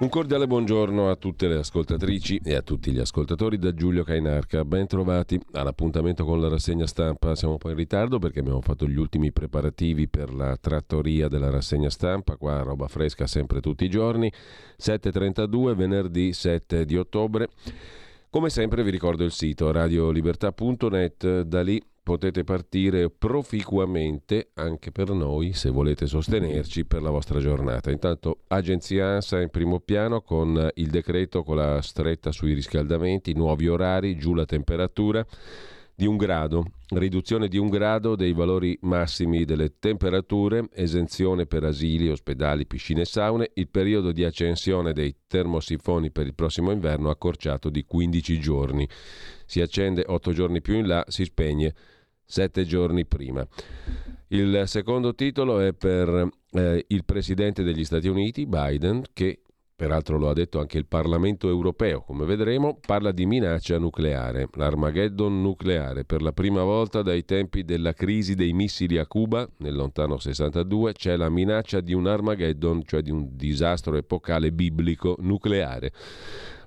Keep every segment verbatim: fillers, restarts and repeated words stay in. Un cordiale buongiorno a tutte le ascoltatrici e a tutti gli ascoltatori da Giulio Cainarca. Ben trovati all'appuntamento con la rassegna stampa. Siamo un po' in ritardo perché abbiamo fatto gli ultimi preparativi per la trattoria della rassegna stampa. Qua roba fresca sempre tutti i giorni. sette e trentadue, venerdì sette di ottobre. Come sempre vi ricordo il sito radio libertà punto net. Da lì potete partire proficuamente anche per noi se volete sostenerci per la vostra giornata. Intanto Agenzia ANSA in primo piano con il decreto, con la stretta sui riscaldamenti, nuovi orari, giù la temperatura di un grado, riduzione di un grado dei valori massimi delle temperature, esenzione per asili, ospedali, piscine e saune, il periodo di accensione dei termosifoni per il prossimo inverno accorciato di quindici giorni. Si accende otto giorni più in là, si spegne sette giorni prima. Il secondo titolo è per eh, il presidente degli Stati Uniti, Biden, che peraltro lo ha detto anche il Parlamento europeo, come vedremo, parla di minaccia nucleare, l'Armageddon nucleare. Per la prima volta dai tempi della crisi dei missili a Cuba, nel lontano sessantadue, c'è la minaccia di un Armageddon, cioè di un disastro epocale biblico nucleare.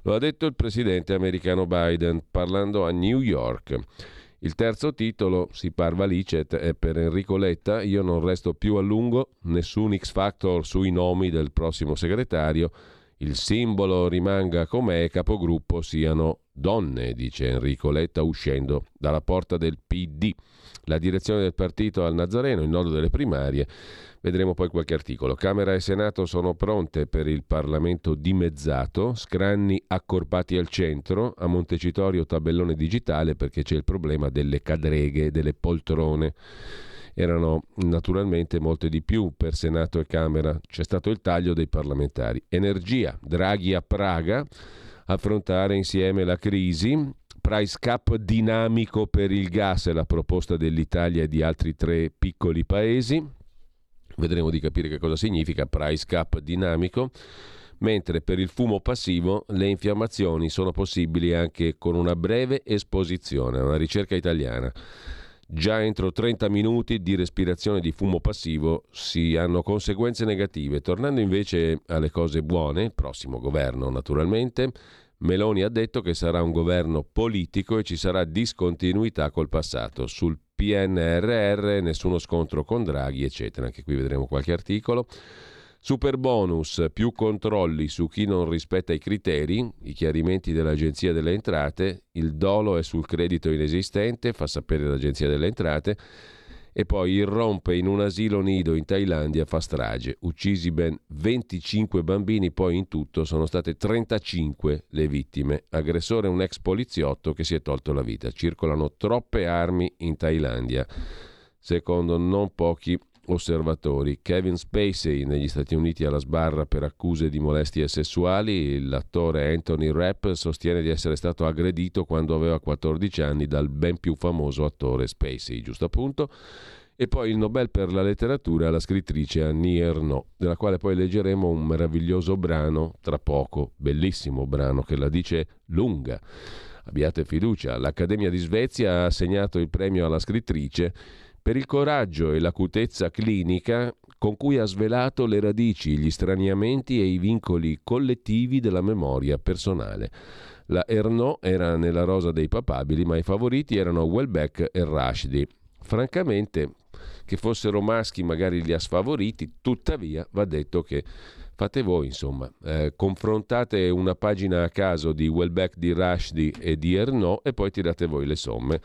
Lo ha detto il presidente americano Biden, parlando a New York. Il terzo titolo, si parva licet, è per Enrico Letta. Io non resto più a lungo, nessun X Factor sui nomi del prossimo segretario. Il simbolo rimanga com'è, capogruppo siano donne, dice Enrico Letta uscendo dalla porta del P D. La direzione del partito al Nazareno, il nodo delle primarie. Vedremo poi qualche articolo. Camera e Senato sono pronte per il Parlamento dimezzato, scranni accorpati al centro, a Montecitorio tabellone digitale perché c'è il problema delle cadreghe, delle poltrone. Erano naturalmente molte di più per Senato e Camera. C'è stato il taglio dei parlamentari. Energia, Draghi a Praga, affrontare insieme la crisi. Price cap dinamico per il gas è la proposta dell'Italia e di altri tre piccoli paesi. Vedremo di capire che cosa significa price cap dinamico. Mentre per il fumo passivo le infiammazioni sono possibili anche con una breve esposizione, una ricerca italiana. Già entro trenta minuti di respirazione di fumo passivo si hanno conseguenze negative. Tornando invece alle cose buone, il prossimo governo naturalmente, Meloni ha detto che sarà un governo politico e ci sarà discontinuità col passato. Sul P N R R nessuno scontro con Draghi, eccetera. Anche qui vedremo qualche articolo. Superbonus, più controlli su chi non rispetta i criteri, i chiarimenti dell'Agenzia delle Entrate, il dolo è sul credito inesistente, fa sapere l'Agenzia delle Entrate, e poi irrompe in un asilo nido in Thailandia, fa strage, uccisi ben venticinque bambini, poi in tutto sono state trentacinque le vittime, aggressore un ex poliziotto che si è tolto la vita, circolano troppe armi in Thailandia, secondo non pochi osservatori. Kevin Spacey negli Stati Uniti alla sbarra per accuse di molestie sessuali. L'attore Anthony Rapp sostiene di essere stato aggredito quando aveva quattordici anni dal ben più famoso attore Spacey, giusto appunto. E poi il Nobel per la letteratura alla scrittrice Annie Ernaux, della quale poi leggeremo un meraviglioso brano tra poco, bellissimo brano che la dice lunga. Abbiate fiducia, l'Accademia di Svezia ha assegnato il premio alla scrittrice per il coraggio e l'acutezza clinica con cui ha svelato le radici, gli straniamenti e i vincoli collettivi della memoria personale. La Ernaux era nella rosa dei papabili, ma i favoriti erano Houellebecq e Rashdi. Francamente, che fossero maschi magari li ha sfavoriti, tuttavia va detto che fate voi, insomma, eh, confrontate una pagina a caso di Houellebecq, di Rashdi e di Ernaux e poi tirate voi le somme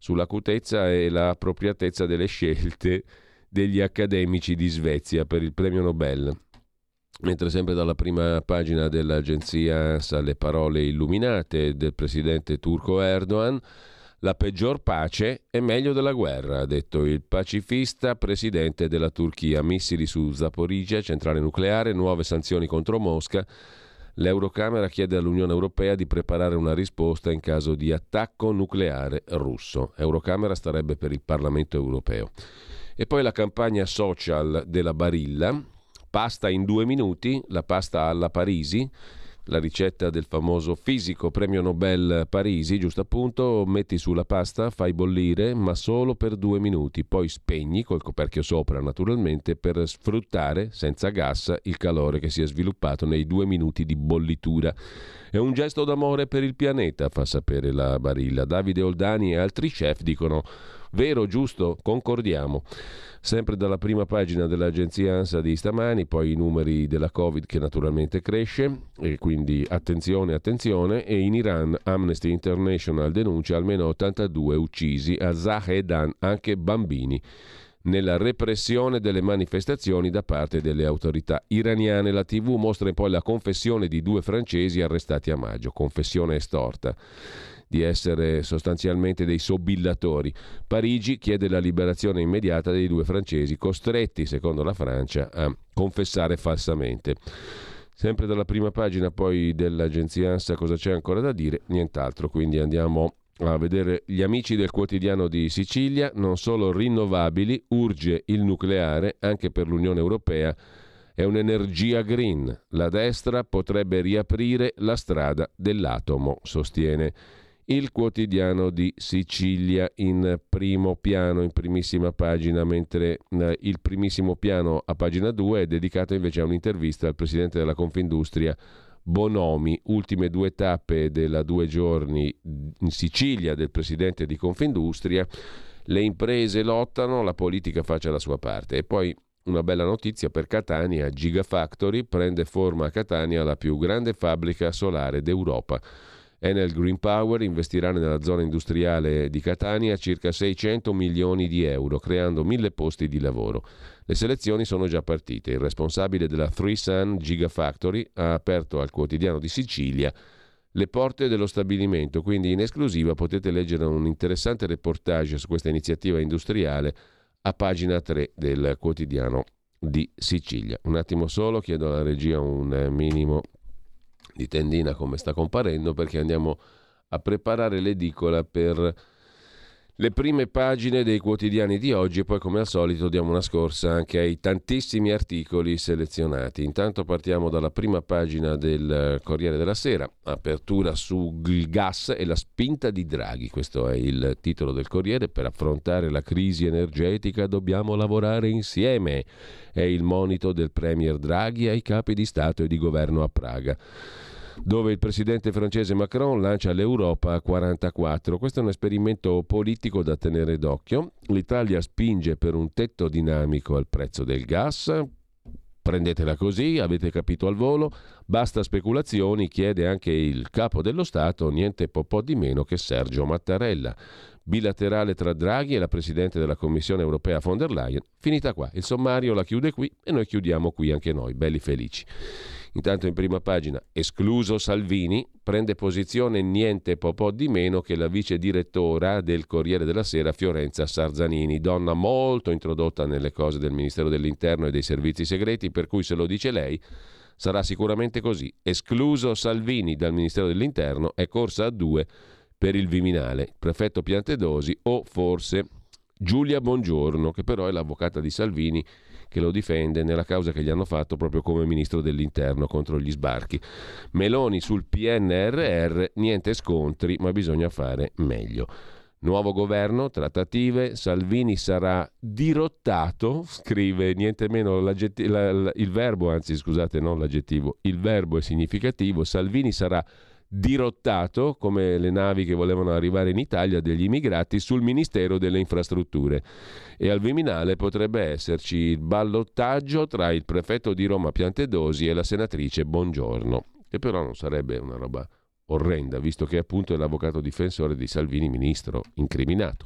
sull'acutezza e l'appropriatezza delle scelte degli accademici di Svezia per il premio Nobel. Mentre sempre dalla prima pagina dell'agenzia ANSA le parole illuminate del presidente turco Erdogan. La peggior pace è meglio della guerra, ha detto il pacifista presidente della Turchia. Missili su Zaporizia, centrale nucleare, nuove sanzioni contro Mosca. L'Eurocamera chiede all'Unione Europea di preparare una risposta in caso di attacco nucleare russo. Eurocamera starebbe per il Parlamento europeo. E poi la campagna social della Barilla. Pasta in due minuti, la pasta alla Parisi. La ricetta del famoso fisico premio Nobel Parisi, giusto appunto, metti sulla pasta, fai bollire, ma solo per due minuti, poi spegni col coperchio sopra naturalmente per sfruttare senza gas il calore che si è sviluppato nei due minuti di bollitura. È un gesto d'amore per il pianeta, fa sapere la Barilla. Davide Oldani e altri chef dicono vero, giusto, concordiamo. Sempre dalla prima pagina dell'agenzia ANSA di stamani, poi i numeri della Covid che naturalmente cresce e quindi attenzione, attenzione. E in Iran Amnesty International denuncia almeno ottantadue uccisi a Zahedan, anche bambini, nella repressione delle manifestazioni da parte delle autorità iraniane. La tivù mostra poi la confessione di due francesi arrestati a maggio, confessione estorta di essere sostanzialmente dei sobillatori. Parigi chiede la liberazione immediata dei due francesi costretti, secondo la Francia, a confessare falsamente. Sempre dalla prima pagina poi dell'agenzia ANSA cosa c'è ancora da dire? Nient'altro, quindi andiamo a vedere gli amici del quotidiano di Sicilia. Non solo rinnovabili, urge il nucleare anche per l'Unione Europea. È un'energia green. La destra potrebbe riaprire la strada dell'atomo, sostiene il quotidiano di Sicilia in primo piano, in primissima pagina, mentre il primissimo piano a pagina due è dedicato invece a un'intervista al presidente della Confindustria Bonomi, ultime due tappe della due giorni in Sicilia del presidente di Confindustria. Le imprese lottano, la politica faccia la sua parte. E poi una bella notizia per Catania, Gigafactory prende forma a Catania, la più grande fabbrica solare d'Europa. Enel Green Power investirà nella zona industriale di Catania circa seicento milioni di euro, creando mille posti di lavoro. Le selezioni sono già partite. Il responsabile della Three Sun Gigafactory ha aperto al quotidiano di Sicilia le porte dello stabilimento, quindi in esclusiva potete leggere un interessante reportage su questa iniziativa industriale a pagina tre del quotidiano di Sicilia. Un attimo solo, chiedo alla regia un minimo di tendina come sta comparendo, perché andiamo a preparare l'edicola per le prime pagine dei quotidiani di oggi e poi come al solito diamo una scorsa anche ai tantissimi articoli selezionati. Intanto partiamo dalla prima pagina del Corriere della Sera, apertura sul gas e la spinta di Draghi, questo è il titolo del Corriere. Per affrontare la crisi energetica dobbiamo lavorare insieme, è il monito del premier Draghi ai capi di Stato e di Governo a Praga, dove il presidente francese Macron lancia l'Europa quarantaquattro. Questo è un esperimento politico da tenere d'occhio. L'Italia spinge per un tetto dinamico al prezzo del gas. Prendetela così, avete capito al volo. Basta speculazioni, chiede anche il capo dello Stato, niente po' po' di meno che Sergio Mattarella. Bilaterale tra Draghi e la presidente della Commissione europea von der Leyen. Finita qua. Il sommario la chiude qui e noi chiudiamo qui anche noi, belli felici. Intanto in prima pagina, escluso Salvini, prende posizione niente popò di meno che la vice direttora del Corriere della Sera Fiorenza Sarzanini, donna molto introdotta nelle cose del Ministero dell'Interno e dei servizi segreti, per cui se lo dice lei sarà sicuramente così. Escluso Salvini dal Ministero dell'Interno, è corsa a due per il Viminale, il prefetto Piantedosi o forse Giulia Bongiorno, che però è l'avvocata di Salvini che lo difende nella causa che gli hanno fatto proprio come ministro dell'Interno contro gli sbarchi. Meloni sul P N R R, niente scontri, ma bisogna fare meglio. Nuovo governo, trattative, Salvini sarà dirottato, scrive niente meno la, la, il verbo, anzi scusate non l'aggettivo, il verbo è significativo, Salvini sarà dirottato, come le navi che volevano arrivare in Italia degli immigrati, sul Ministero delle Infrastrutture. E al Viminale potrebbe esserci il ballottaggio tra il prefetto di Roma Piantedosi e la senatrice Bongiorno, che però non sarebbe una roba orrenda, visto che appunto è l'avvocato difensore di Salvini, ministro incriminato.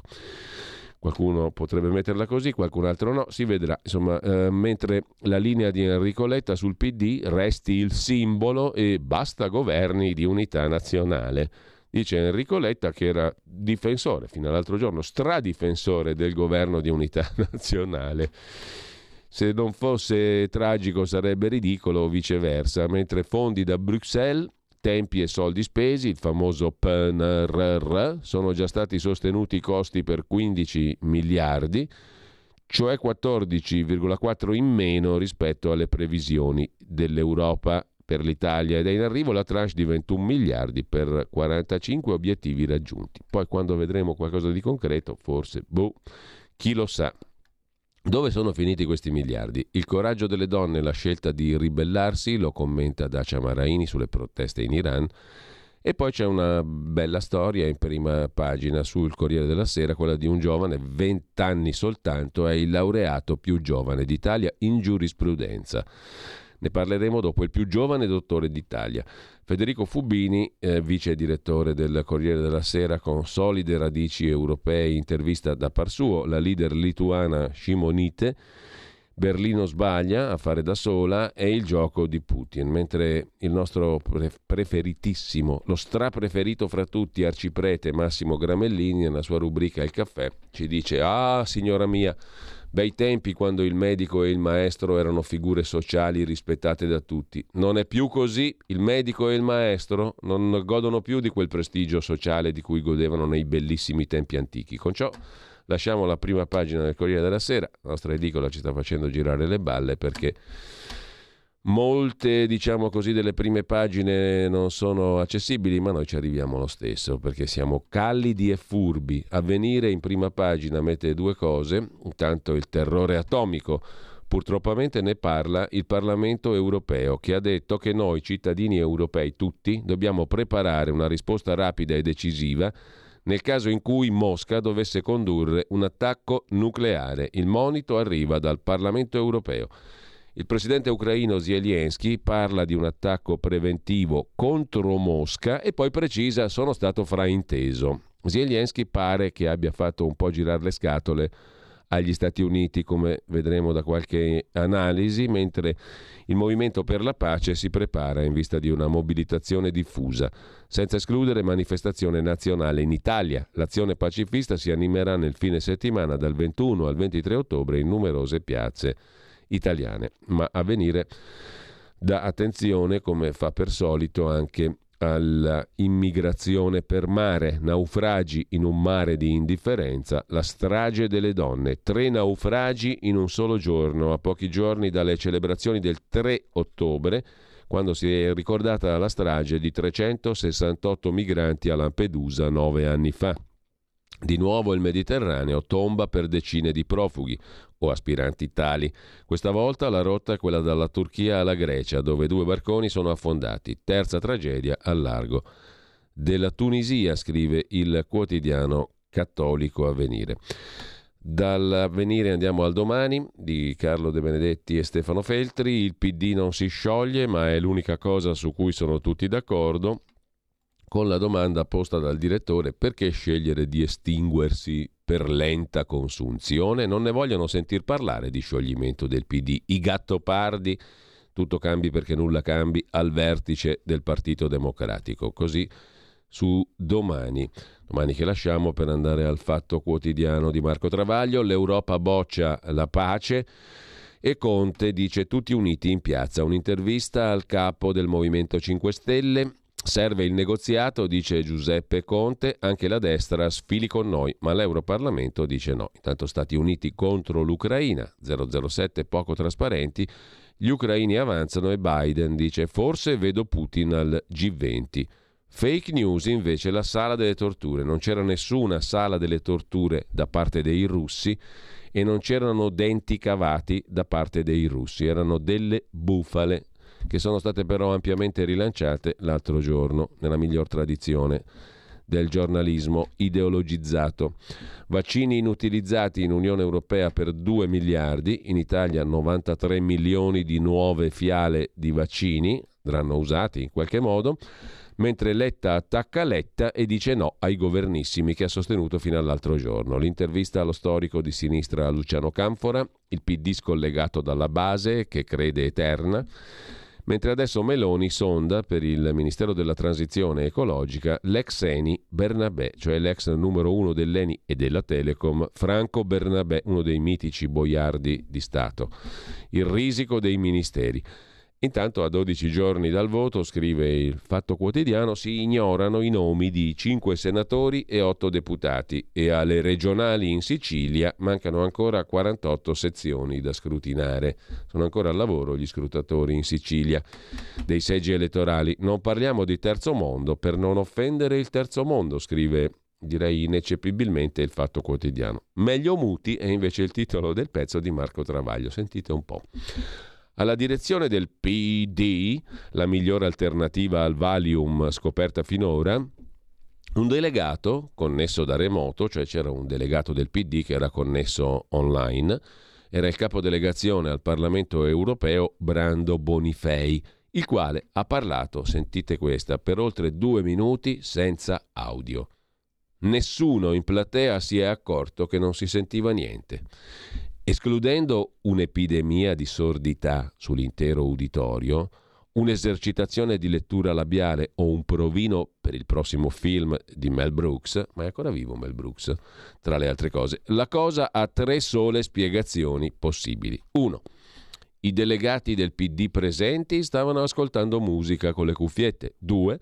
Qualcuno potrebbe metterla così, qualcun altro no, si vedrà. Insomma, eh, mentre la linea di Enrico Letta sul P D resti il simbolo e basta governi di unità nazionale. Dice Enrico Letta, che era difensore fino all'altro giorno, stradifensore del governo di unità nazionale. Se non fosse tragico sarebbe ridicolo o viceversa, mentre fondi da Bruxelles, tempi e soldi spesi, il famoso P N R R, sono già stati sostenuti i costi per quindici miliardi, cioè quattordici virgola quattro in meno rispetto alle previsioni dell'Europa per l'Italia, ed è in arrivo la tranche di ventuno miliardi per quarantacinque obiettivi raggiunti. Poi quando vedremo qualcosa di concreto, forse, boh, chi lo sa. Dove sono finiti questi miliardi? Il coraggio delle donne, la scelta di ribellarsi, lo commenta Dacia Maraini sulle proteste in Iran. E poi c'è una bella storia in prima pagina sul Corriere della Sera, quella di un giovane, venti anni soltanto, è il laureato più giovane d'Italia in giurisprudenza. Ne parleremo dopo, il più giovane dottore d'Italia. Federico Fubini, eh, vice direttore del Corriere della Sera con solide radici europee, intervista da par suo la leader lituana Simonite, Berlino sbaglia a fare da sola e il gioco di Putin, mentre il nostro pre- preferitissimo, lo strapreferito fra tutti, arciprete Massimo Gramellini, nella sua rubrica Il Caffè ci dice: ah signora mia, bei tempi quando il medico e il maestro erano figure sociali rispettate da tutti. Non è più così, il medico e il maestro non godono più di quel prestigio sociale di cui godevano nei bellissimi tempi antichi. Con ciò lasciamo la prima pagina del Corriere della Sera, la nostra edicola ci sta facendo girare le balle perché molte, diciamo così, delle prime pagine non sono accessibili, ma noi ci arriviamo lo stesso perché siamo callidi e furbi. Avvenire in prima pagina mette due cose, intanto il terrore atomico, purtroppamente ne parla il Parlamento europeo, che ha detto che noi cittadini europei tutti dobbiamo preparare una risposta rapida e decisiva nel caso in cui Mosca dovesse condurre un attacco nucleare. Il monito arriva dal Parlamento europeo. Il presidente ucraino Zelensky parla di un attacco preventivo contro Mosca e poi precisa: sono stato frainteso. Zelensky pare che abbia fatto un po' girare le scatole agli Stati Uniti, come vedremo da qualche analisi, mentre il Movimento per la Pace si prepara in vista di una mobilitazione diffusa, senza escludere manifestazione nazionale in Italia. L'azione pacifista si animerà nel fine settimana dal ventuno al ventitré ottobre in numerose piazze italiane. Ma Avvenire dà attenzione, come fa per solito, anche all'immigrazione per mare, naufragi in un mare di indifferenza, la strage delle donne, tre naufragi in un solo giorno, a pochi giorni dalle celebrazioni del tre ottobre, quando si è ricordata la strage di trecentosessantotto migranti a Lampedusa nove anni fa. Di nuovo il Mediterraneo tomba per decine di profughi o aspiranti tali. Questa volta la rotta è quella dalla Turchia alla Grecia, dove due barconi sono affondati. Terza tragedia al largo della Tunisia, scrive il quotidiano cattolico Avvenire. Dall'Avvenire andiamo al Domani di Carlo De Benedetti e Stefano Feltri. Il P D non si scioglie, ma è l'unica cosa su cui sono tutti d'accordo, con la domanda posta dal direttore: perché scegliere di estinguersi per lenta consunzione? Non ne vogliono sentir parlare di scioglimento del P D. I gattopardi tutto cambi perché nulla cambi al vertice del Partito Democratico. Così su domani, domani che lasciamo per andare al Fatto Quotidiano di Marco Travaglio, l'Europa boccia la pace e Conte dice tutti uniti in piazza, un'intervista al capo del Movimento cinque Stelle. Serve il negoziato, dice Giuseppe Conte, anche la destra sfili con noi, ma l'Europarlamento dice no. Intanto Stati Uniti contro l'Ucraina, zero zero sette poco trasparenti, gli ucraini avanzano e Biden dice forse vedo Putin al G venti. Fake news invece la sala delle torture, non c'era nessuna sala delle torture da parte dei russi e non c'erano denti cavati da parte dei russi, erano delle bufale che sono state però ampiamente rilanciate l'altro giorno nella miglior tradizione del giornalismo ideologizzato. Vaccini inutilizzati in Unione Europea per due miliardi, in Italia novantatré milioni di nuove fiale di vaccini, saranno usati in qualche modo, mentre Letta attacca Letta e dice no ai governissimi che ha sostenuto fino all'altro giorno. L'intervista allo storico di sinistra Luciano Canfora, il P D scollegato dalla base che crede eterna, mentre adesso Meloni sonda per il Ministero della Transizione Ecologica l'ex Eni Bernabé, cioè l'ex numero uno dell'Eni e della Telecom, Franco Bernabé, uno dei mitici boiardi di Stato, il risico dei ministeri. Intanto a dodici giorni dal voto, scrive il Fatto Quotidiano, si ignorano i nomi di cinque senatori e otto deputati e alle regionali in Sicilia mancano ancora quarantotto sezioni da scrutinare. Sono ancora al lavoro gli scrutatori in Sicilia dei seggi elettorali. Non parliamo di terzo mondo per non offendere il terzo mondo, scrive direi ineccepibilmente il Fatto Quotidiano. Meglio muti è invece il titolo del pezzo di Marco Travaglio. Sentite un po'. Alla direzione del P D, la migliore alternativa al Valium scoperta finora, un delegato connesso da remoto, cioè c'era un delegato del P D che era connesso online, era il capodelegazione al Parlamento europeo Brando Bonifei, il quale ha parlato, sentite questa, per oltre due minuti senza audio. Nessuno in platea si è accorto che non si sentiva niente. Escludendo un'epidemia di sordità sull'intero uditorio, un'esercitazione di lettura labiale o un provino per il prossimo film di Mel Brooks, ma è ancora vivo Mel Brooks, tra le altre cose, la cosa ha tre sole spiegazioni possibili. Uno, i delegati del P D presenti stavano ascoltando musica con le cuffiette. Due,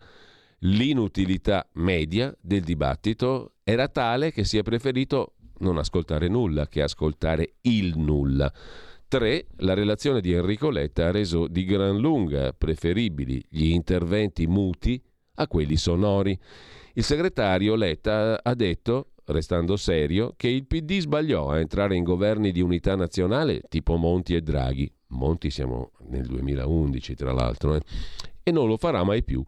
l'inutilità media del dibattito era tale che si è preferito non ascoltare nulla che ascoltare il nulla. Tre, la relazione di Enrico Letta ha reso di gran lunga preferibili gli interventi muti a quelli sonori. Il segretario Letta ha detto, restando serio, che il P D sbagliò a entrare in governi di unità nazionale tipo Monti e Draghi. Monti siamo nel duemilaundici tra l'altro eh? E non lo farà mai più.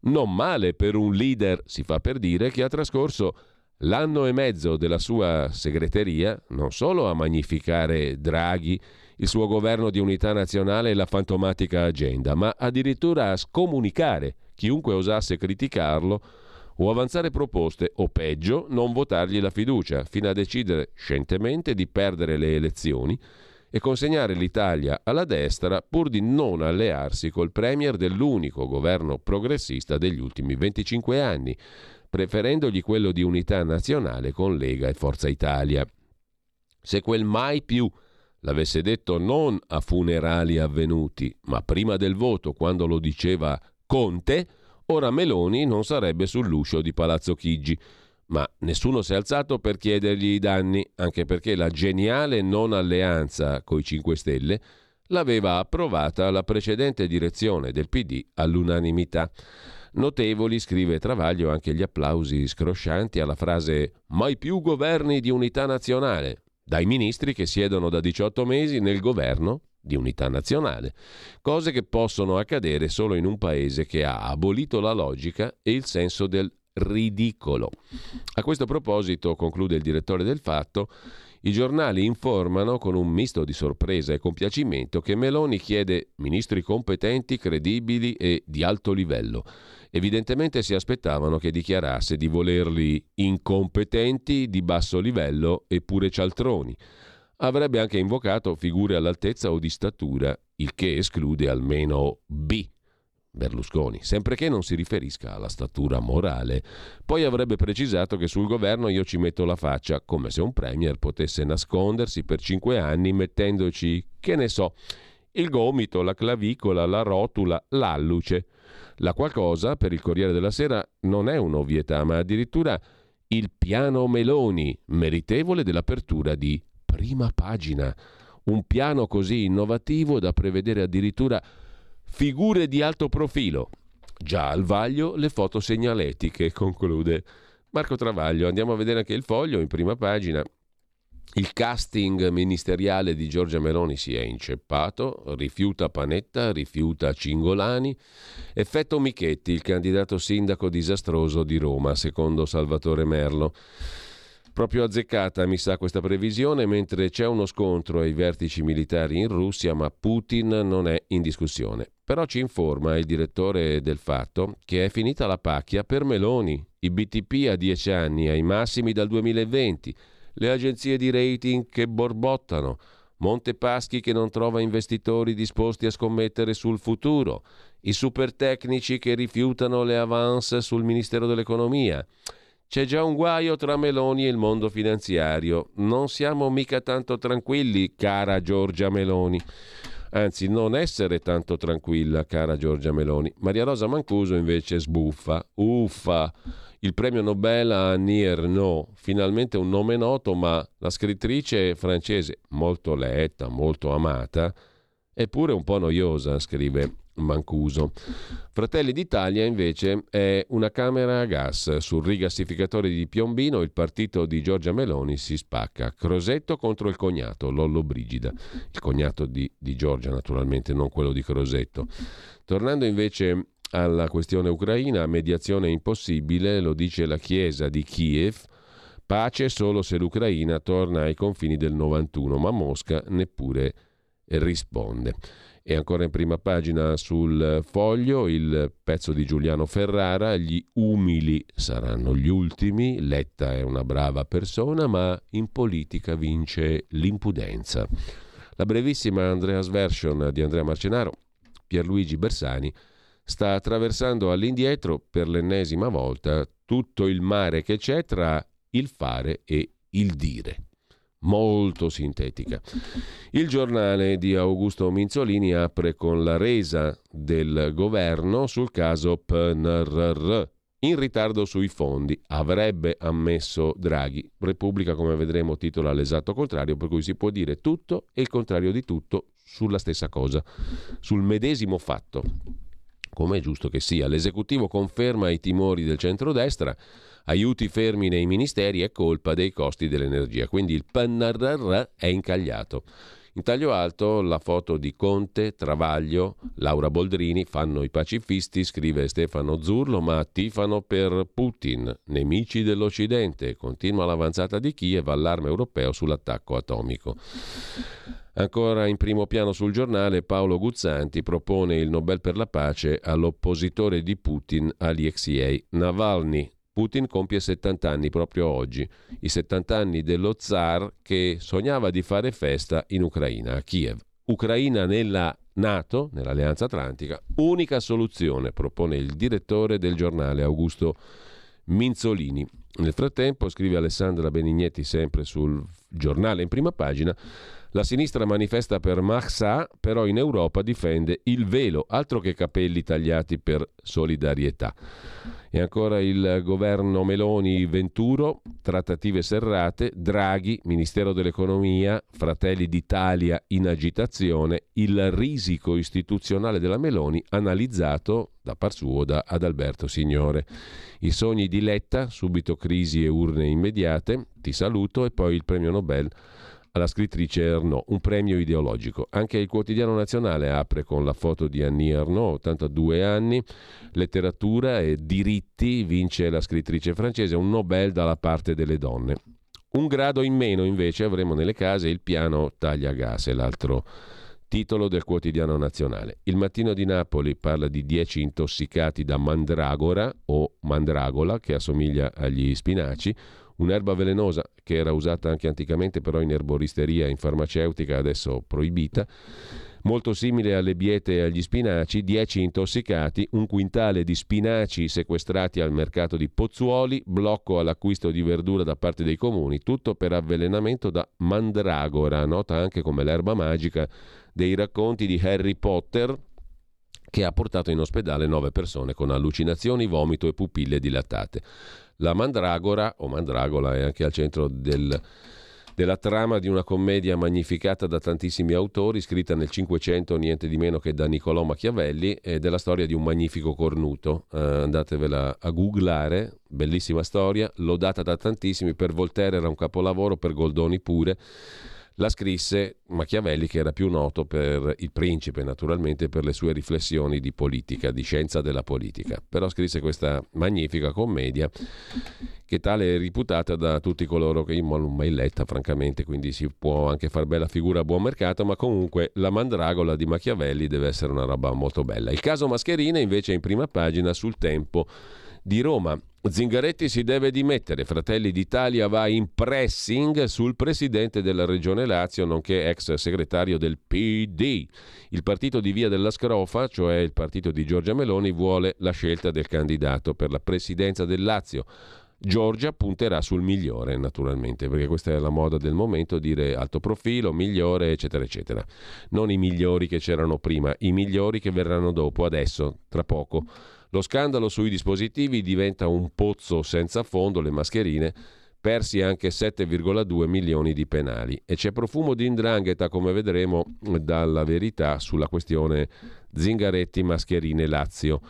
Non male per un leader, si fa per dire, che ha trascorso l'anno e mezzo della sua segreteria non solo a magnificare Draghi, il suo governo di unità nazionale e la fantomatica agenda, ma addirittura a scomunicare chiunque osasse criticarlo o avanzare proposte o peggio non votargli la fiducia, fino a decidere scientemente di perdere le elezioni e consegnare l'Italia alla destra pur di non allearsi col premier dell'unico governo progressista degli ultimi venticinque anni, preferendogli quello di unità nazionale con Lega e Forza Italia. Se quel mai più l'avesse detto non a funerali avvenuti, ma prima del voto, quando lo diceva Conte, ora Meloni non sarebbe sull'uscio di Palazzo Chigi. Ma nessuno si è alzato per chiedergli i danni, anche perché la geniale non alleanza coi cinque Stelle l'aveva approvata la precedente direzione del P D all'unanimità. Notevoli, scrive Travaglio, anche gli applausi scroscianti alla frase «Mai più governi di unità nazionale» dai ministri che siedono da diciotto mesi nel governo di unità nazionale. Cose che possono accadere solo in un paese che ha abolito la logica e il senso del ridicolo. A questo proposito, conclude il direttore del Fatto, i giornali informano con un misto di sorpresa e compiacimento che Meloni chiede ministri competenti, credibili e di alto livello. Evidentemente si aspettavano che dichiarasse di volerli incompetenti, di basso livello e pure cialtroni. avrebbe anche invocato figure all'altezza o di statura, il che esclude almeno B. Berlusconi, sempre che non si riferisca alla statura morale. Poi avrebbe precisato che sul governo io ci metto la faccia, come se un premier potesse nascondersi per cinque anni mettendoci, che ne so, il gomito, la clavicola, la rotula, l'alluce. La qualcosa, per il Corriere della Sera, non è un'ovvietà, ma addirittura il piano Meloni, meritevole dell'apertura di prima pagina. Un piano così innovativo da prevedere addirittura figure di alto profilo. Già al vaglio le foto segnaletiche, conclude Marco Travaglio. Andiamo a vedere anche il Foglio in prima pagina. Il casting ministeriale di Giorgia Meloni si è inceppato, rifiuta Panetta, rifiuta Cingolani. Effetto Michetti, il candidato sindaco disastroso di Roma, secondo Salvatore Merlo. Proprio azzeccata, mi sa, questa previsione, mentre c'è uno scontro ai vertici militari in Russia, ma Putin non è in discussione. Però ci informa il direttore del Fatto che è finita la pacchia per Meloni. I B T P a dieci anni, ai massimi dal duemilaventi, le agenzie di rating che borbottano, Montepaschi che non trova investitori disposti a scommettere sul futuro, i supertecnici che rifiutano le avance sul Ministero dell'Economia. C'è già un guaio tra Meloni e il mondo finanziario. Non siamo mica tanto tranquilli, cara Giorgia Meloni. Anzi, non essere tanto tranquilla, cara Giorgia Meloni. Maria Rosa Mancuso invece sbuffa. Uffa! Il premio Nobel a Annie Ernaux. Finalmente un nome noto, ma la scrittrice francese, molto letta, molto amata, è pure un po' noiosa, scrive Mancuso. Fratelli d'Italia invece è una camera a gas. Sul rigassificatore di Piombino il partito di Giorgia Meloni si spacca. Crosetto contro il cognato Lollobrigida, il cognato di, di Giorgia naturalmente, non quello di Crosetto. Tornando invece alla questione ucraina, mediazione impossibile, lo dice la Chiesa di Kiev. Pace solo se l'Ucraina torna ai confini del novantuno, ma Mosca neppure risponde. E ancora in prima pagina sul Foglio il pezzo di Giuliano Ferrara, gli umili saranno gli ultimi, Letta è una brava persona ma in politica vince l'impudenza. La brevissima Andrea's Version di Andrea Marcenaro, Pierluigi Bersani sta attraversando all'indietro per l'ennesima volta tutto il mare che c'è tra il fare e il dire. Molto sintetica. Il Giornale di Augusto Minzolini apre con la resa del governo sul caso P N R R, in ritardo sui fondi, avrebbe ammesso Draghi. Repubblica, come vedremo, titola l'esatto contrario, per cui si può dire tutto e il contrario di tutto sulla stessa cosa, sul medesimo fatto. Come è giusto che sia, l'esecutivo conferma i timori del centrodestra, aiuti fermi nei ministeri è colpa dei costi dell'energia, quindi il P N R R è incagliato. In taglio alto la foto di Conte, Travaglio, Laura Boldrini, fanno i pacifisti, scrive Stefano Zurlo, ma tifano per Putin, nemici dell'Occidente, continua l'avanzata di Kiev, allarme europeo sull'attacco atomico. Ancora in primo piano sul Giornale Paolo Guzzanti propone il Nobel per la pace all'oppositore di Putin Alexei Navalny. Putin compie settanta anni proprio oggi, i settanta anni dello zar che sognava di fare festa in Ucraina, a Kiev. Ucraina nella NATO, nell'Alleanza Atlantica, unica soluzione, propone il direttore del Giornale Augusto Minzolini. Nel frattempo, scrive Alessandra Benignetti sempre sul Giornale in prima pagina, la sinistra manifesta per Marsa, però in Europa difende il velo, altro che capelli tagliati per solidarietà. E ancora il governo Meloni Venturo, trattative serrate, Draghi, Ministero dell'Economia, Fratelli d'Italia in agitazione, il risico istituzionale della Meloni analizzato da par suo da Adalberto Signore. I sogni di Letta, subito crisi e urne immediate, ti saluto e poi il premio Nobel alla scrittrice Ernaux, un premio ideologico. Anche il Quotidiano Nazionale apre con la foto di Annie Ernaux, ottantadue anni, letteratura e diritti, vince la scrittrice francese, un Nobel dalla parte delle donne. Un grado in meno invece avremo nelle case il piano taglia gas, è l'altro titolo del Quotidiano Nazionale. Il Mattino di Napoli parla di dieci intossicati da mandragora o mandragola, che assomiglia agli spinaci, Un'erba velenosa che era usata anche anticamente, però in erboristeria, in farmaceutica, adesso proibita, molto simile alle biete e agli spinaci, dieci intossicati, un quintale di spinaci sequestrati al mercato di Pozzuoli, blocco all'acquisto di verdura da parte dei comuni, tutto per avvelenamento da mandragora, nota anche come l'erba magica dei racconti di Harry Potter, che ha portato in ospedale nove persone con allucinazioni, vomito e pupille dilatate. La mandragora, o mandragola, è anche al centro del, della trama di una commedia magnificata da tantissimi autori, scritta nel Cinquecento niente di meno che da Niccolò Machiavelli, e della storia di un magnifico cornuto. Eh, andatevela a googlare, bellissima storia, lodata da tantissimi, per Voltaire era un capolavoro, per Goldoni pure. La scrisse Machiavelli, che era più noto per Il Principe, naturalmente, per le sue riflessioni di politica, di scienza della politica. Però scrisse questa magnifica commedia, che tale è riputata da tutti coloro che io non l'ho mai letta, francamente, quindi si può anche far bella figura a buon mercato, ma comunque la mandragola di Machiavelli deve essere una roba molto bella. Il caso Mascherina invece è in prima pagina sul Tempo di Roma. Zingaretti si deve dimettere, Fratelli d'Italia va in pressing sul presidente della Regione Lazio, nonché ex segretario del P D. Il partito di Via della Scrofa, cioè il partito di Giorgia Meloni, vuole la scelta del candidato per la presidenza del Lazio. Giorgia punterà sul migliore, naturalmente, perché questa è la moda del momento, dire alto profilo, migliore, eccetera eccetera. Non i migliori che c'erano prima, i migliori che verranno dopo, adesso, tra poco. Lo scandalo sui dispositivi diventa un pozzo senza fondo, le mascherine, persi anche sette virgola due milioni di penali, e c'è profumo di 'ndrangheta, come vedremo dalla Verità, sulla questione Zingaretti mascherine Lazio.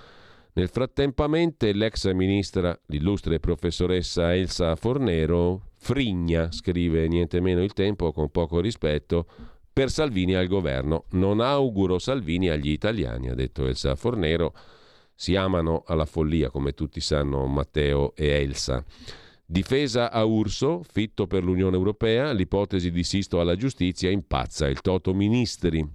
Nel frattempamente l'ex ministra, l'illustre professoressa Elsa Fornero, frigna, scrive niente meno Il Tempo con poco rispetto, per Salvini al governo. Non auguro Salvini agli italiani, ha detto Elsa Fornero. Si amano alla follia, come tutti sanno Matteo e Elsa. Difesa a Urso, fitto per l'Unione Europea, l'ipotesi di Sisto alla giustizia impazza il toto ministri.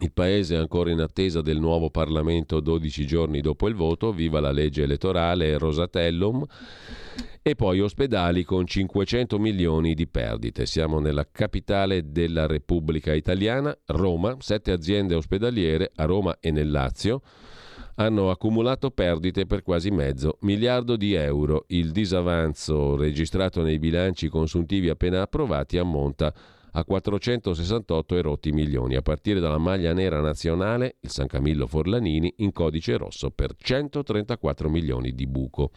Il paese è ancora in attesa del nuovo Parlamento dodici giorni dopo il voto, viva la legge elettorale Rosatellum, e poi ospedali con cinquecento milioni di perdite. Siamo nella capitale della Repubblica Italiana, Roma, sette aziende ospedaliere a Roma e nel Lazio hanno accumulato perdite per quasi mezzo miliardo di euro. Il disavanzo registrato nei bilanci consuntivi appena approvati ammonta a quattrocentosessantotto erotti milioni, a partire dalla maglia nera nazionale, il San Camillo Forlanini, in codice rosso per centotrentaquattro milioni di buco.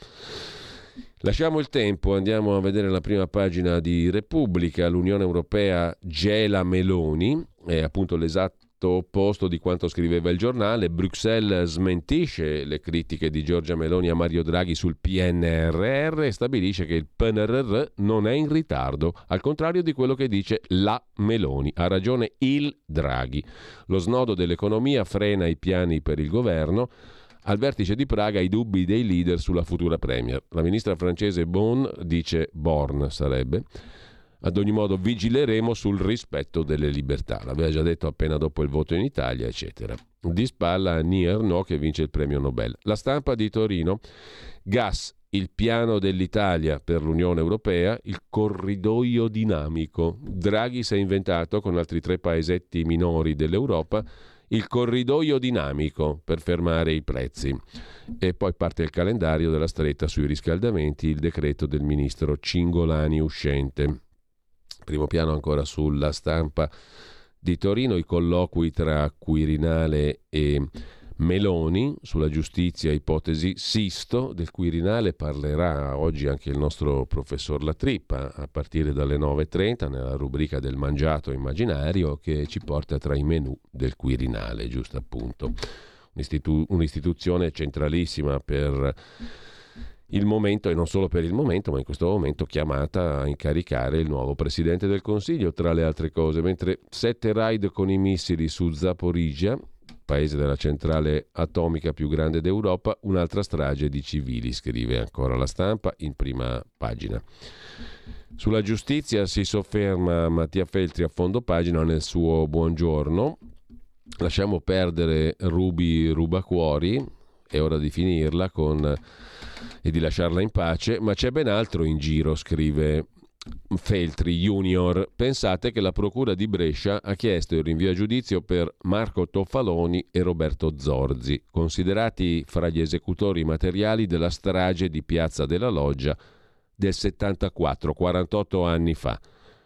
Lasciamo Il Tempo, andiamo a vedere la prima pagina di Repubblica. L'Unione Europea gela Meloni, è appunto l'esatto opposto di quanto scriveva il giornale. Bruxelles smentisce le critiche di Giorgia Meloni a Mario Draghi sul P N R R e stabilisce che il P N R R non è in ritardo, al contrario di quello che dice la Meloni. Ha ragione il Draghi. Lo snodo dell'economia frena i piani per il governo. Al vertice di Praga i dubbi dei leader sulla futura premier. La ministra francese Bon dice Born sarebbe ad ogni modo vigileremo sul rispetto delle libertà, l'aveva già detto appena dopo il voto in Italia, eccetera. Di spalla a Niernaux, che vince il premio Nobel. La Stampa di Torino, gas, il piano dell'Italia per l'Unione Europea, il corridoio dinamico. Draghi si è inventato con altri tre paesetti minori dell'Europa il corridoio dinamico per fermare i prezzi. E poi parte il calendario della stretta sui riscaldamenti, il decreto del ministro Cingolani uscente. Primo piano ancora sulla Stampa di Torino, i colloqui tra Quirinale e Meloni sulla giustizia, ipotesi Sisto. Del Quirinale parlerà oggi anche il nostro professor La Trippa a partire dalle nove e trenta nella rubrica del mangiato immaginario, che ci porta tra i menù del Quirinale, giusto appunto. Un'istitu- un'istituzione centralissima per il momento, e non solo per il momento, ma in questo momento chiamata a incaricare il nuovo Presidente del Consiglio, tra le altre cose. Mentre sette raid con i missili su Zaporizhia, paese della centrale atomica più grande d'Europa, un'altra strage di civili, scrive ancora la Stampa in prima pagina. Sulla giustizia si sofferma Mattia Feltri a fondo pagina nel suo Buongiorno. Lasciamo perdere Rubi Rubacuori, è ora di finirla con e di lasciarla in pace, ma c'è ben altro in giro, scrive Feltri Junior. Pensate che la procura di Brescia ha chiesto il rinvio a giudizio per Marco Toffaloni e Roberto Zorzi, considerati fra gli esecutori materiali della strage di Piazza della Loggia del settantaquattro, quarantotto anni fa.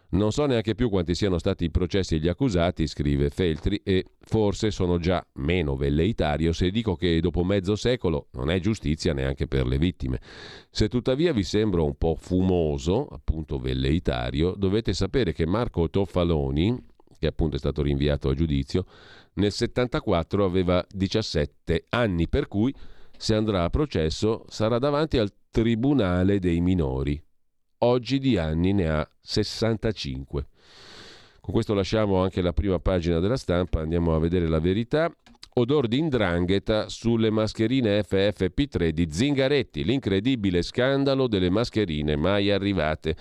Non so neanche più quanti siano stati i processi e gli accusati, scrive Feltri, e forse sono già meno velleitario se dico che dopo mezzo secolo non è giustizia neanche per le vittime. Se tuttavia vi sembro un po' fumoso, appunto velleitario, dovete sapere che Marco Toffaloni, che appunto è stato rinviato a giudizio, nel settantaquattro aveva diciassette anni, per cui se andrà a processo sarà davanti al Tribunale dei Minori. Oggi di anni ne ha sessantacinque. Con questo lasciamo anche la prima pagina della Stampa, andiamo a vedere La Verità. Odor di 'ndrangheta sulle mascherine F F P tre di Zingaretti, l'incredibile scandalo delle mascherine mai arrivate.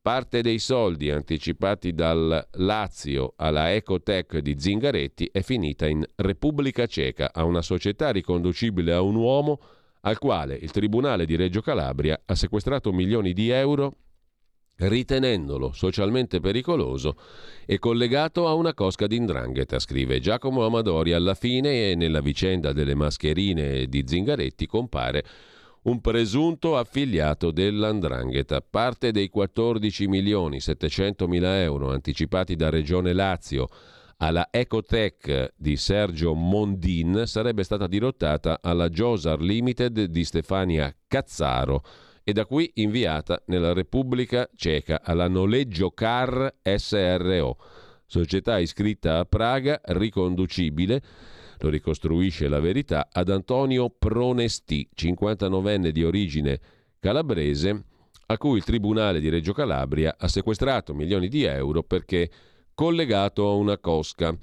Parte dei soldi anticipati dal Lazio alla Ecotech di Zingaretti è finita in Repubblica Ceca, a una società riconducibile a un uomo al quale il Tribunale di Reggio Calabria ha sequestrato milioni di euro ritenendolo socialmente pericoloso e collegato a una cosca di 'ndrangheta, scrive Giacomo Amadori. Alla fine e nella vicenda delle mascherine di Zingaretti compare un presunto affiliato della 'ndrangheta. Parte dei quattordici milioni settecentomila euro anticipati da Regione Lazio alla Ecotech di Sergio Mondin sarebbe stata dirottata alla Giosar Limited di Stefania Cazzaro e da qui inviata nella Repubblica Ceca alla Noleggio Car S R O, società iscritta a Praga, riconducibile, lo ricostruisce La Verità, ad Antonio Pronesti, cinquantanovenne di origine calabrese, a cui il Tribunale di Reggio Calabria ha sequestrato milioni di euro perché collegato a una cosca.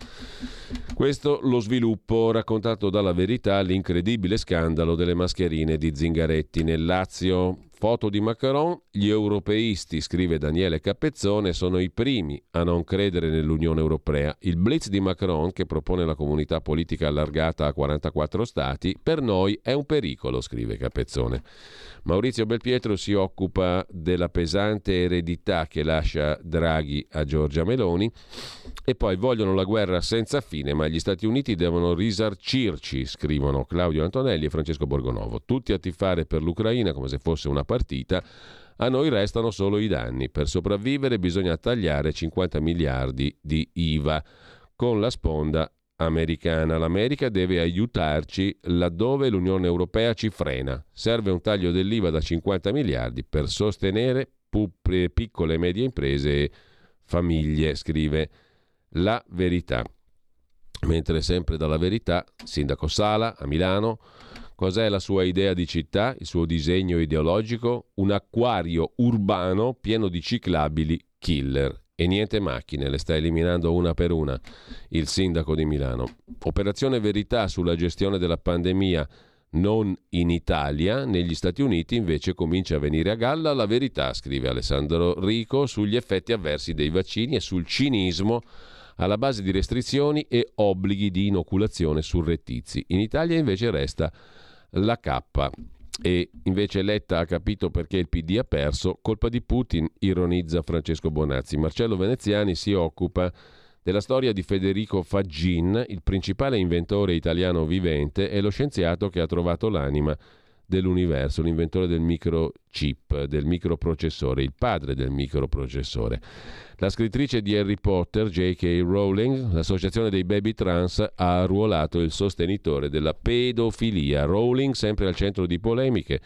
Questo lo sviluppo raccontato dalla Verità, l'incredibile scandalo delle mascherine di Zingaretti nel Lazio. Foto di Macron, gli europeisti, scrive Daniele Cappezzone, sono i primi a non credere nell'Unione Europea. Il blitz di Macron, che propone la comunità politica allargata a quarantaquattro stati, per noi è un pericolo, scrive Cappezzone. Maurizio Belpietro si occupa della pesante eredità che lascia Draghi a Giorgia Meloni. E poi vogliono la guerra senza fine, ma gli Stati Uniti devono risarcirci, scrivono Claudio Antonelli e Francesco Borgonovo. Tutti a tifare per l'Ucraina come se fosse una partita, a noi restano solo i danni. Per sopravvivere bisogna tagliare cinquanta miliardi di I V A con la sponda americana. L'America deve aiutarci laddove l'Unione Europea ci frena. Serve un taglio dell'I V A da cinquanta miliardi per sostenere pup- piccole e medie imprese e famiglie, scrive La Verità. Mentre sempre dalla Verità, sindaco Sala a Milano. Cos'è la sua idea di città, il suo disegno ideologico? Un acquario urbano pieno di ciclabili killer. E niente macchine, le sta eliminando una per una il sindaco di Milano. Operazione Verità sulla gestione della pandemia non in Italia, negli Stati Uniti invece comincia a venire a galla la verità, scrive Alessandro Rico, sugli effetti avversi dei vaccini e sul cinismo alla base di restrizioni e obblighi di inoculazione surrettizi. In Italia invece resta la cappa. E invece Letta ha capito perché il P D ha perso, colpa di Putin, ironizza Francesco Bonazzi. Marcello Veneziani si occupa della storia di Federico Faggin, il principale inventore italiano vivente e lo scienziato che ha trovato l'anima dell'universo, l'inventore del microchip, del microprocessore, il padre del microprocessore. La scrittrice di Harry Potter, J K Rowling, l'associazione dei baby trans, ha arruolato il sostenitore della pedofilia. Rowling, sempre al centro di polemiche,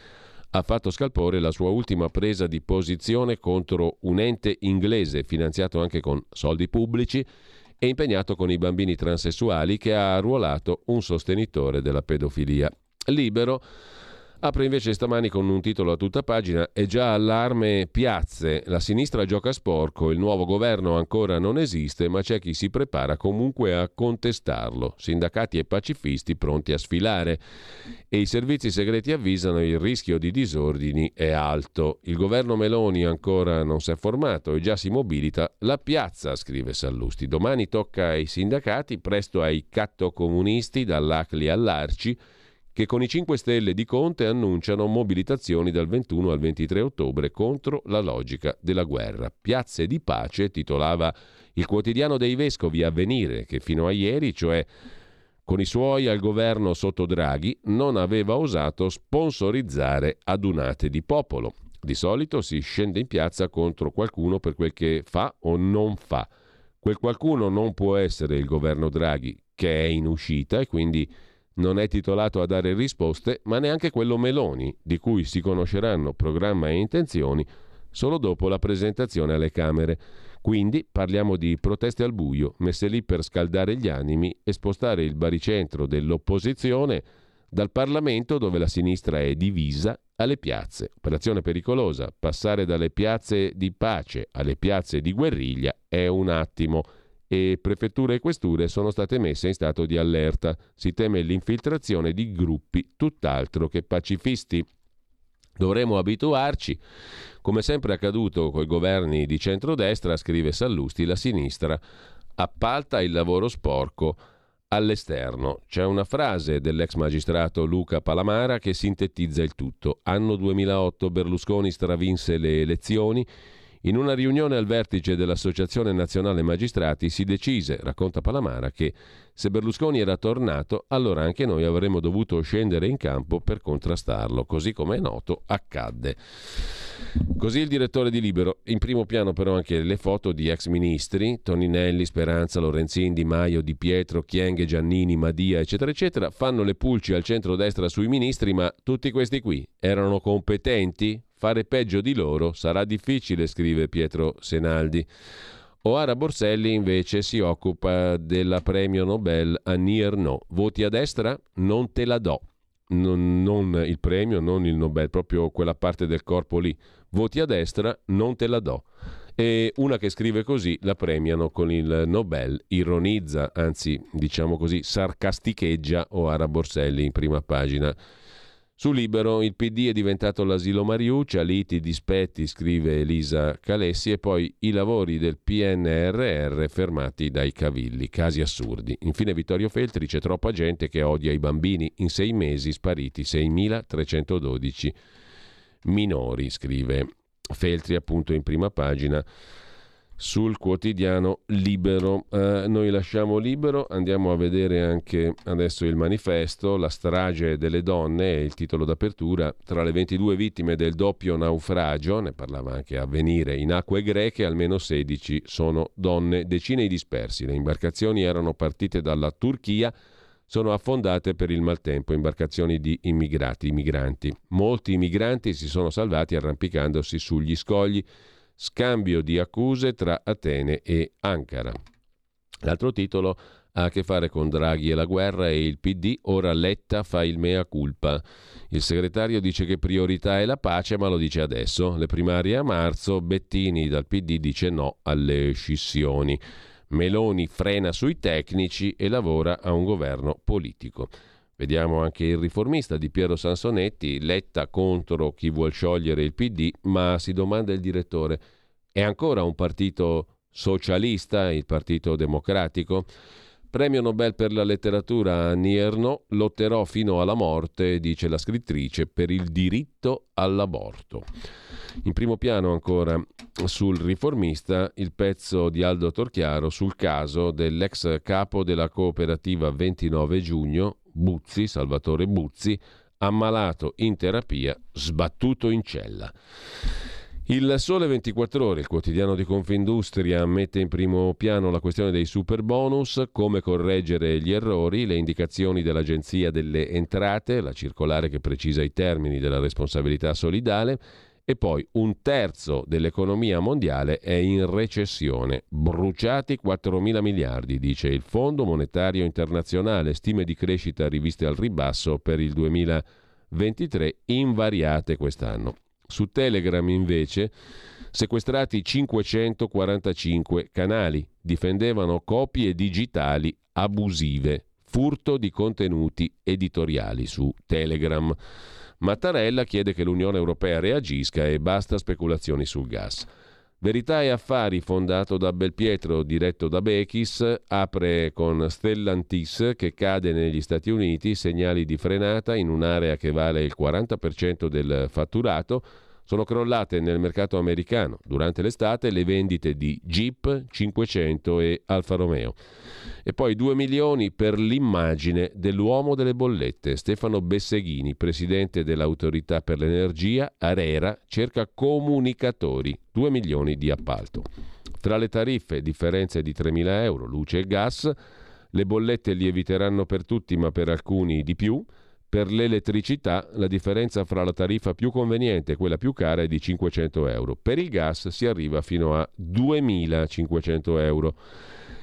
ha fatto scalpore la sua ultima presa di posizione contro un ente inglese finanziato anche con soldi pubblici e impegnato con i bambini transessuali, che ha arruolato un sostenitore della pedofilia. Libero apre invece stamani con un titolo a tutta pagina: è già allarme piazze, la sinistra gioca sporco, il nuovo governo ancora non esiste ma c'è chi si prepara comunque a contestarlo, sindacati e pacifisti pronti a sfilare e i servizi segreti avvisano il rischio di disordini è alto, il governo Meloni ancora non si è formato e già si mobilita la piazza, scrive Sallusti. Domani tocca ai sindacati, presto ai cattocomunisti dall'Acli all'Arci, che con i cinque Stelle di Conte annunciano mobilitazioni dal ventuno al ventitré ottobre contro la logica della guerra. Piazze di pace, titolava il quotidiano dei vescovi Avvenire, che fino a ieri, cioè con i suoi al governo sotto Draghi, non aveva osato sponsorizzare adunate di popolo. Di solito si scende in piazza contro qualcuno per quel che fa o non fa. Quel qualcuno non può essere il governo Draghi, che è in uscita e quindi non è titolato a dare risposte, ma neanche quello Meloni, di cui si conosceranno programma e intenzioni solo dopo la presentazione alle Camere. Quindi parliamo di proteste al buio, messe lì per scaldare gli animi e spostare il baricentro dell'opposizione dal Parlamento, dove la sinistra è divisa, alle piazze. Operazione pericolosa, passare dalle piazze di pace alle piazze di guerriglia è un attimo. E prefetture e questure sono state messe in stato di allerta. Si teme l'infiltrazione di gruppi tutt'altro che pacifisti. Dovremo abituarci, come sempre accaduto coi governi di centrodestra, scrive Sallusti, la sinistra appalta il lavoro sporco all'esterno. C'è una frase dell'ex magistrato Luca Palamara che sintetizza il tutto. Anno duemilaotto, Berlusconi stravinse le elezioni. In una riunione al vertice dell'Associazione Nazionale Magistrati si decise, racconta Palamara, che se Berlusconi era tornato, allora anche noi avremmo dovuto scendere in campo per contrastarlo. Così, come è noto, accadde. Così il direttore di Libero. In primo piano però anche le foto di ex ministri, Toninelli, Speranza, Lorenzin, Di Maio, Di Pietro, Chienghe, Giannini, Madia, eccetera eccetera. Fanno le pulci al centrodestra sui ministri, ma tutti questi qui erano competenti? Fare peggio di loro sarà difficile, scrive Pietro Senaldi. Oara Borselli invece si occupa della premio Nobel a Nierno. Voti a destra? Non te la do. Non, non il premio, non il Nobel, proprio quella parte del corpo lì. Voti a destra? Non te la do. E una che scrive così la premiano con il Nobel, ironizza, anzi diciamo così sarcasticheggia Oara Borselli in prima pagina. Su Libero, il P D è diventato l'asilo Mariuccia, liti, dispetti, scrive Elisa Calessi, e poi i lavori del P N R R fermati dai cavilli, casi assurdi. Infine Vittorio Feltri, c'è troppa gente che odia i bambini, in sei mesi spariti seimilatrecentododici minori, scrive Feltri appunto in prima pagina sul quotidiano Libero. Eh, noi lasciamo Libero, andiamo a vedere anche adesso il Manifesto, la strage delle donne, il titolo d'apertura. Tra le ventidue vittime del doppio naufragio, ne parlava anche Avvenire, in acque greche almeno sedici sono donne, decine i dispersi. Le imbarcazioni erano partite dalla Turchia, sono affondate per il maltempo, imbarcazioni di immigrati, migranti. Molti migranti si sono salvati arrampicandosi sugli scogli. Scambio di accuse tra Atene e Ankara. L'altro titolo ha a che fare con Draghi e la guerra e il P D, ora Letta fa il mea culpa. Il segretario dice che priorità è la pace, ma lo dice adesso. Le primarie a marzo, Bettini dal P D dice no alle scissioni. Meloni frena sui tecnici e lavora a un governo politico. Vediamo anche il Riformista di Piero Sansonetti, Letta contro chi vuol sciogliere il P D, ma si domanda il direttore, è ancora un partito socialista, il Partito Democratico? Premio Nobel per la letteratura a Nierno, lotterò fino alla morte, dice la scrittrice, per il diritto all'aborto. In primo piano ancora sul Riformista il pezzo di Aldo Torchiaro sul caso dell'ex capo della cooperativa ventinove giugno, Buzzi, Salvatore Buzzi, ammalato in terapia, sbattuto in cella. Il Sole ventiquattro Ore, il quotidiano di Confindustria, mette in primo piano la questione dei superbonus, come correggere gli errori, le indicazioni dell'Agenzia delle Entrate, la circolare che precisa i termini della responsabilità solidale, e poi un terzo dell'economia mondiale è in recessione. Bruciati quattromila miliardi, dice il Fondo Monetario Internazionale, stime di crescita riviste al ribasso per il duemilaventitré, invariate quest'anno. Su Telegram invece sequestrati cinquecentoquarantacinque canali, difendevano copie digitali abusive, furto di contenuti editoriali su Telegram. Mattarella chiede che l'Unione Europea reagisca e basta speculazioni sul gas. Verità e Affari, fondato da Belpietro, diretto da Bechis, apre con Stellantis che cade negli Stati Uniti, segnali di frenata in un'area che vale il quaranta per cento del fatturato. Sono crollate nel mercato americano durante l'estate le vendite di Jeep, cinquecento e Alfa Romeo. E poi due milioni per l'immagine dell'uomo delle bollette. Stefano Besseghini, presidente dell'autorità per l'energia, ARERA, cerca comunicatori, due milioni di appalto. Tra le tariffe, differenze di tremila euro, luce e gas, le bollette lieviteranno per tutti ma per alcuni di più. Per l'elettricità la differenza fra la tariffa più conveniente e quella più cara è di cinquecento euro. Per il gas si arriva fino a duemilacinquecento euro.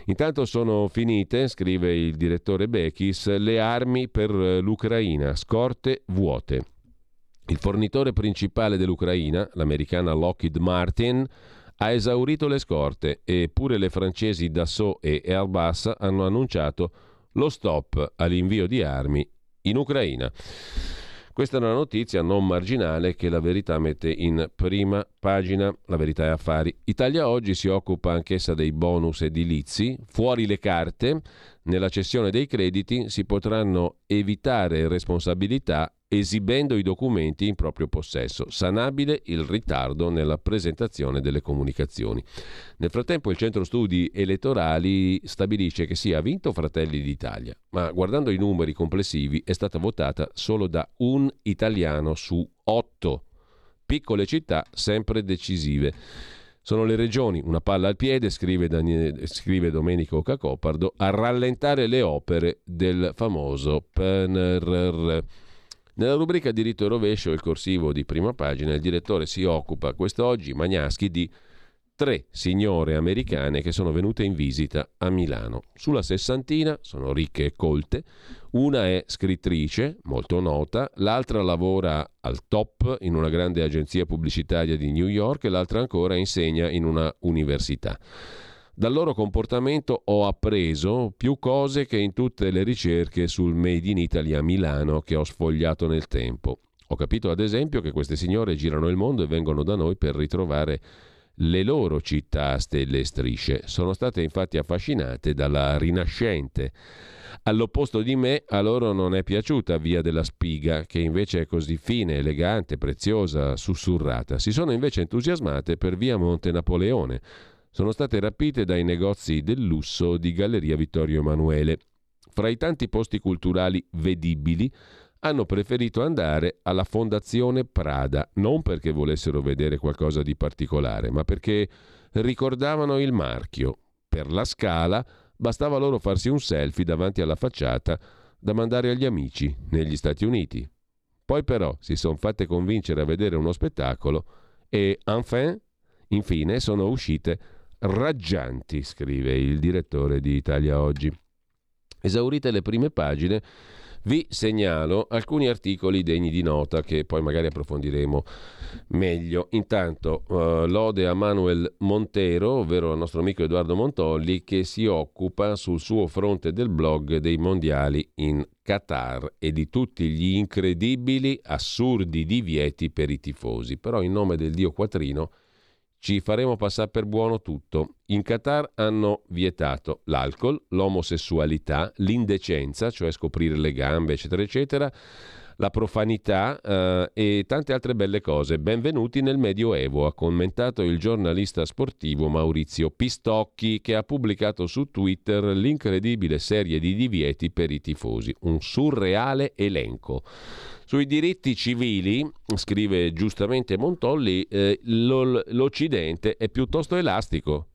Intanto sono finite, scrive il direttore Bechis, le armi per l'Ucraina, scorte vuote. Il fornitore principale dell'Ucraina, l'americana Lockheed Martin, ha esaurito le scorte e pure le francesi Dassault e Airbus hanno annunciato lo stop all'invio di armi in Ucraina. Questa è una notizia non marginale che La Verità mette in prima pagina. La Verità e Affari. Italia Oggi si occupa anch'essa dei bonus edilizi, fuori le carte, nella cessione dei crediti si potranno evitare responsabilità esibendo i documenti in proprio possesso, sanabile il ritardo nella presentazione delle comunicazioni. Nel frattempo il centro studi elettorali stabilisce che sia vinto Fratelli d'Italia, ma guardando i numeri complessivi è stata votata solo da un italiano su otto. Piccole città sempre decisive. Sono le regioni, una palla al piede, scrive, Daniele, scrive Domenico Cacopardo, a rallentare le opere del famoso P N R R. Nella rubrica diritto e rovescio, il corsivo di prima pagina, il direttore si occupa quest'oggi, Magnaschi, di tre signore americane che sono venute in visita a Milano. Sulla sessantina, sono ricche e colte, una è scrittrice, molto nota, l'altra lavora al Top in una grande agenzia pubblicitaria di New York e l'altra ancora insegna in una università. Dal loro comportamento ho appreso più cose che in tutte le ricerche sul Made in Italy a Milano che ho sfogliato nel tempo. Ho capito ad esempio che queste signore girano il mondo e vengono da noi per ritrovare le loro città a stelle e strisce. Sono state infatti affascinate dalla Rinascente. All'opposto di me, a loro non è piaciuta Via della Spiga, che invece è così fine, elegante, preziosa, sussurrata. Si sono invece entusiasmate per Via Monte Napoleone. Sono state rapite dai negozi del lusso di Galleria Vittorio Emanuele. Fra i tanti posti culturali vedibili hanno preferito andare alla Fondazione Prada, non perché volessero vedere qualcosa di particolare, ma perché ricordavano il marchio. Per la Scala bastava loro farsi un selfie davanti alla facciata da mandare agli amici negli Stati Uniti. Poi però si sono fatte convincere a vedere uno spettacolo e enfin, infine sono uscite raggianti, scrive il direttore di Italia Oggi. Esaurite le prime pagine, vi segnalo alcuni articoli degni di nota che poi magari approfondiremo meglio. Intanto eh, lode a Manuel Montero, ovvero il nostro amico Edoardo Montolli, che si occupa sul suo fronte del blog dei mondiali in Qatar e di tutti gli incredibili, assurdi divieti per i tifosi. Però in nome del Dio Quattrino ci faremo passare per buono tutto. In Qatar hanno vietato l'alcol, l'omosessualità, l'indecenza, cioè scoprire le gambe, eccetera, eccetera, la profanità eh, e tante altre belle cose. Benvenuti nel Medioevo, ha commentato il giornalista sportivo Maurizio Pistocchi, che ha pubblicato su Twitter l'incredibile serie di divieti per i tifosi, un surreale elenco. Sui diritti civili, scrive giustamente Montolli, eh, l'Occidente è piuttosto elastico.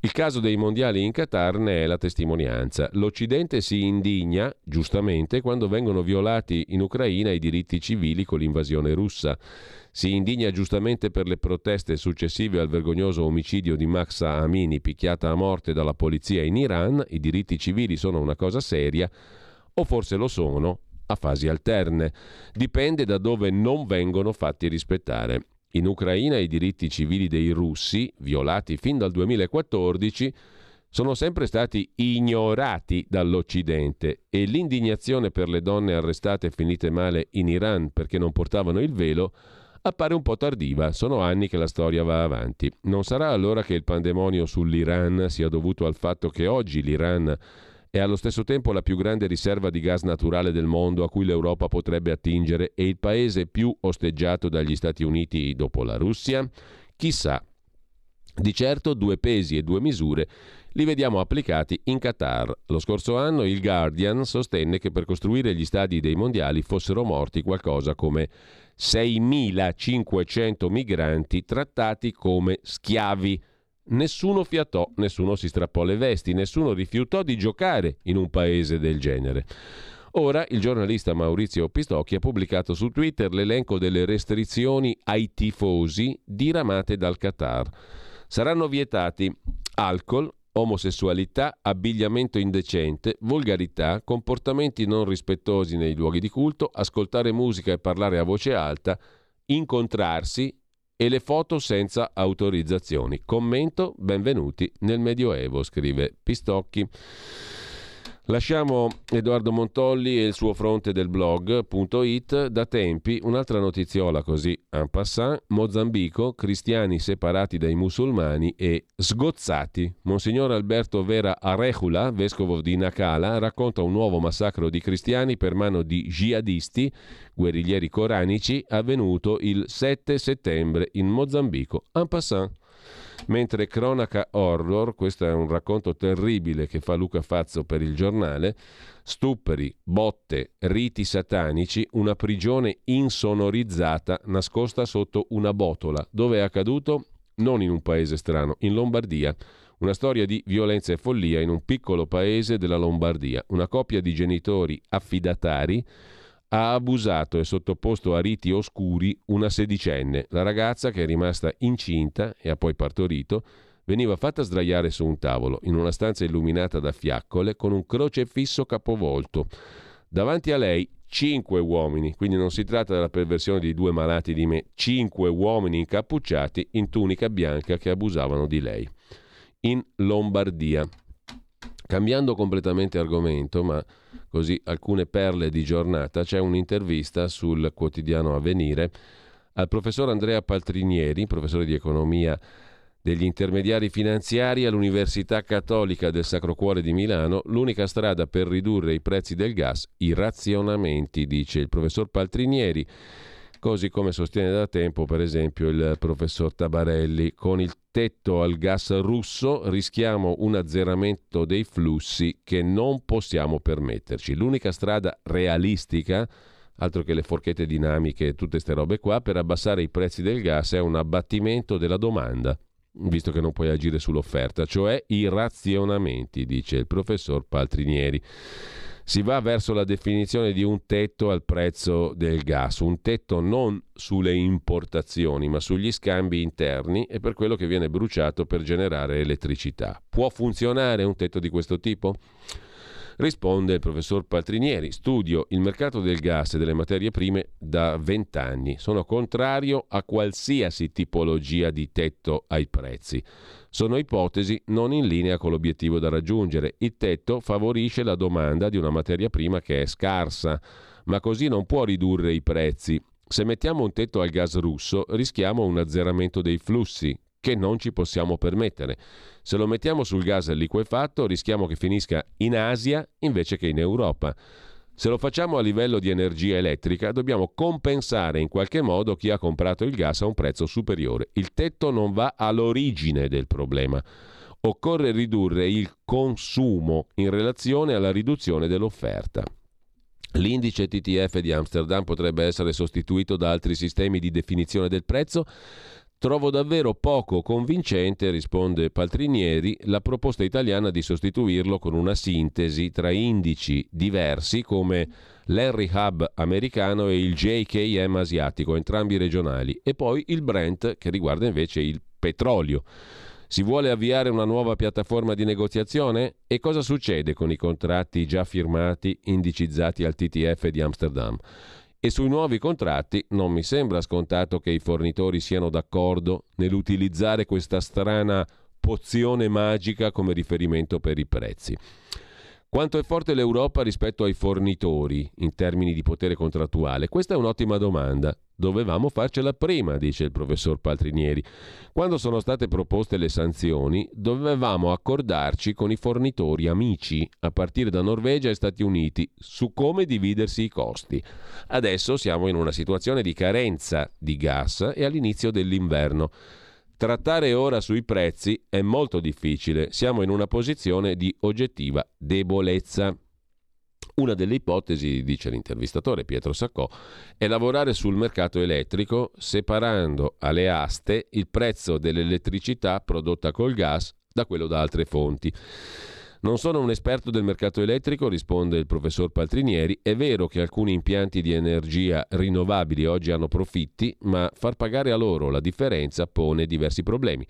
Il caso dei mondiali in Qatar ne è la testimonianza. L'Occidente si indigna, giustamente, quando vengono violati in Ucraina i diritti civili con l'invasione russa. Si indigna giustamente per le proteste successive al vergognoso omicidio di Mahsa Amini, picchiata a morte dalla polizia in Iran. I diritti civili sono una cosa seria, o forse lo sono, a fasi alterne. Dipende da dove non vengono fatti rispettare. In Ucraina i diritti civili dei russi, violati fin dal duemilaquattordici, sono sempre stati ignorati dall'Occidente e l'indignazione per le donne arrestate e finite male in Iran perché non portavano il velo appare un po' tardiva. Sono anni che la storia va avanti. Non sarà allora che il pandemonio sull'Iran sia dovuto al fatto che oggi l'Iran è allo stesso tempo la più grande riserva di gas naturale del mondo a cui l'Europa potrebbe attingere e il paese più osteggiato dagli Stati Uniti dopo la Russia? Chissà. Di certo due pesi e due misure li vediamo applicati in Qatar. Lo scorso anno il Guardian sostenne che per costruire gli stadi dei mondiali fossero morti qualcosa come seimilacinquecento migranti trattati come schiavi. Nessuno fiatò, nessuno si strappò le vesti, nessuno rifiutò di giocare in un paese del genere. Ora il giornalista Maurizio Pistocchi ha pubblicato su Twitter l'elenco delle restrizioni ai tifosi diramate dal Qatar. Saranno vietati alcol, omosessualità, abbigliamento indecente, volgarità, comportamenti non rispettosi nei luoghi di culto, ascoltare musica e parlare a voce alta, incontrarsi e le foto senza autorizzazioni. Commento: benvenuti nel Medioevo, scrive Pistocchi. Lasciamo Edoardo Montolli e il suo fronte del blog.it. Da tempi un'altra notiziola così en passant: Mozambico, cristiani separati dai musulmani e sgozzati. Monsignor Alberto Vera Arejula, vescovo di Nacala, racconta un nuovo massacro di cristiani per mano di jihadisti, guerriglieri coranici, avvenuto il sette settembre in Mozambico. En passant. Mentre cronaca horror, questo è un racconto terribile che fa Luca Fazzo per il giornale, stupri, botte, riti satanici, una prigione insonorizzata nascosta sotto una botola. Dove è accaduto? Non in un paese strano, in Lombardia. Una storia di violenza e follia in un piccolo paese della Lombardia. Una coppia di genitori affidatari ha abusato e sottoposto a riti oscuri una sedicenne. La ragazza, che è rimasta incinta e ha poi partorito, veniva fatta sdraiare su un tavolo in una stanza illuminata da fiaccole con un crocefisso capovolto. Davanti a lei cinque uomini, quindi non si tratta della perversione di due malati di me, cinque uomini incappucciati in tunica bianca che abusavano di lei. In Lombardia. Cambiando completamente argomento, ma così alcune perle di giornata, c'è un'intervista sul quotidiano Avvenire al professor Andrea Paltrinieri, professore di economia degli intermediari finanziari all'Università Cattolica del Sacro Cuore di Milano. L'unica strada per ridurre i prezzi del gas, i razionamenti, dice il professor Paltrinieri, così come sostiene da tempo per esempio il professor Tabarelli. Con il tetto al gas russo rischiamo un azzeramento dei flussi che non possiamo permetterci. L'unica strada realistica, altro che le forchette dinamiche e tutte queste robe qua, per abbassare i prezzi del gas è un abbattimento della domanda, visto che non puoi agire sull'offerta, cioè i razionamenti, dice il professor Paltrinieri. Si va verso la definizione di un tetto al prezzo del gas, un tetto non sulle importazioni ma sugli scambi interni e per quello che viene bruciato per generare elettricità. Può funzionare un tetto di questo tipo? Risponde il professor Paltrinieri: studio il mercato del gas e delle materie prime da vent'anni. Sono contrario a qualsiasi tipologia di tetto ai prezzi. Sono ipotesi non in linea con l'obiettivo da raggiungere. Il tetto favorisce la domanda di una materia prima che è scarsa, ma così non può ridurre i prezzi. Se mettiamo un tetto al gas russo, rischiamo un azzeramento dei flussi che non ci possiamo permettere. Se lo mettiamo sul gas liquefatto rischiamo che finisca in Asia invece che in Europa. Se lo facciamo a livello di energia elettrica dobbiamo compensare in qualche modo chi ha comprato il gas a un prezzo superiore. Il tetto non va all'origine del problema. Occorre ridurre il consumo in relazione alla riduzione dell'offerta. L'indice T T F di Amsterdam potrebbe essere sostituito da altri sistemi di definizione del prezzo? Trovo davvero poco convincente, risponde Paltrinieri, la proposta italiana di sostituirlo con una sintesi tra indici diversi come l'Henry Hub americano e il J K M asiatico, entrambi regionali, e poi il Brent che riguarda invece il petrolio. Si vuole avviare una nuova piattaforma di negoziazione? E cosa succede con i contratti già firmati, indicizzati al T T F di Amsterdam? E sui nuovi contratti non mi sembra scontato che i fornitori siano d'accordo nell'utilizzare questa strana pozione magica come riferimento per i prezzi. Quanto è forte l'Europa rispetto ai fornitori in termini di potere contrattuale? Questa è un'ottima domanda. Dovevamo farcela prima, dice il professor Paltrinieri. Quando sono state proposte le sanzioni, dovevamo accordarci con i fornitori amici, a partire da Norvegia e Stati Uniti, su come dividersi i costi. Adesso siamo in una situazione di carenza di gas e all'inizio dell'inverno. Trattare ora sui prezzi è molto difficile. Siamo in una posizione di oggettiva debolezza. Una delle ipotesi, dice l'intervistatore Pietro Saccò, è lavorare sul mercato elettrico separando alle aste il prezzo dell'elettricità prodotta col gas da quello da altre fonti. Non sono un esperto del mercato elettrico, risponde il professor Paltrinieri. È vero che alcuni impianti di energia rinnovabili oggi hanno profitti, ma far pagare a loro la differenza pone diversi problemi.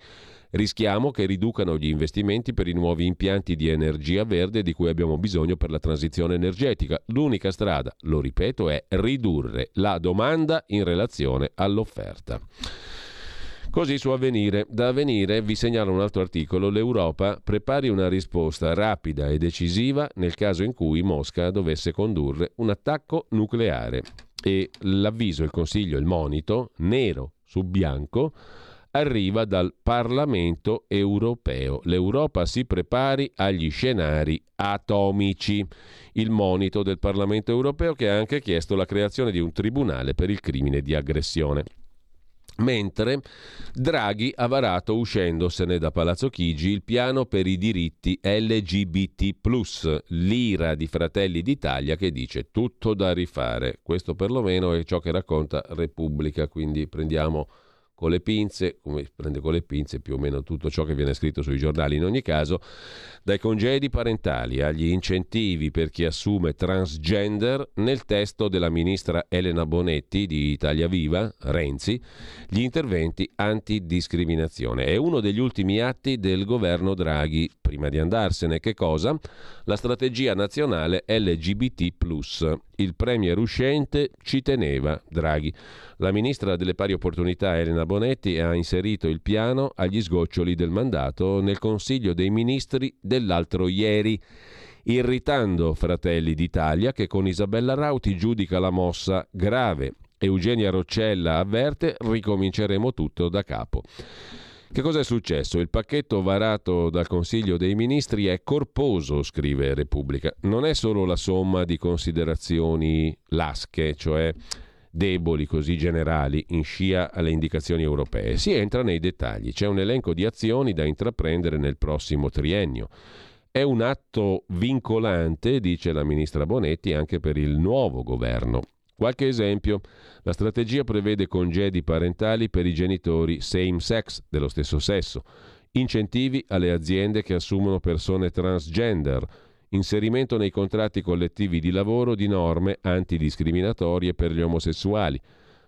Rischiamo che riducano gli investimenti per i nuovi impianti di energia verde di cui abbiamo bisogno per la transizione energetica. L'unica strada, lo ripeto, è ridurre la domanda in relazione all'offerta. Così su Avvenire. Da Avvenire vi segnalo un altro articolo. L'Europa prepari una risposta rapida e decisiva nel caso in cui Mosca dovesse condurre un attacco nucleare. E l'avviso, il consiglio, il monito, nero su bianco, arriva dal Parlamento europeo. L'Europa si prepari agli scenari atomici. Il monito del Parlamento europeo, che ha anche chiesto la creazione di un tribunale per il crimine di aggressione. Mentre Draghi ha varato, uscendosene da Palazzo Chigi, il piano per i diritti L G B T plus, l'ira di Fratelli d'Italia che dice tutto da rifare. Questo perlomeno è ciò che racconta Repubblica, quindi prendiamo con le pinze, come prende con le pinze più o meno tutto ciò che viene scritto sui giornali. In ogni caso, dai congedi parentali agli incentivi per chi assume transgender, nel testo della ministra Elena Bonetti di Italia Viva, Renzi, gli interventi antidiscriminazione. È uno degli ultimi atti del governo Draghi, prima di andarsene. Che cosa? La strategia nazionale L G B T plus. Il premier uscente ci teneva, Draghi. La ministra delle pari opportunità Elena Bonetti ha inserito il piano agli sgoccioli del mandato nel Consiglio dei Ministri dell'altro ieri, irritando Fratelli d'Italia, che con Isabella Rauti giudica la mossa grave. Eugenia Roccella avverte: ricominceremo tutto da capo. Che cosa è successo? Il pacchetto varato dal Consiglio dei Ministri è corposo, scrive Repubblica. Non è solo la somma di considerazioni lasche, cioè deboli, così generali, in scia alle indicazioni europee. Si entra nei dettagli. C'è un elenco di azioni da intraprendere nel prossimo triennio. È un atto vincolante, dice la ministra Bonetti, anche per il nuovo governo. Qualche esempio: la strategia prevede congedi parentali per i genitori same sex, dello stesso sesso, incentivi alle aziende che assumono persone transgender, inserimento nei contratti collettivi di lavoro di norme antidiscriminatorie per gli omosessuali,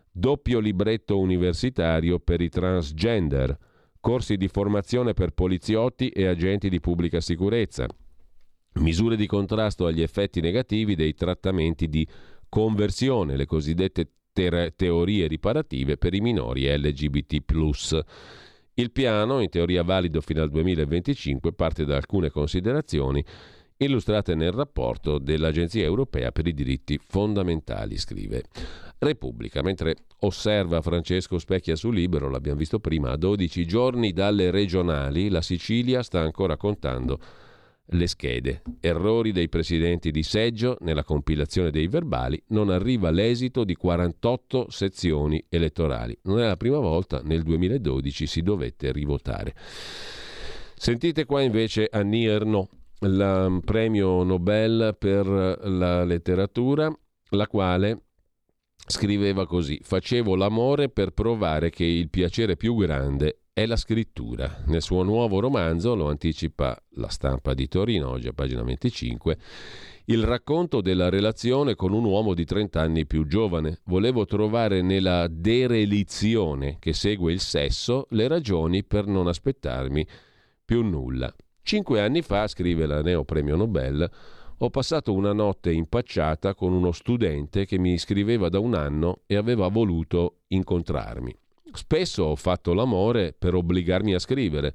doppio libretto universitario per i transgender, corsi di formazione per poliziotti e agenti di pubblica sicurezza, misure di contrasto agli effetti negativi dei trattamenti di conversione, le cosiddette ter- teorie riparative per i minori L G B T plus. Il piano, in teoria valido fino al duemilaventicinque, parte da alcune considerazioni illustrate nel rapporto dell'Agenzia Europea per i diritti fondamentali, scrive Repubblica. Mentre osserva Francesco Specchia su Libero, l'abbiamo visto prima, a dodici giorni dalle regionali la Sicilia sta ancora contando le schede. Errori dei presidenti di seggio nella compilazione dei verbali, non arriva l'esito di quarantotto sezioni elettorali. Non è la prima volta, nel duemiladodici si dovette rivotare. Sentite qua invece Annie Ernaux, il premio Nobel per la letteratura, la quale scriveva così: facevo l'amore per provare che il piacere più grande è la scrittura. Nel suo nuovo romanzo, lo anticipa La Stampa di Torino, oggi a pagina venticinque, il racconto della relazione con un uomo di trent'anni più giovane. Volevo trovare nella derelizione che segue il sesso le ragioni per non aspettarmi più nulla. Cinque anni fa, scrive la neo premio Nobel, ho passato una notte impacciata con uno studente che mi scriveva da un anno e aveva voluto incontrarmi. Spesso ho fatto l'amore per obbligarmi a scrivere.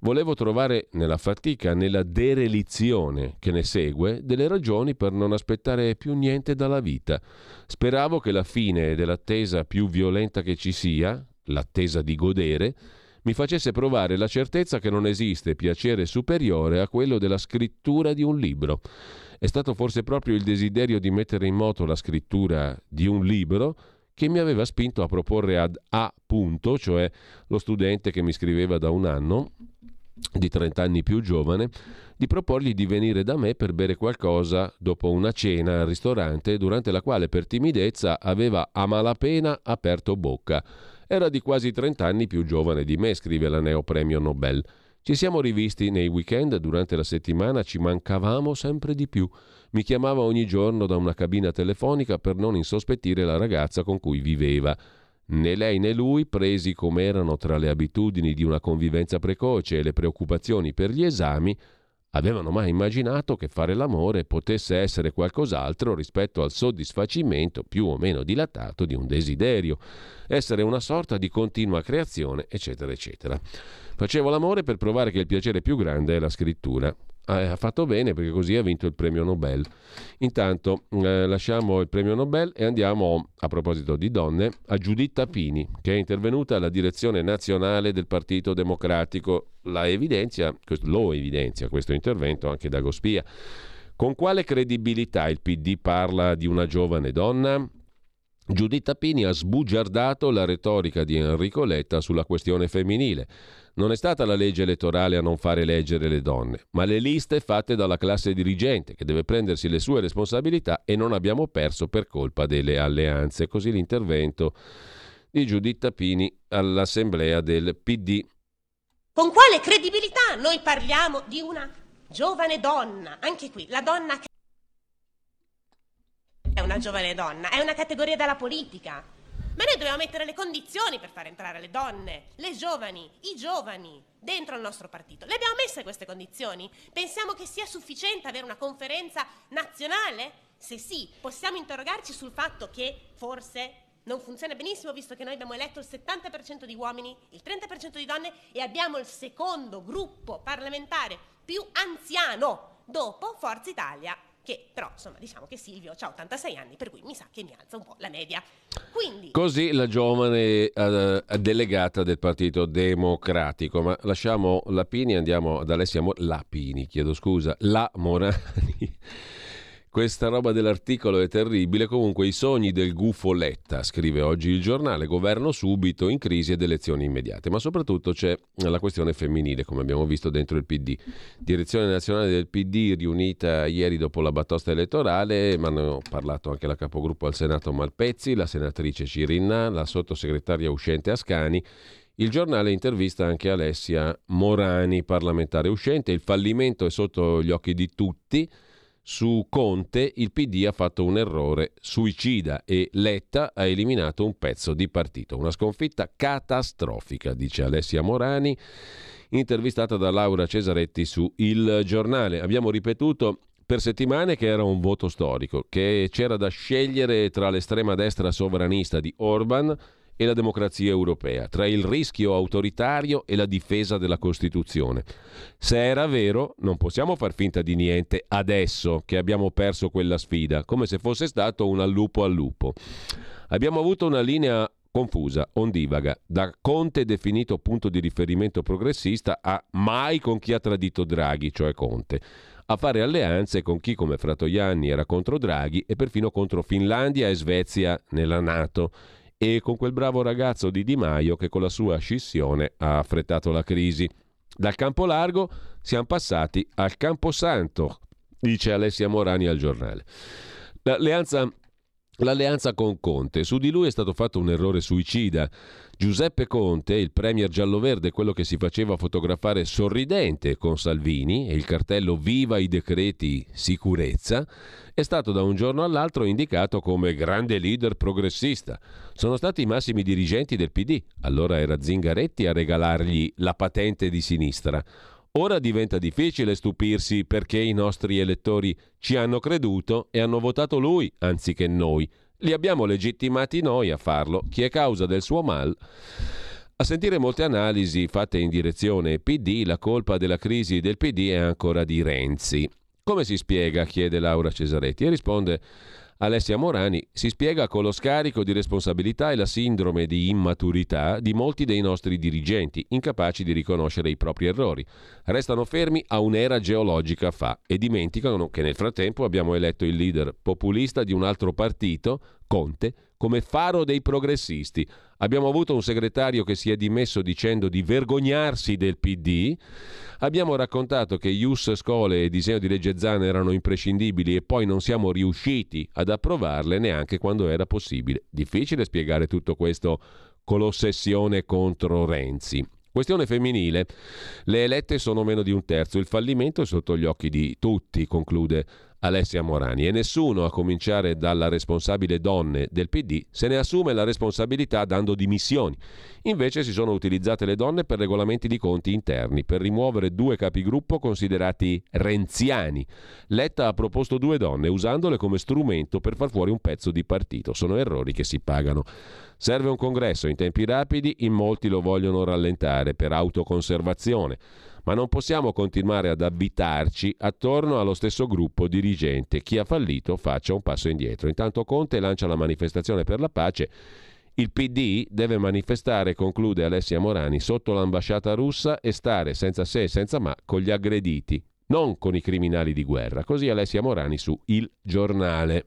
Volevo trovare nella fatica, nella derelizione che ne segue, delle ragioni per non aspettare più niente dalla vita. Speravo che la fine dell'attesa più violenta che ci sia, l'attesa di godere, mi facesse provare la certezza che non esiste piacere superiore a quello della scrittura di un libro. È stato forse proprio il desiderio di mettere in moto la scrittura di un libro che mi aveva spinto a proporre ad A. Punto, cioè lo studente che mi scriveva da un anno, di trenta anni più giovane, di proporgli di venire da me per bere qualcosa dopo una cena al ristorante, durante la quale per timidezza aveva a malapena aperto bocca. Era di quasi trenta anni più giovane di me, scrive la neo premio Nobel. Ci siamo rivisti nei weekend, durante la settimana ci mancavamo sempre di più. Mi chiamava ogni giorno da una cabina telefonica per non insospettire la ragazza con cui viveva. Né lei né lui, presi come erano tra le abitudini di una convivenza precoce e le preoccupazioni per gli esami, avevano mai immaginato che fare l'amore potesse essere qualcos'altro rispetto al soddisfacimento più o meno dilatato di un desiderio, essere una sorta di continua creazione, eccetera, eccetera. Facevo l'amore per provare che il piacere più grande è la scrittura. Ha fatto bene, perché così ha vinto il premio Nobel. Intanto eh, lasciamo il premio Nobel e andiamo, a proposito di donne, a Giuditta Pini, che è intervenuta alla direzione nazionale del Partito Democratico. La evidenzia, lo evidenzia questo intervento anche Dago Spia. Con quale credibilità il P D parla di una giovane donna? Giuditta Pini ha sbugiardato la retorica di Enrico Letta sulla questione femminile. Non è stata la legge elettorale a non fare eleggere le donne, ma le liste fatte dalla classe dirigente, che deve prendersi le sue responsabilità, e non abbiamo perso per colpa delle alleanze. Così l'intervento di Giuditta Pini all'assemblea del P D. Con quale credibilità noi parliamo di una giovane donna? Anche qui, la donna che è una giovane donna, è una categoria della politica, ma noi dobbiamo mettere le condizioni per far entrare le donne, le giovani, i giovani dentro il nostro partito. Le abbiamo messe queste condizioni? Pensiamo che sia sufficiente avere una conferenza nazionale? Se sì, possiamo interrogarci sul fatto che forse non funziona benissimo, visto che noi abbiamo eletto il settanta per cento di uomini, il trenta per cento di donne, e abbiamo il secondo gruppo parlamentare più anziano dopo Forza Italia, che però insomma diciamo che Silvio ha ottantasei anni, per cui mi sa che mi alza un po' la media. Quindi... Così la giovane uh, delegata del Partito Democratico. Ma lasciamo la Pini, andiamo ad Alessia Mo- la Pini, chiedo scusa, la Morani. Questa roba dell'articolo è terribile. Comunque, i sogni del gufo Letta, scrive oggi il Giornale, governo subito, in crisi ed elezioni immediate. Ma soprattutto c'è la questione femminile, come abbiamo visto dentro il P D. Direzione nazionale del P D riunita ieri dopo la batosta elettorale, ma ne ho parlato anche la capogruppo al Senato Malpezzi, la senatrice Cirinna, la sottosegretaria uscente Ascani. Il Giornale intervista anche Alessia Morani, parlamentare uscente. Il fallimento è sotto gli occhi di tutti. Su Conte il P D ha fatto un errore suicida e Letta ha eliminato un pezzo di partito. Una sconfitta catastrofica, dice Alessia Morani, intervistata da Laura Cesaretti su Il Giornale. Abbiamo ripetuto per settimane che era un voto storico, che c'era da scegliere tra l'estrema destra sovranista di Orban e la democrazia europea, tra il rischio autoritario e la difesa della Costituzione. Se era vero, non possiamo far finta di niente adesso che abbiamo perso quella sfida, come se fosse stato un al lupo al lupo. Abbiamo avuto una linea confusa, ondivaga, da Conte definito punto di riferimento progressista a mai con chi ha tradito Draghi, cioè Conte, a fare alleanze con chi come Fratoianni era contro Draghi e perfino contro Finlandia e Svezia nella NATO, e con quel bravo ragazzo di Di Maio che con la sua scissione ha affrettato la crisi. Dal campo largo siamo passati al camposanto, dice Alessia Morani al Giornale. L'alleanza, l'alleanza con Conte, su di lui è stato fatto un errore suicida. Giuseppe Conte, il premier gialloverde, quello che si faceva fotografare sorridente con Salvini e il cartello "Viva i decreti sicurezza", è stato da un giorno all'altro indicato come grande leader progressista. Sono stati i massimi dirigenti del P D, allora era Zingaretti, a regalargli la patente di sinistra. Ora diventa difficile stupirsi perché i nostri elettori ci hanno creduto e hanno votato lui anziché noi. Li abbiamo legittimati noi a farlo. Chi è causa del suo mal A sentire molte analisi fatte in direzione P D, la colpa della crisi del P D è ancora di Renzi. Come si spiega? Chiede Laura Cesaretti e risponde Alessia Morani. Si spiega con lo scarico di responsabilità e la sindrome di immaturità di molti dei nostri dirigenti, incapaci di riconoscere i propri errori. Restano fermi a un'era geologica fa e dimenticano che nel frattempo abbiamo eletto il leader populista di un altro partito, Conte, come faro dei progressisti. Abbiamo avuto un segretario che si è dimesso dicendo di vergognarsi del P D, abbiamo raccontato che Ius Scholae e disegno di legge Zan erano imprescindibili e poi non siamo riusciti ad approvarle neanche quando era possibile. Difficile spiegare tutto questo con l'ossessione contro Renzi. Questione femminile. Le elette sono meno di un terzo, il fallimento è sotto gli occhi di tutti, conclude Alessia Morani, e nessuno, a cominciare dalla responsabile donne del P D, se ne assume la responsabilità dando dimissioni. Invece si sono utilizzate le donne per regolamenti di conti interni, per rimuovere due capigruppo considerati renziani. Letta ha proposto due donne, usandole come strumento per far fuori un pezzo di partito. Sono errori che si pagano. Serve un congresso in tempi rapidi, in molti lo vogliono rallentare per autoconservazione. Ma non possiamo continuare ad avvitarci attorno allo stesso gruppo dirigente. Chi ha fallito faccia un passo indietro. Intanto Conte lancia la manifestazione per la pace. Il P D deve manifestare, conclude Alessia Morani, sotto l'ambasciata russa e stare senza se e senza ma con gli aggrediti, non con i criminali di guerra. Così Alessia Morani su Il Giornale.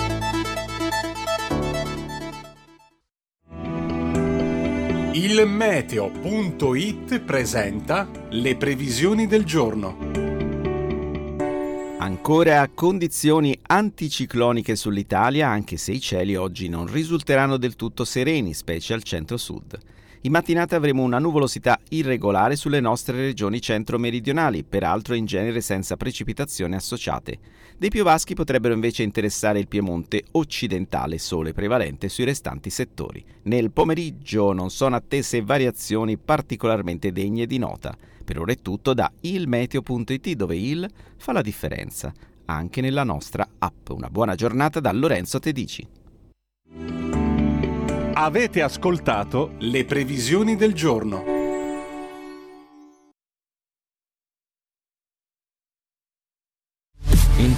Il meteo punto it presenta le previsioni del giorno. Ancora condizioni anticicloniche sull'Italia, anche se i cieli oggi non risulteranno del tutto sereni, specie al centro-sud. In mattinata avremo una nuvolosità irregolare sulle nostre regioni centro-meridionali, peraltro in genere senza precipitazioni associate. Dei piovaschi potrebbero invece interessare il Piemonte occidentale, sole prevalente sui restanti settori. Nel pomeriggio non sono attese variazioni particolarmente degne di nota. Per ora è tutto da il meteo punto it, dove il fa la differenza, anche nella nostra app. Una buona giornata da Lorenzo Tedici. Avete ascoltato le previsioni del giorno. In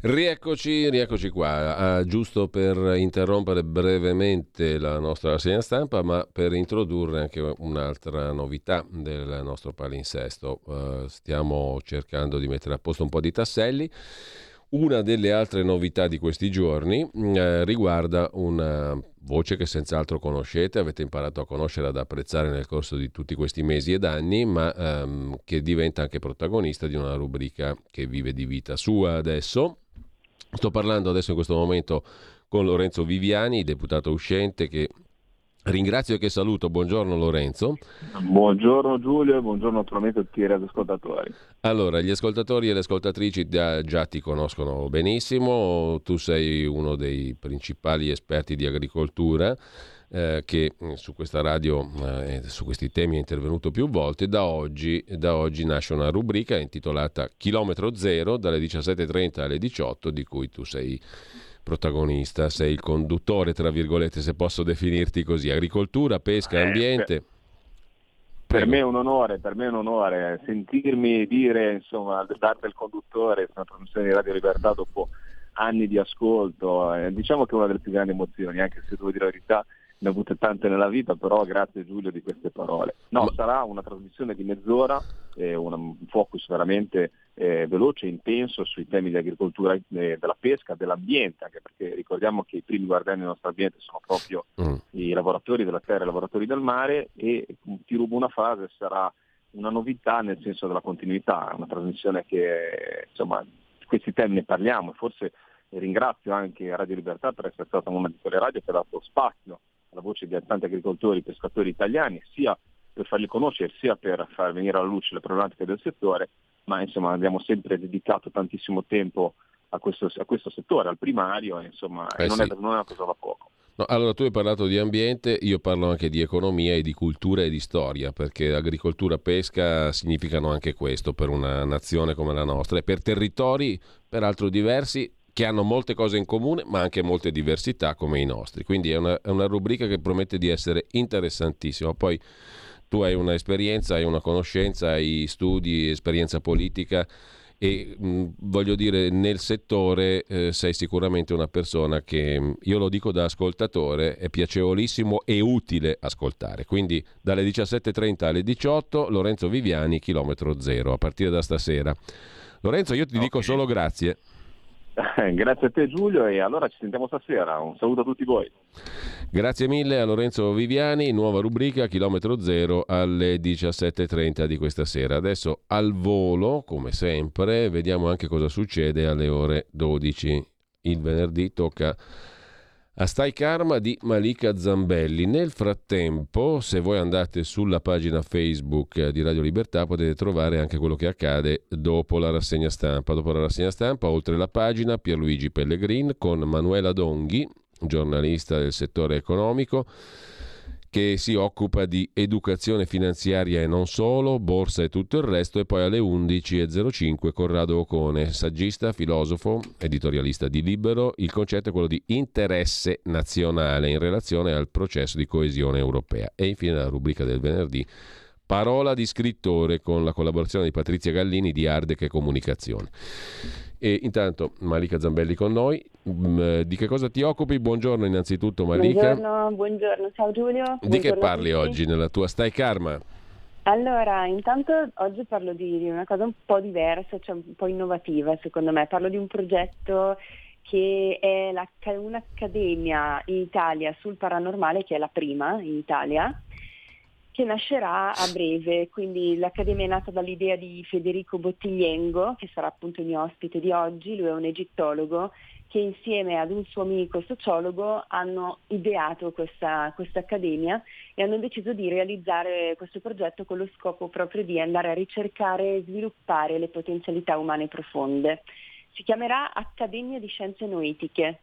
Rieccoci, rieccoci qua. Uh, giusto per interrompere brevemente la nostra rassegna stampa, ma per introdurre anche un'altra novità del nostro palinsesto. Uh, stiamo cercando di mettere a posto un po' di tasselli. Una delle altre novità di questi giorni eh, riguarda una voce che senz'altro conoscete, avete imparato a conoscere, ad apprezzare nel corso di tutti questi mesi ed anni, ma ehm, che diventa anche protagonista di una rubrica che vive di vita sua adesso. Sto parlando adesso in questo momento con Lorenzo Viviani, deputato uscente che Ringrazio che saluto, buongiorno Lorenzo. Buongiorno Giulio e buongiorno naturalmente a tutti i radioascoltatori. Allora, gli ascoltatori e le ascoltatrici da, già ti conoscono benissimo, tu sei uno dei principali esperti di agricoltura eh, che su questa radio e eh, su questi temi è intervenuto più volte. Da oggi, da oggi nasce una rubrica intitolata Chilometro Zero, dalle diciassette e trenta alle diciotto, di cui tu sei protagonista, sei il conduttore, tra virgolette, se posso definirti così. Agricoltura, pesca, ambiente. Eh, per me è un onore, per me è un onore sentirmi dire, insomma, darti il conduttore, una trasmissione di Radio Libertà dopo anni di ascolto. Eh, diciamo che è una delle più grandi emozioni, anche se devo dire la verità, ne ho avute tante nella vita, però grazie Giulio di queste parole. No, Ma... sarà una trasmissione di mezz'ora, eh, un focus veramente Eh, veloce e intenso sui temi dell'agricoltura, eh, della pesca, dell'ambiente, anche perché ricordiamo che i primi guardiani del nostro ambiente sono proprio mm. i lavoratori della terra e i lavoratori del mare. E ti rubo una frase, sarà una novità nel senso della continuità, una trasmissione che, insomma, questi temi ne parliamo. Forse ringrazio anche Radio Libertà per essere stata una di quelle radio che ha dato spazio alla voce di tanti agricoltori, pescatori italiani, sia per farli conoscere sia per far venire alla luce le problematiche del settore, ma insomma abbiamo sempre dedicato tantissimo tempo a questo, a questo settore, al primario, e insomma eh non, sì. è, non è una cosa da poco. No, allora tu hai parlato di ambiente, io parlo anche di economia e di cultura e di storia, perché agricoltura, pesca significano anche questo per una nazione come la nostra e per territori peraltro diversi che hanno molte cose in comune ma anche molte diversità come i nostri, quindi è una, è una rubrica che promette di essere interessantissima. Poi tu hai un'esperienza, hai una conoscenza, hai studi, esperienza politica e mh, voglio dire nel settore eh, sei sicuramente una persona che, io lo dico da ascoltatore, è piacevolissimo e utile ascoltare. Quindi dalle diciassette e trenta alle diciotto Lorenzo Viviani, Chilometro Zero, a partire da stasera. Lorenzo, io ti okay. dico solo grazie. Grazie a te Giulio, e allora ci sentiamo stasera, un saluto a tutti voi. Grazie mille a Lorenzo Viviani, nuova rubrica Chilometro Zero alle diciassette e trenta di questa sera. Adesso al volo, come sempre, vediamo anche cosa succede alle ore dodici. Il venerdì tocca a Stai Karma di Malika Zambelli. Nel frattempo, se voi andate sulla pagina Facebook di Radio Libertà, potete trovare anche quello che accade dopo la rassegna stampa. Dopo la rassegna stampa, oltre la pagina, Pierluigi Pellegrin con Manuela Donghi, giornalista del settore economico, che si occupa di educazione finanziaria e non solo, borsa e tutto il resto, e poi alle undici e zero cinque Corrado Ocone, saggista, filosofo, editorialista di Libero. Il concetto è quello di interesse nazionale in relazione al processo di coesione europea. E infine la rubrica del venerdì, Parola di scrittore, con la collaborazione di Patrizia Gallini di Ardec e Comunicazione. E intanto Malika Zambelli con noi. Di che cosa ti occupi? Buongiorno innanzitutto Malika. Buongiorno, buongiorno. Ciao Giulio. Buongiorno. Di che parli oggi nella tua Stai Karma? Allora, intanto oggi parlo di una cosa un po' diversa, cioè un po' innovativa secondo me. Parlo di un progetto che è la, un'accademia in Italia sul paranormale, che è la prima in Italia, che nascerà a breve. Quindi l'accademia è nata dall'idea di Federico Bottigliengo, che sarà appunto il mio ospite di oggi. Lui è un egittologo che insieme ad un suo amico sociologo hanno ideato questa, questa accademia e hanno deciso di realizzare questo progetto con lo scopo proprio di andare a ricercare e sviluppare le potenzialità umane profonde. Si chiamerà Accademia di Scienze Noetiche,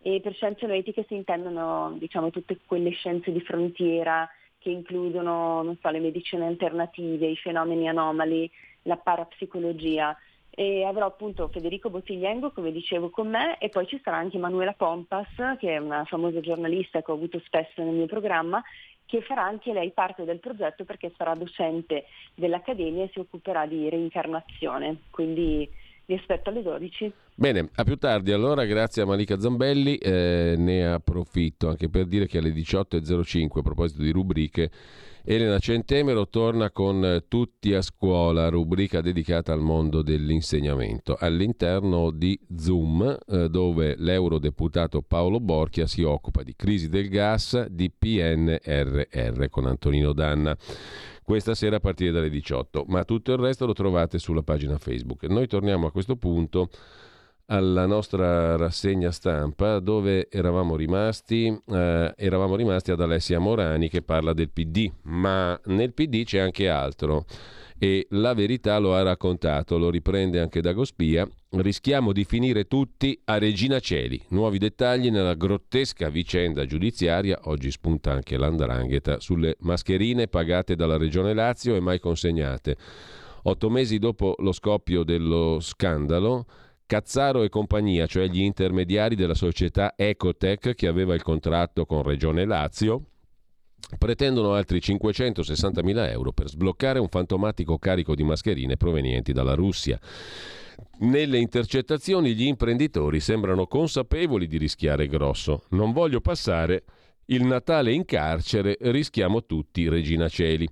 e per scienze noetiche si intendono, diciamo, tutte quelle scienze di frontiera che includono, non so, le medicine alternative, i fenomeni anomali, la parapsicologia. E avrò appunto Federico Bottigliengo, come dicevo, con me, e poi ci sarà anche Manuela Pompas, che è una famosa giornalista che ho avuto spesso nel mio programma, che farà anche lei parte del progetto perché sarà docente dell'Accademia e si occuperà di reincarnazione. Quindi vi aspetto alle dodici. Bene, a più tardi allora, grazie a Malika Zambelli. Eh, ne approfitto anche per dire che alle diciotto e zero cinque, a proposito di rubriche, Elena Centemero torna con Tutti a scuola, rubrica dedicata al mondo dell'insegnamento, all'interno di Zoom, eh, dove l'eurodeputato Paolo Borchia si occupa di crisi del gas, di P N R R con Antonino Danna. Questa sera a partire dalle diciotto, ma tutto il resto lo trovate sulla pagina Facebook. Noi torniamo a questo punto alla nostra rassegna stampa, dove eravamo rimasti eh, eravamo rimasti ad Alessia Morani che parla del P D, ma nel P D c'è anche altro e La Verità lo ha raccontato, lo riprende anche Dagospia. Rischiamo di finire tutti a Regina Coeli, nuovi dettagli nella grottesca vicenda giudiziaria, oggi spunta anche l'andrangheta sulle mascherine pagate dalla Regione Lazio e mai consegnate. Otto mesi dopo lo scoppio dello scandalo, Cazzaro e compagnia, cioè gli intermediari della società Ecotec che aveva il contratto con Regione Lazio, pretendono altri cinquecentosessantamila euro per sbloccare un fantomatico carico di mascherine provenienti dalla Russia. Nelle intercettazioni gli imprenditori sembrano consapevoli di rischiare grosso. Non voglio passare il Natale in carcere, rischiamo tutti Regina Coeli.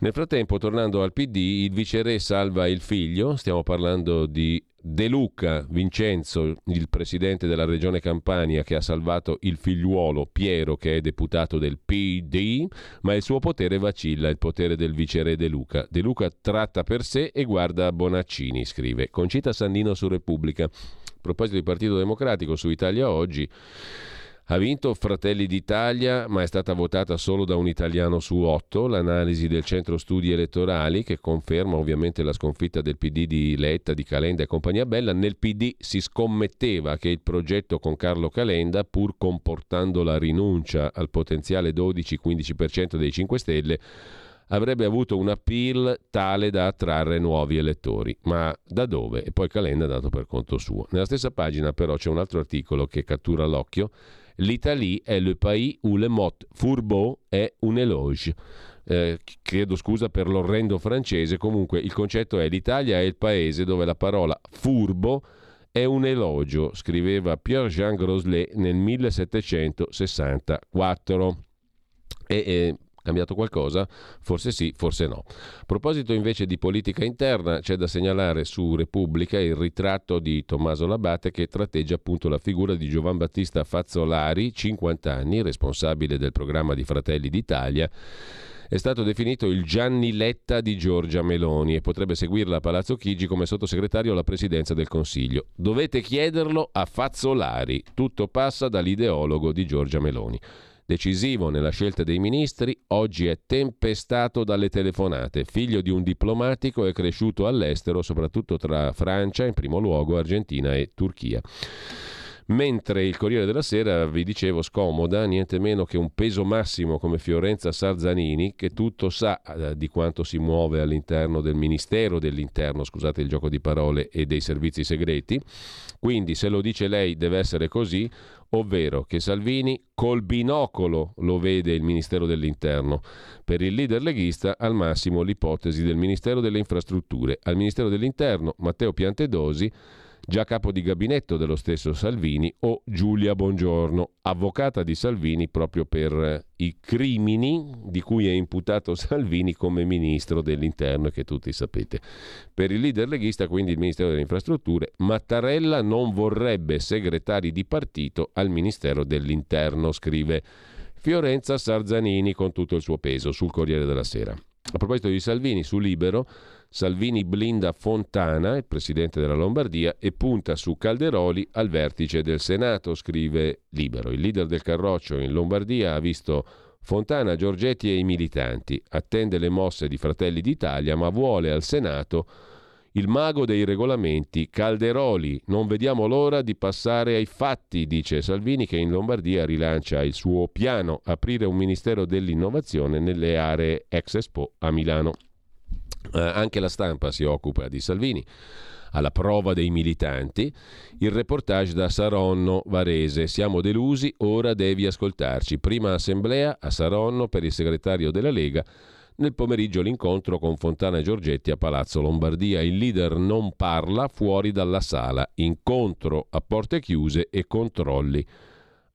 Nel frattempo, tornando al P D, il viceré salva il figlio, stiamo parlando di De Luca Vincenzo, il presidente della regione Campania, che ha salvato il figliuolo Piero, che è deputato del P D, ma il suo potere vacilla, il potere del viceré De Luca. De Luca tratta per sé e guarda Bonaccini, scrive Concita Sannino su Repubblica. A proposito del Partito Democratico, su Italia Oggi, ha vinto Fratelli d'Italia, ma è stata votata solo da un italiano su otto. L'analisi del Centro Studi Elettorali, che conferma ovviamente la sconfitta del P D di Letta, di Calenda e compagnia bella. Nel P D si scommetteva che il progetto con Carlo Calenda, pur comportando la rinuncia al potenziale dodici-quindici per cento dei cinque Stelle, avrebbe avuto un appeal tale da attrarre nuovi elettori. Ma da dove? E poi Calenda ha dato per conto suo. Nella stessa pagina però c'è un altro articolo che cattura l'occhio. L'Italie è le pays où le mot fourbeau è un eloge. Eh, chiedo scusa per l'orrendo francese, comunque il concetto è: l'Italia è il paese dove la parola furbo è un elogio, scriveva Pierre-Jean Groslay nel millesettecentosessantaquattro. E... Eh, cambiato qualcosa? Forse sì, forse no. A proposito invece di politica interna, c'è da segnalare su Repubblica il ritratto di Tommaso Labate che tratteggia appunto la figura di Giovan Battista Fazzolari, cinquanta anni, responsabile del programma di Fratelli d'Italia. È stato definito il Gianni Letta di Giorgia Meloni e potrebbe seguirla a Palazzo Chigi come sottosegretario alla presidenza del Consiglio. Dovete chiederlo a Fazzolari, tutto passa dall'ideologo di Giorgia Meloni. Decisivo nella scelta dei ministri, oggi è tempestato dalle telefonate. Figlio di un diplomatico, è cresciuto all'estero, soprattutto tra Francia, in primo luogo Argentina e Turchia. Mentre il Corriere della Sera, vi dicevo, scomoda niente meno che un peso massimo come Fiorenza Sarzanini, che tutto sa di quanto si muove all'interno del Ministero dell'Interno, scusate il gioco di parole, e dei servizi segreti. Quindi se lo dice lei deve essere così, ovvero che Salvini col binocolo lo vede il Ministero dell'Interno. Per il leader leghista al massimo l'ipotesi del Ministero delle Infrastrutture. Al Ministero dell'Interno Matteo Piantedosi, già capo di gabinetto dello stesso Salvini, o Giulia Bongiorno, avvocata di Salvini proprio per i crimini di cui è imputato Salvini come ministro dell'Interno, che tutti sapete. Per il leader leghista, quindi, il Ministero delle Infrastrutture. Mattarella non vorrebbe segretari di partito al Ministero dell'Interno, scrive Fiorenza Sarzanini con tutto il suo peso sul Corriere della Sera. A proposito di Salvini, su Libero, Salvini blinda Fontana, il presidente della Lombardia, e punta su Calderoli al vertice del Senato, scrive Libero. Il leader del Carroccio in Lombardia ha visto Fontana, Giorgetti e i militanti, attende le mosse di Fratelli d'Italia, ma vuole al Senato il mago dei regolamenti Calderoli. Non vediamo l'ora di passare ai fatti, dice Salvini, che in Lombardia rilancia il suo piano: aprire un ministero dell'innovazione nelle aree ex Expo a Milano. Eh, anche La Stampa si occupa di Salvini, alla prova dei militanti. Il reportage da Saronno Varese: siamo delusi, ora devi ascoltarci. Prima assemblea a Saronno per il segretario della Lega. Nel pomeriggio l'incontro con Fontana e Giorgetti a Palazzo Lombardia. Il leader non parla fuori dalla sala. Incontro a porte chiuse e controlli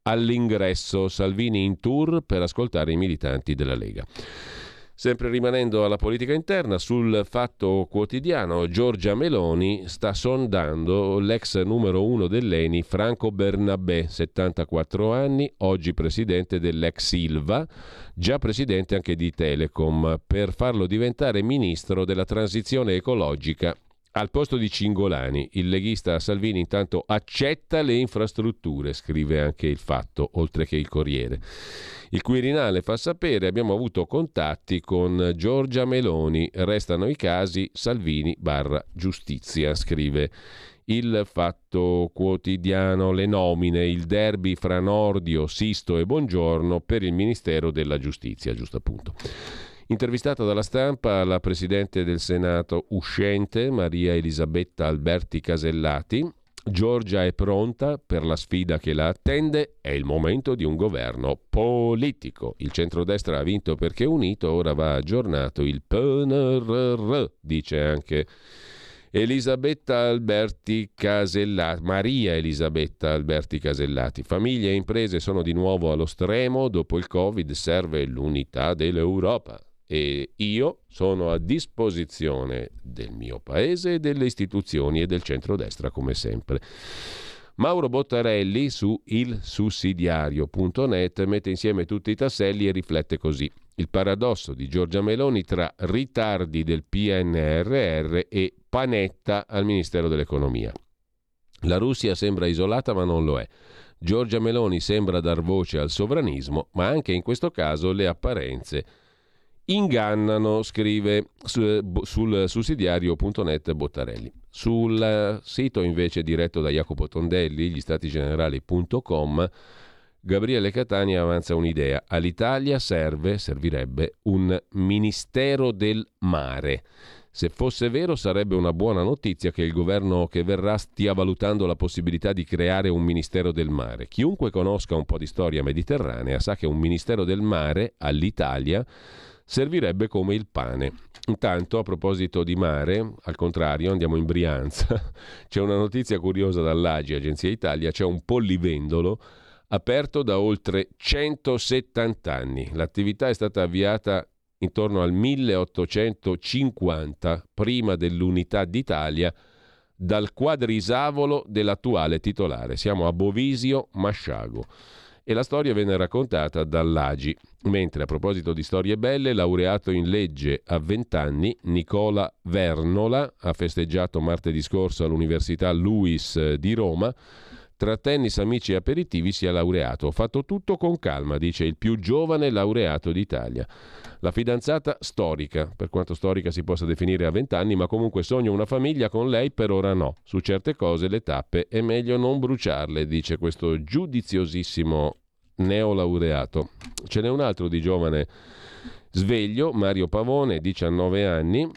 all'ingresso. Salvini in tour per ascoltare i militanti della Lega. Sempre rimanendo alla politica interna, sul Fatto Quotidiano, Giorgia Meloni sta sondando l'ex numero uno dell'ENI, Franco Bernabé, settantaquattro anni, oggi presidente dell'ex Silva, già presidente anche di Telecom, per farlo diventare ministro della transizione ecologica al posto di Cingolani. Il leghista Salvini intanto accetta le infrastrutture, scrive anche Il Fatto, oltre che il Corriere. Il Quirinale fa sapere: abbiamo avuto contatti con Giorgia Meloni, restano i casi Salvini barra giustizia, scrive Il Fatto Quotidiano. Le nomine, il derby fra Nordio, Sisto e Bongiorno per il Ministero della Giustizia, giusto appunto. Intervistata dalla Stampa la presidente del Senato uscente, Maria Elisabetta Alberti Casellati, Giorgia è pronta per la sfida che la attende, è il momento di un governo politico. Il centrodestra ha vinto perché è unito, ora va aggiornato il P N R R, dice anche Elisabetta Alberti Casellati, Maria Elisabetta Alberti Casellati. Famiglie e imprese sono di nuovo allo stremo, dopo il Covid serve l'unità dell'Europa. E io sono a disposizione del mio paese e delle istituzioni e del centrodestra come sempre. Mauro Bottarelli su il sussidiario punto net mette insieme tutti i tasselli e riflette così: il paradosso di Giorgia Meloni tra ritardi del P N R R e Panetta al Ministero dell'Economia. La Russia sembra isolata ma non lo è. Giorgia Meloni sembra dar voce al sovranismo, ma anche in questo caso le apparenze ingannano, scrive sul sussidiario punto net Bottarelli. Sul sito invece diretto da Jacopo Tondelli, gli stati generali punto com, Gabriele Catania avanza un'idea: all'Italia serve, servirebbe un ministero del mare. Se fosse vero sarebbe una buona notizia che il governo che verrà stia valutando la possibilità di creare un Ministero del Mare. Chiunque conosca un po' di storia mediterranea sa che un Ministero del Mare all'Italia servirebbe come il pane. Intanto, a proposito di mare, al contrario, andiamo in Brianza. C'è una notizia curiosa dall'A G I, Agenzia Italia: c'è un pollivendolo aperto da oltre centosettanta anni. L'attività è stata avviata intorno al milleottocentocinquanta, prima dell'Unità d'Italia, dal quadrisavolo dell'attuale titolare. Siamo a Bovisio Masciago. E la storia venne raccontata dall'A G I. Mentre, a proposito di storie belle, laureato in legge a vent'anni, Nicola Vernola ha festeggiato martedì scorso all'Università Luis di Roma. Tra tennis, amici e aperitivi si è laureato. Ho fatto tutto con calma, dice il più giovane laureato d'Italia. La fidanzata storica, per quanto storica si possa definire a vent'anni, ma comunque sogno una famiglia, con lei per ora no. Su certe cose, le tappe, è meglio non bruciarle, dice questo giudiziosissimo neolaureato. Ce n'è un altro di giovane sveglio, Mario Pavone, diciannove anni.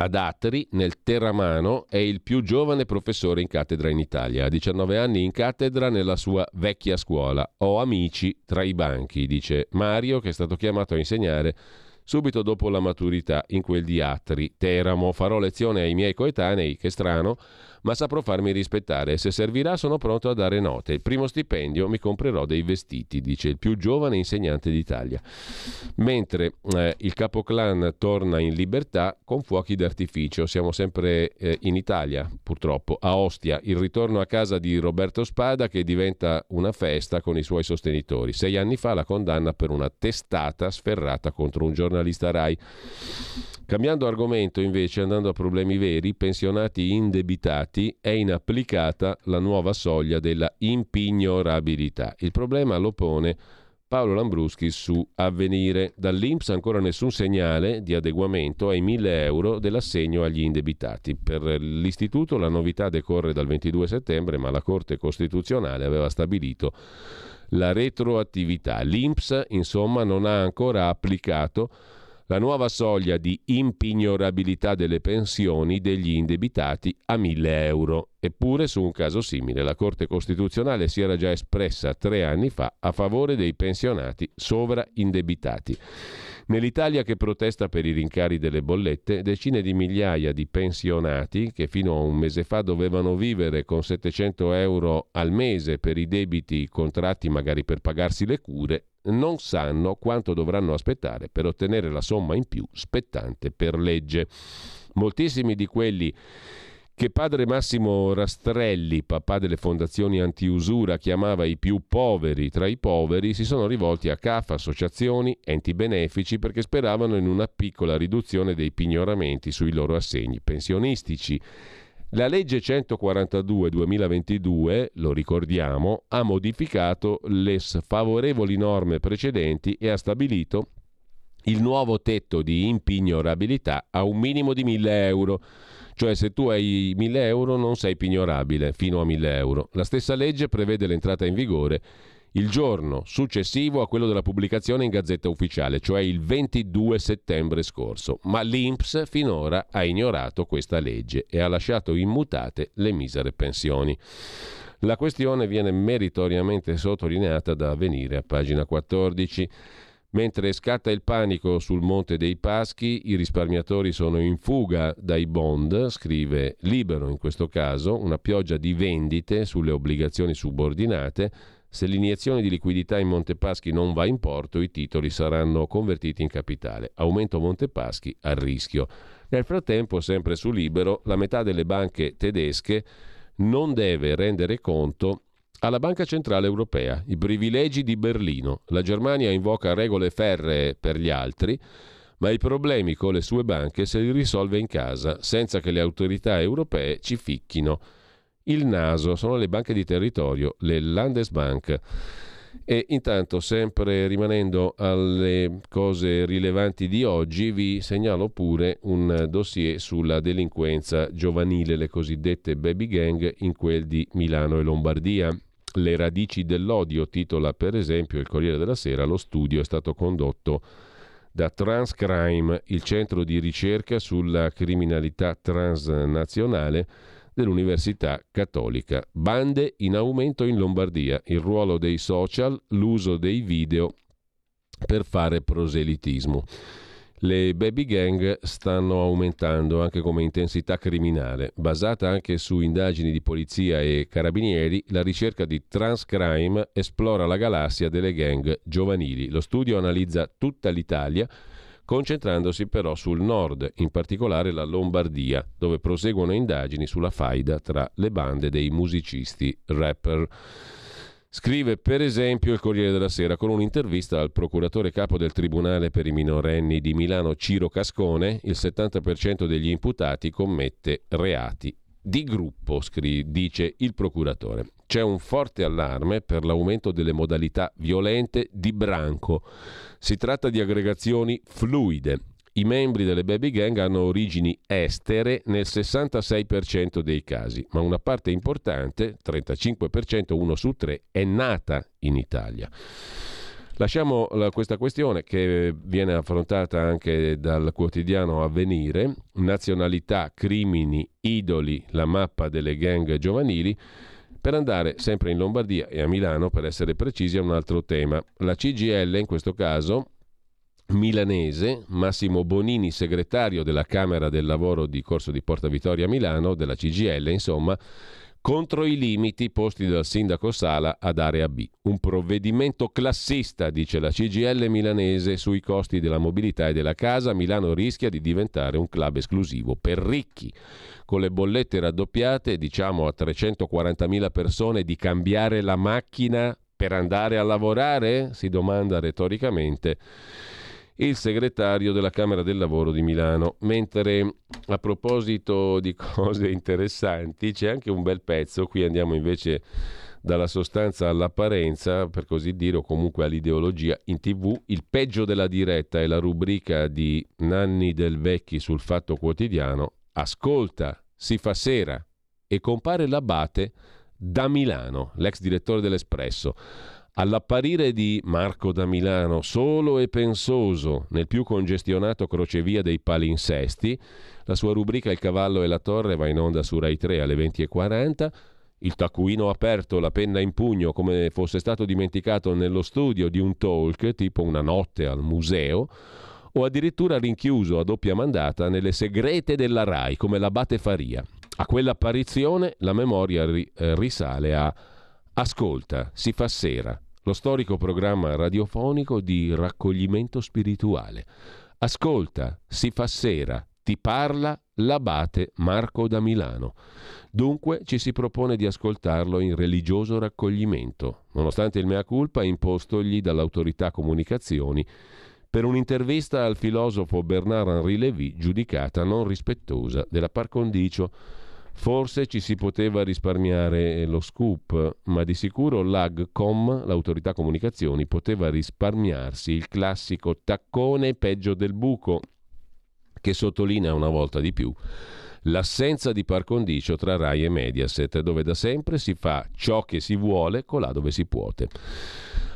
Ad Atri, nel Terramano, è il più giovane professore in cattedra in Italia. A diciannove anni in cattedra nella sua vecchia scuola. Ho amici tra i banchi, dice Mario, che è stato chiamato a insegnare subito dopo la maturità in quel di Atri, Teramo. Farò lezione ai miei coetanei, che strano, ma saprò farmi rispettare. Se servirà sono pronto a dare note. Il primo stipendio mi comprerò dei vestiti, dice il più giovane insegnante d'Italia. Mentre eh, il capoclan torna in libertà con fuochi d'artificio. Siamo sempre eh, in Italia, purtroppo, a Ostia. Il ritorno a casa di Roberto Spada, che diventa una festa con i suoi sostenitori. Sei anni fa la condanna per una testata sferrata contro un giornalista Rai. Cambiando argomento invece, andando a problemi veri, pensionati indebitati, è inapplicata la nuova soglia della impignorabilità. Il problema lo pone Paolo Lambruschi su Avvenire. Dall'Inps ancora nessun segnale di adeguamento ai mille euro dell'assegno agli indebitati. Per l'istituto la novità decorre dal ventidue settembre, ma la Corte Costituzionale aveva stabilito la retroattività. L'Inps, insomma, non ha ancora applicato la nuova soglia di impignorabilità delle pensioni degli indebitati a mille euro. Eppure su un caso simile la Corte Costituzionale si era già espressa tre anni fa a favore dei pensionati sovraindebitati. Nell'Italia che protesta per i rincari delle bollette, decine di migliaia di pensionati che fino a un mese fa dovevano vivere con settecento euro al mese per i debiti contratti magari per pagarsi le cure, non sanno quanto dovranno aspettare per ottenere la somma in più spettante per legge. Moltissimi di quelli che padre Massimo Rastrelli, papà delle fondazioni antiusura, chiamava i più poveri tra i poveri, si sono rivolti a C A F, associazioni, enti benefici, perché speravano in una piccola riduzione dei pignoramenti sui loro assegni pensionistici. La legge centoquarantadue duemilaventidue, lo ricordiamo, ha modificato le sfavorevoli norme precedenti e ha stabilito il nuovo tetto di impignorabilità a un minimo di mille euro. Cioè se tu hai mille euro non sei pignorabile fino a mille euro. La stessa legge prevede l'entrata in vigore il giorno successivo a quello della pubblicazione in Gazzetta Ufficiale, cioè il ventidue settembre scorso, ma l'I N P S finora ha ignorato questa legge e ha lasciato immutate le misere pensioni. La questione viene meritoriamente sottolineata da Avvenire a pagina quattordici. Mentre scatta il panico sul Monte dei Paschi, i risparmiatori sono in fuga dai bond, scrive Libero in questo caso, una pioggia di vendite sulle obbligazioni subordinate. Se l'iniezione di liquidità in Monte Paschi non va in porto, i titoli saranno convertiti in capitale. Aumento Monte Paschi a rischio. Nel frattempo, sempre su Libero, la metà delle banche tedesche non deve rendere conto alla Banca Centrale Europea, i privilegi di Berlino. La Germania invoca regole ferree per gli altri, ma i problemi con le sue banche se li risolve in casa, senza che le autorità europee ci ficchino il naso. Sono le banche di territorio, le Landesbank. E intanto, sempre rimanendo alle cose rilevanti di oggi, vi segnalo pure un dossier sulla delinquenza giovanile, le cosiddette baby gang in quel di Milano e Lombardia. Le radici dell'odio, titola per esempio il Corriere della Sera. Lo studio è stato condotto da Transcrime, il centro di ricerca sulla criminalità transnazionale dell'Università Cattolica. Bande in aumento in Lombardia, il ruolo dei social, l'uso dei video per fare proselitismo. Le baby gang stanno aumentando anche come intensità criminale. Basata anche su indagini di polizia e carabinieri, la ricerca di Transcrime esplora la galassia delle gang giovanili. Lo studio analizza tutta l'Italia, concentrandosi però sul nord, in particolare la Lombardia, dove proseguono indagini sulla faida tra le bande dei musicisti rapper. Scrive per esempio il Corriere della Sera con un'intervista al procuratore capo del Tribunale per i minorenni di Milano Ciro Cascone. Il settanta per cento degli imputati commette reati di gruppo, scri- dice il procuratore. C'è un forte allarme per l'aumento delle modalità violente di branco. Si tratta di aggregazioni fluide. I membri delle baby gang hanno origini estere nel sessantasei per cento dei casi, ma una parte importante, trentacinque per cento, uno su tre, è nata in Italia. Lasciamo la, questa questione che viene affrontata anche dal quotidiano Avvenire. Nazionalità, crimini, idoli, la mappa delle gang giovanili, per andare sempre in Lombardia e a Milano, per essere precisi, a un altro tema. La C G I L, in questo caso milanese, Massimo Bonini, segretario della Camera del Lavoro di Corso di Porta Vittoria a Milano, della C G I L, insomma, contro i limiti posti dal sindaco Sala ad Area B. Un provvedimento classista, dice la C G I L milanese, sui costi della mobilità e della casa. Milano rischia di diventare un club esclusivo per ricchi. Con le bollette raddoppiate, diciamo a trecentoquarantamila persone di cambiare la macchina per andare a lavorare? Si domanda retoricamente il segretario della Camera del Lavoro di Milano. Mentre a proposito di cose interessanti c'è anche un bel pezzo, qui andiamo invece dalla sostanza all'apparenza, per così dire, o comunque all'ideologia. In tv il peggio della diretta è la rubrica di Nanni Del Vecchi sul Fatto Quotidiano. Ascolta, si fa sera e compare l'Abate da Milano, l'ex direttore dell'Espresso. All'apparire di Marco da Milano, solo e pensoso nel più congestionato crocevia dei palinsesti, la sua rubrica Il Cavallo e la Torre va in onda su Rai tre alle venti e quaranta. Il taccuino aperto, la penna in pugno, come fosse stato dimenticato nello studio di un talk, tipo una notte al museo, o addirittura rinchiuso a doppia mandata nelle segrete della Rai, come l'Abate Faria. A quell'apparizione la memoria ri- risale a Ascolta, si fa sera, lo storico programma radiofonico di raccoglimento spirituale. Ascolta, si fa sera, Ti parla l'abate Marco da Milano. Dunque ci si propone di ascoltarlo in religioso raccoglimento, nonostante il mea culpa impostogli dall'autorità comunicazioni per un'intervista al filosofo Bernard-Henri Lévy giudicata non rispettosa della par condicio. Forse ci si poteva risparmiare lo scoop, ma di sicuro l'Agcom, l'autorità comunicazioni, poteva risparmiarsi il classico taccone peggio del buco, che sottolinea una volta di più l'assenza di par condicio tra Rai e Mediaset, dove da sempre si fa ciò che si vuole colà dove si può.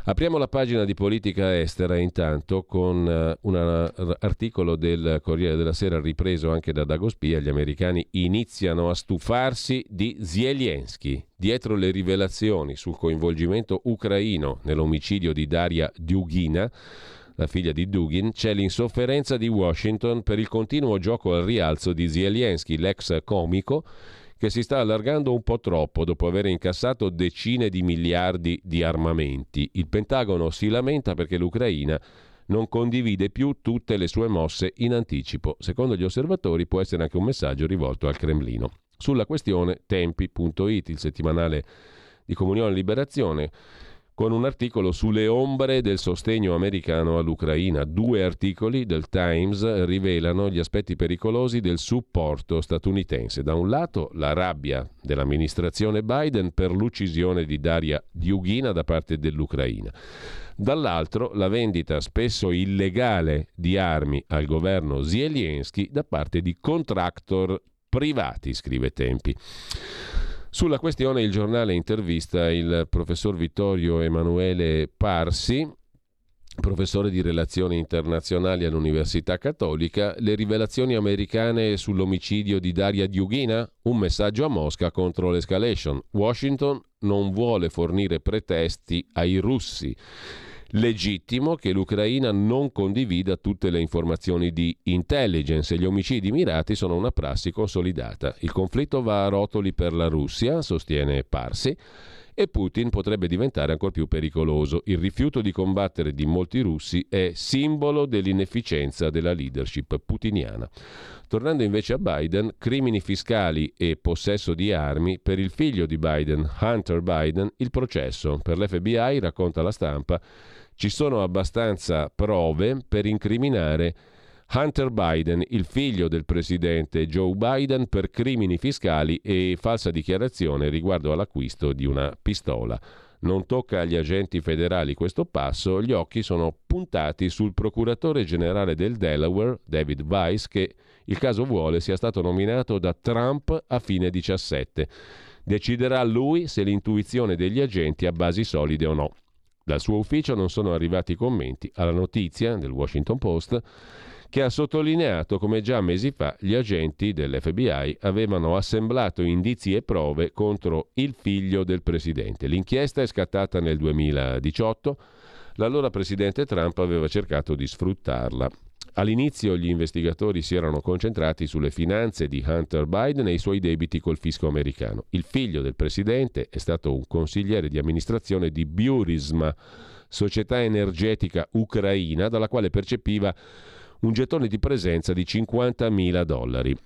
Apriamo la pagina di politica estera intanto con uh, un uh, articolo del Corriere della Sera ripreso anche da Dagospia. Gli americani iniziano a stufarsi di Zelensky. Dietro le rivelazioni sul coinvolgimento ucraino nell'omicidio di Daria Dugina, la figlia di Dugin, c'è l'insofferenza di Washington per il continuo gioco al rialzo di Zelensky, l'ex comico, che si sta allargando un po' troppo dopo aver incassato decine di miliardi di armamenti. Il Pentagono si lamenta perché l'Ucraina non condivide più tutte le sue mosse in anticipo. Secondo gli osservatori può essere anche un messaggio rivolto al Cremlino. Sulla questione tempi punto it, il settimanale di Comunione e Liberazione, con un articolo sulle ombre del sostegno americano all'Ucraina. Due articoli del Times rivelano gli aspetti pericolosi del supporto statunitense. Da un lato la rabbia dell'amministrazione Biden per l'uccisione di Daria Dugina da parte dell'Ucraina. Dall'altro la vendita spesso illegale di armi al governo Zelensky da parte di contractor privati, scrive Tempi. Sulla questione il giornale intervista il professor Vittorio Emanuele Parsi, professore di relazioni internazionali all'Università Cattolica. Le rivelazioni americane sull'omicidio di Daria Dugina? Un messaggio a Mosca contro l'escalation. Washington non vuole fornire pretesti ai russi. Legittimo che l'Ucraina non condivida tutte le informazioni di intelligence e gli omicidi mirati sono una prassi consolidata. Il conflitto va a rotoli per la Russia, sostiene Parsi, e Putin potrebbe diventare ancora più pericoloso. Il rifiuto di combattere di molti russi è simbolo dell'inefficienza della leadership putiniana. Tornando invece a Biden, crimini fiscali e possesso di armi per il figlio di Biden, Hunter Biden, il processo. Per l'F B I, racconta la stampa, ci sono abbastanza prove per incriminare Hunter Biden, il figlio del presidente Joe Biden, per crimini fiscali e falsa dichiarazione riguardo all'acquisto di una pistola. Non tocca agli agenti federali questo passo, gli occhi sono puntati sul procuratore generale del Delaware, David Weiss, che il caso vuole sia stato nominato da Trump a fine diciassette. Deciderà lui se l'intuizione degli agenti ha basi solide o no. Dal suo ufficio non sono arrivati commenti alla notizia del Washington Post, che ha sottolineato come già mesi fa gli agenti dell'F B I avevano assemblato indizi e prove contro il figlio del presidente. L'inchiesta è scattata nel duemiladiciotto, l'allora presidente Trump aveva cercato di sfruttarla. All'inizio gli investigatori si erano concentrati sulle finanze di Hunter Biden e i suoi debiti col fisco americano. Il figlio del presidente è stato un consigliere di amministrazione di Burisma, società energetica ucraina, dalla quale percepiva un gettone di presenza di cinquantamila dollari.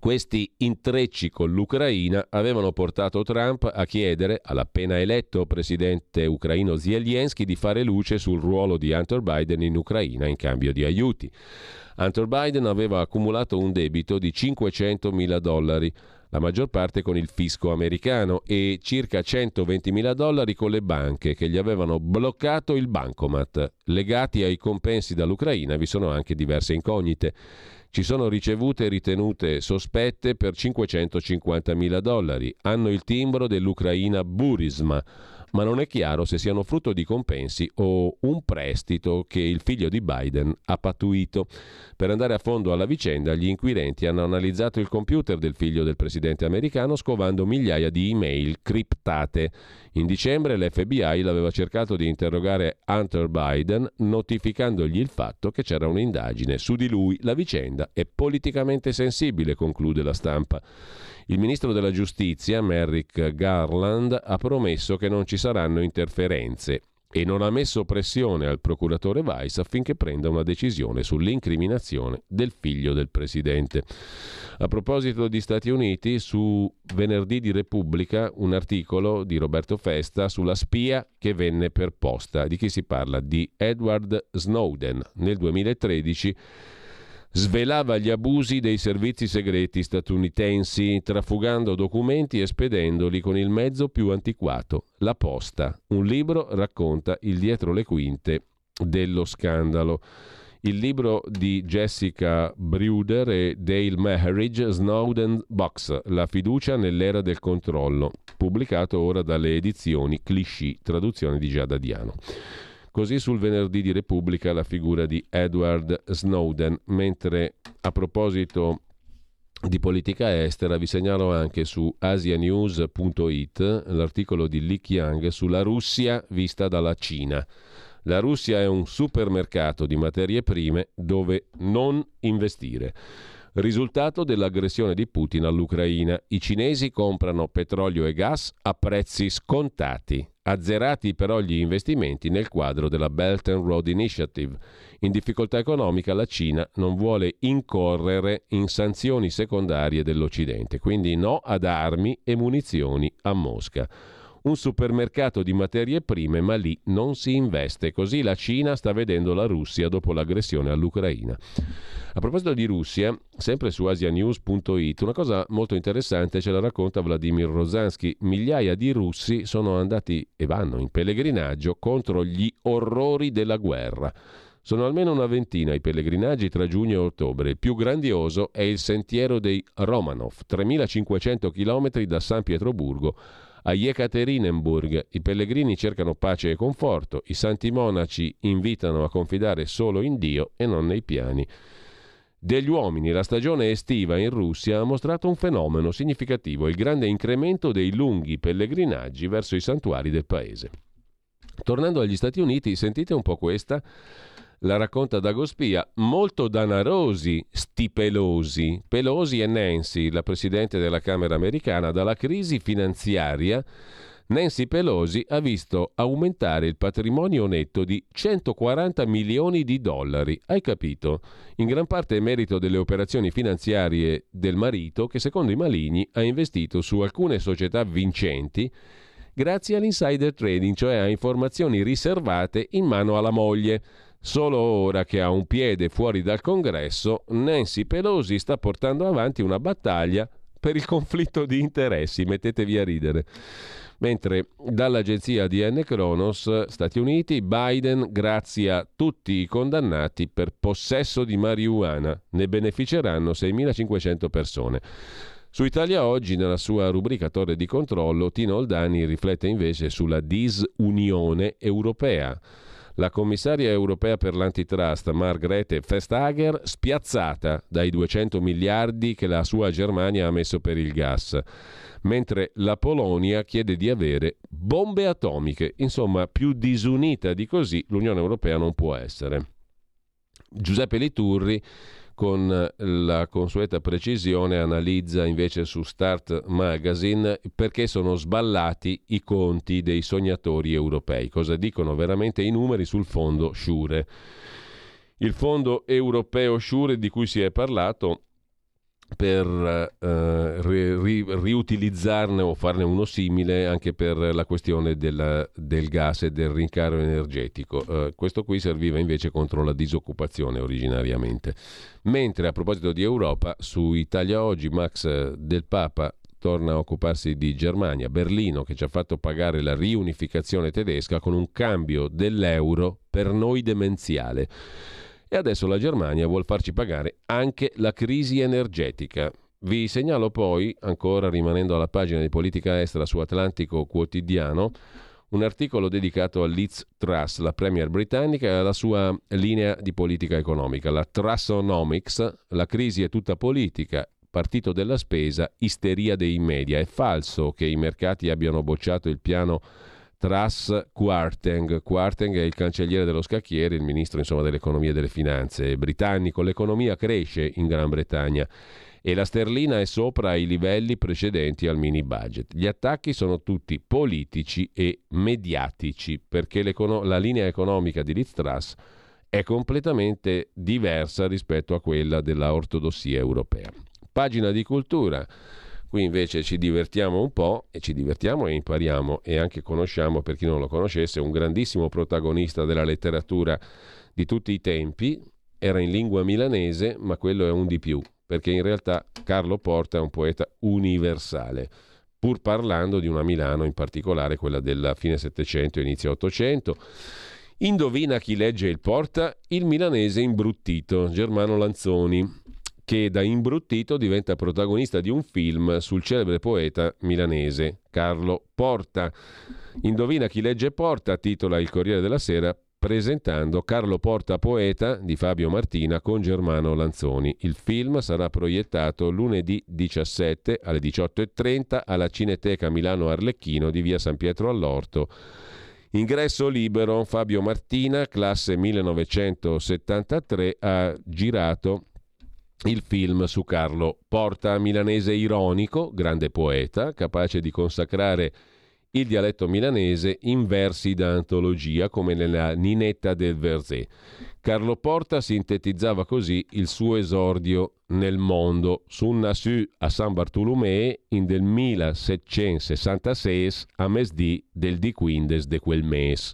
Questi intrecci con l'Ucraina avevano portato Trump a chiedere all'appena eletto presidente ucraino Zelensky di fare luce sul ruolo di Hunter Biden in Ucraina in cambio di aiuti. Hunter Biden aveva accumulato un debito di cinquecentomila dollari, la maggior parte con il fisco americano, e circa centoventimila dollari con le banche che gli avevano bloccato il bancomat. Legati ai compensi dall'Ucraina vi sono anche diverse incognite. Ci sono ricevute ritenute sospette per cinquecentocinquantamila dollari. Hanno il timbro dell'Ucraina Burisma, ma non è chiaro se siano frutto di compensi o un prestito che il figlio di Biden ha pattuito. Per andare a fondo alla vicenda, gli inquirenti hanno analizzato il computer del figlio del presidente americano, scovando migliaia di email criptate. In dicembre l'F B I l'aveva cercato di interrogare Hunter Biden, notificandogli il fatto che c'era un'indagine su di lui. La vicenda è politicamente sensibile, conclude la stampa. Il ministro della giustizia, Merrick Garland, ha promesso che non ci saranno interferenze. e non ha messo pressione al procuratore Weiss affinché prenda una decisione sull'incriminazione del figlio del presidente. A proposito di Stati Uniti, su Venerdì di Repubblica un articolo di Roberto Festa sulla spia che venne per posta, di chi si parla? Di Edward Snowden. Nel duemilatredici svelava gli abusi dei servizi segreti statunitensi, trafugando documenti e spedendoli con il mezzo più antiquato, la posta. Un libro racconta il dietro le quinte dello scandalo. Il libro di Jessica Bruder e Dale Meheridge, Snowden Box, la fiducia nell'era del controllo, pubblicato ora dalle edizioni Clichy, traduzione di Giada Diano. Così sul Venerdì di Repubblica la figura di Edward Snowden, mentre a proposito di politica estera vi segnalo anche su asianews punto it l'articolo di Li Qiang sulla Russia vista dalla Cina. La Russia è un supermercato di materie prime dove non investire. Risultato dell'aggressione di Putin all'Ucraina. I cinesi comprano petrolio e gas a prezzi scontati. Azzerati però gli investimenti nel quadro della Belt and Road Initiative. In difficoltà economica la Cina non vuole incorrere in sanzioni secondarie dell'Occidente, quindi no ad armi e munizioni a Mosca. Un supermercato di materie prime, ma lì non si investe. Così la Cina sta vedendo la Russia dopo l'aggressione all'Ucraina. A proposito di Russia, sempre su asianews punto it, una cosa molto interessante ce la racconta Vladimir Rozansky. Migliaia di russi sono andati e vanno in pellegrinaggio contro gli orrori della guerra. Sono almeno una ventina i pellegrinaggi tra giugno e ottobre. Il più grandioso è il sentiero dei Romanov, tremilacinquecento chilometri da San Pietroburgo a Yekaterinburg. I pellegrini cercano pace e conforto, i santi monaci invitano a confidare solo in Dio e non nei piani degli uomini. La stagione estiva in Russia ha mostrato un fenomeno significativo, il grande incremento dei lunghi pellegrinaggi verso i santuari del paese. Tornando agli Stati Uniti, sentite un po' questa, la racconta Dagospia. Molto danarosi sti pelosi. Pelosi e Nancy, la presidente della Camera americana. Dalla crisi finanziaria Nancy Pelosi ha visto aumentare il patrimonio netto di centoquaranta milioni di dollari. Hai capito? In gran parte è merito delle operazioni finanziarie del marito, che secondo i maligni ha investito su alcune società vincenti grazie all'insider trading, cioè a informazioni riservate in mano alla moglie. Solo ora che ha un piede fuori dal Congresso, Nancy Pelosi sta portando avanti una battaglia per il conflitto di interessi. Mettetevi a ridere. Mentre dall'agenzia A D N Kronos, Stati Uniti, Biden grazia tutti i condannati per possesso di marijuana. Ne beneficeranno seimilacinquecento persone. Su Italia Oggi, nella sua rubrica Torre di Controllo, Tino Oldani riflette invece sulla disunione europea. La commissaria europea per l'antitrust, Margrethe Vestager, spiazzata dai duecento miliardi che la sua Germania ha messo per il gas, mentre la Polonia chiede di avere bombe atomiche. Insomma, più disunita di così l'Unione Europea non può essere. Giuseppe Liturri, con la consueta precisione, analizza invece su Start Magazine perché sono sballati i conti dei sognatori europei. Cosa dicono veramente i numeri sul fondo Sure? Il fondo europeo Sure, di cui si è parlato per eh, ri, ri, riutilizzarne o farne uno simile anche per la questione della, del gas e del rincaro energetico. Eh, questo qui serviva invece contro la disoccupazione originariamente. Mentre a proposito di Europa, su Italia Oggi Max Del Papa torna a occuparsi di Germania, Berlino che ci ha fatto pagare la riunificazione tedesca con un cambio dell'euro per noi demenziale. E adesso la Germania vuol farci pagare anche la crisi energetica. Vi segnalo poi, ancora rimanendo alla pagina di politica estera su Atlantico Quotidiano, un articolo dedicato a Liz Truss, la premier britannica, e alla sua linea di politica economica, la Trussonomics. La crisi è tutta politica, partito della spesa, isteria dei media. È falso che i mercati abbiano bocciato il piano Truss Kwarteng. Kwarteng è il cancelliere dello scacchiere, il ministro insomma dell'economia e delle finanze britannico. L'economia cresce in Gran Bretagna e la sterlina è sopra i livelli precedenti al mini budget. Gli attacchi sono tutti politici e mediatici, perché la linea economica di Liz Truss è completamente diversa rispetto a quella della ortodossia europea. Pagina di cultura. Qui invece ci divertiamo un po' e ci divertiamo e impariamo e anche conosciamo, per chi non lo conoscesse, un grandissimo protagonista della letteratura di tutti i tempi. Era in lingua milanese, ma quello è un di più, perché in realtà Carlo Porta è un poeta universale, pur parlando di una Milano, in particolare quella della fine Settecento e inizio Ottocento. Indovina chi legge il Porta? Il milanese imbruttito, Germano Lanzoni, che da imbruttito diventa protagonista di un film sul celebre poeta milanese Carlo Porta. Indovina chi legge Porta, titola il Corriere della Sera, presentando Carlo Porta poeta di Fabio Martina con Germano Lanzoni. Il film sarà proiettato lunedì diciassette alle diciotto e trenta alla Cineteca Milano Arlecchino di via San Pietro all'Orto. Ingresso libero. Fabio Martina, classe millenovecentosettantatré, ha girato il film su Carlo Porta, milanese ironico, grande poeta, capace di consacrare il dialetto milanese in versi da antologia, come nella Ninetta del Verzé. Carlo Porta sintetizzava così il suo esordio nel mondo: «Sun nasu a San Bartolomeo in del millesettecentosessantasei a mesdì del di quindes de quel mes».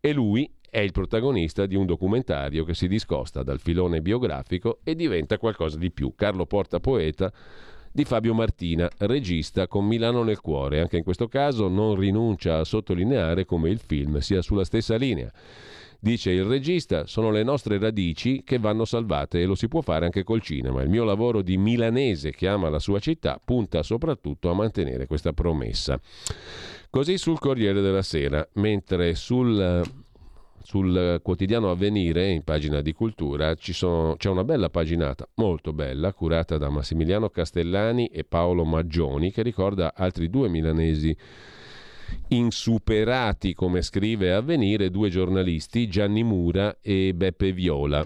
E lui è il protagonista di un documentario che si discosta dal filone biografico e diventa qualcosa di più. Carlo Porta poeta di Fabio Martina, regista con Milano nel cuore. Anche in questo caso non rinuncia a sottolineare come il film sia sulla stessa linea. Dice il regista: sono le nostre radici che vanno salvate, e lo si può fare anche col cinema. Il mio lavoro di milanese che ama la sua città punta soprattutto a mantenere questa promessa. Così sul Corriere della Sera, mentre sul Sul quotidiano Avvenire, in pagina di cultura, ci sono, c'è una bella paginata, molto bella, curata da Massimiliano Castellani e Paolo Maggioni, che ricorda altri due milanesi insuperati, come scrive Avvenire, due giornalisti, Gianni Mura e Beppe Viola.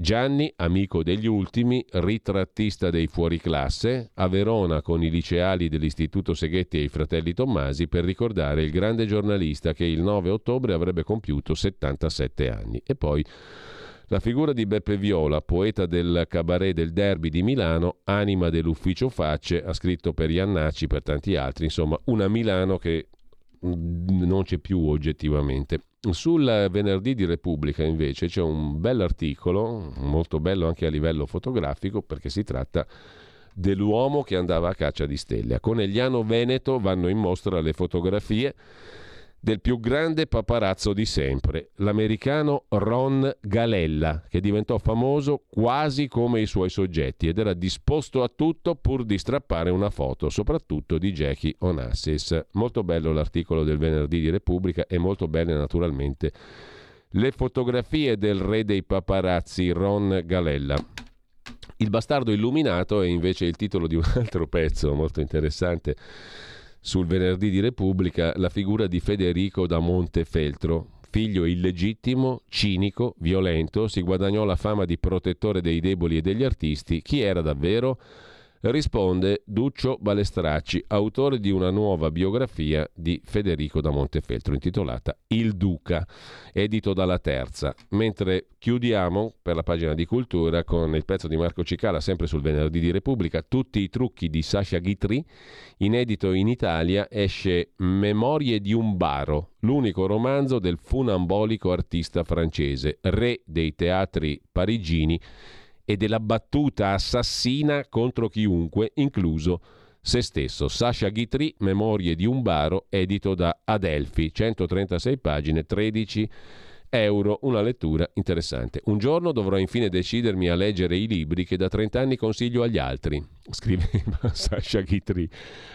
Gianni, amico degli ultimi, ritrattista dei fuoriclasse, a Verona con i liceali dell'Istituto Seghetti e i fratelli Tommasi per ricordare il grande giornalista che il nove ottobre avrebbe compiuto settantasette anni. E poi la figura di Beppe Viola, poeta del cabaret del Derby di Milano, anima dell'Ufficio Facce, ha scritto per Iannacci, per tanti altri, insomma una Milano che non c'è più oggettivamente. Sul venerdì di Repubblica invece c'è un bell'articolo, molto bello anche a livello fotografico, perché si tratta dell'uomo che andava a caccia di stelle. A Conegliano Veneto vanno in mostra le fotografie del più grande paparazzo di sempre, l'americano Ron Galella, che diventò famoso quasi come i suoi soggetti ed era disposto a tutto pur di strappare una foto, soprattutto di Jackie Onassis. Molto bello l'articolo del venerdì di Repubblica e molto belle naturalmente le fotografie del re dei paparazzi Ron Galella. Il bastardo illuminato è invece il titolo di un altro pezzo molto interessante sul venerdì di Repubblica, la figura di Federico da Montefeltro, figlio illegittimo, cinico, violento, si guadagnò la fama di protettore dei deboli e degli artisti. Chi era davvero? Risponde Duccio Balestracci, autore di una nuova biografia di Federico da Montefeltro intitolata Il Duca, edito dalla Terza. Mentre chiudiamo per la pagina di cultura con il pezzo di Marco Cicala, sempre sul venerdì di Repubblica, Tutti i trucchi di Sasha Guitry, inedito in Italia, esce Memorie di un baro, l'unico romanzo del funambolico artista francese, re dei teatri parigini e della battuta assassina contro chiunque, incluso se stesso. Sasha Guitry, Memorie di un baro, edito da Adelphi, centotrentasei pagine, tredici euro, una lettura interessante. Un giorno dovrò infine decidermi a leggere i libri che da trent'anni consiglio agli altri, scriveva Sasha Guitry.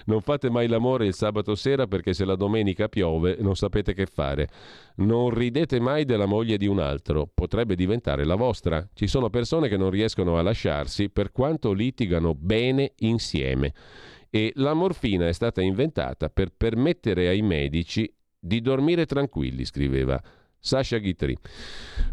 Non fate mai l'amore il sabato sera, perché se la domenica piove non sapete che fare. Non ridete mai della moglie di un altro, potrebbe diventare la vostra. Ci sono persone che non riescono a lasciarsi per quanto litigano bene insieme, e la morfina è stata inventata per permettere ai medici di dormire tranquilli, scriveva Sasha Guitry.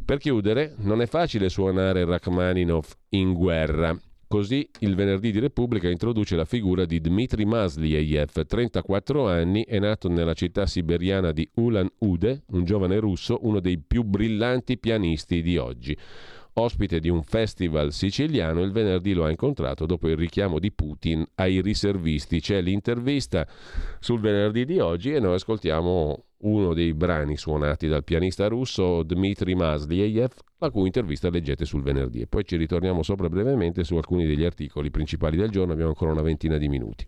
Per chiudere, non è facile suonare Rachmaninoff in guerra. Così il venerdì di Repubblica introduce la figura di Dmitry Masliev, trentaquattro anni, è nato nella città siberiana di Ulan-Ude, un giovane russo, uno dei più brillanti pianisti di oggi. Ospite di un festival siciliano, il venerdì lo ha incontrato dopo il richiamo di Putin ai riservisti. C'è l'intervista sul venerdì di oggi e noi ascoltiamo uno dei brani suonati dal pianista russo Dmitry Masliev, la cui intervista leggete sul venerdì. E poi ci ritorniamo sopra brevemente su alcuni degli articoli principali del giorno, abbiamo ancora una ventina di minuti.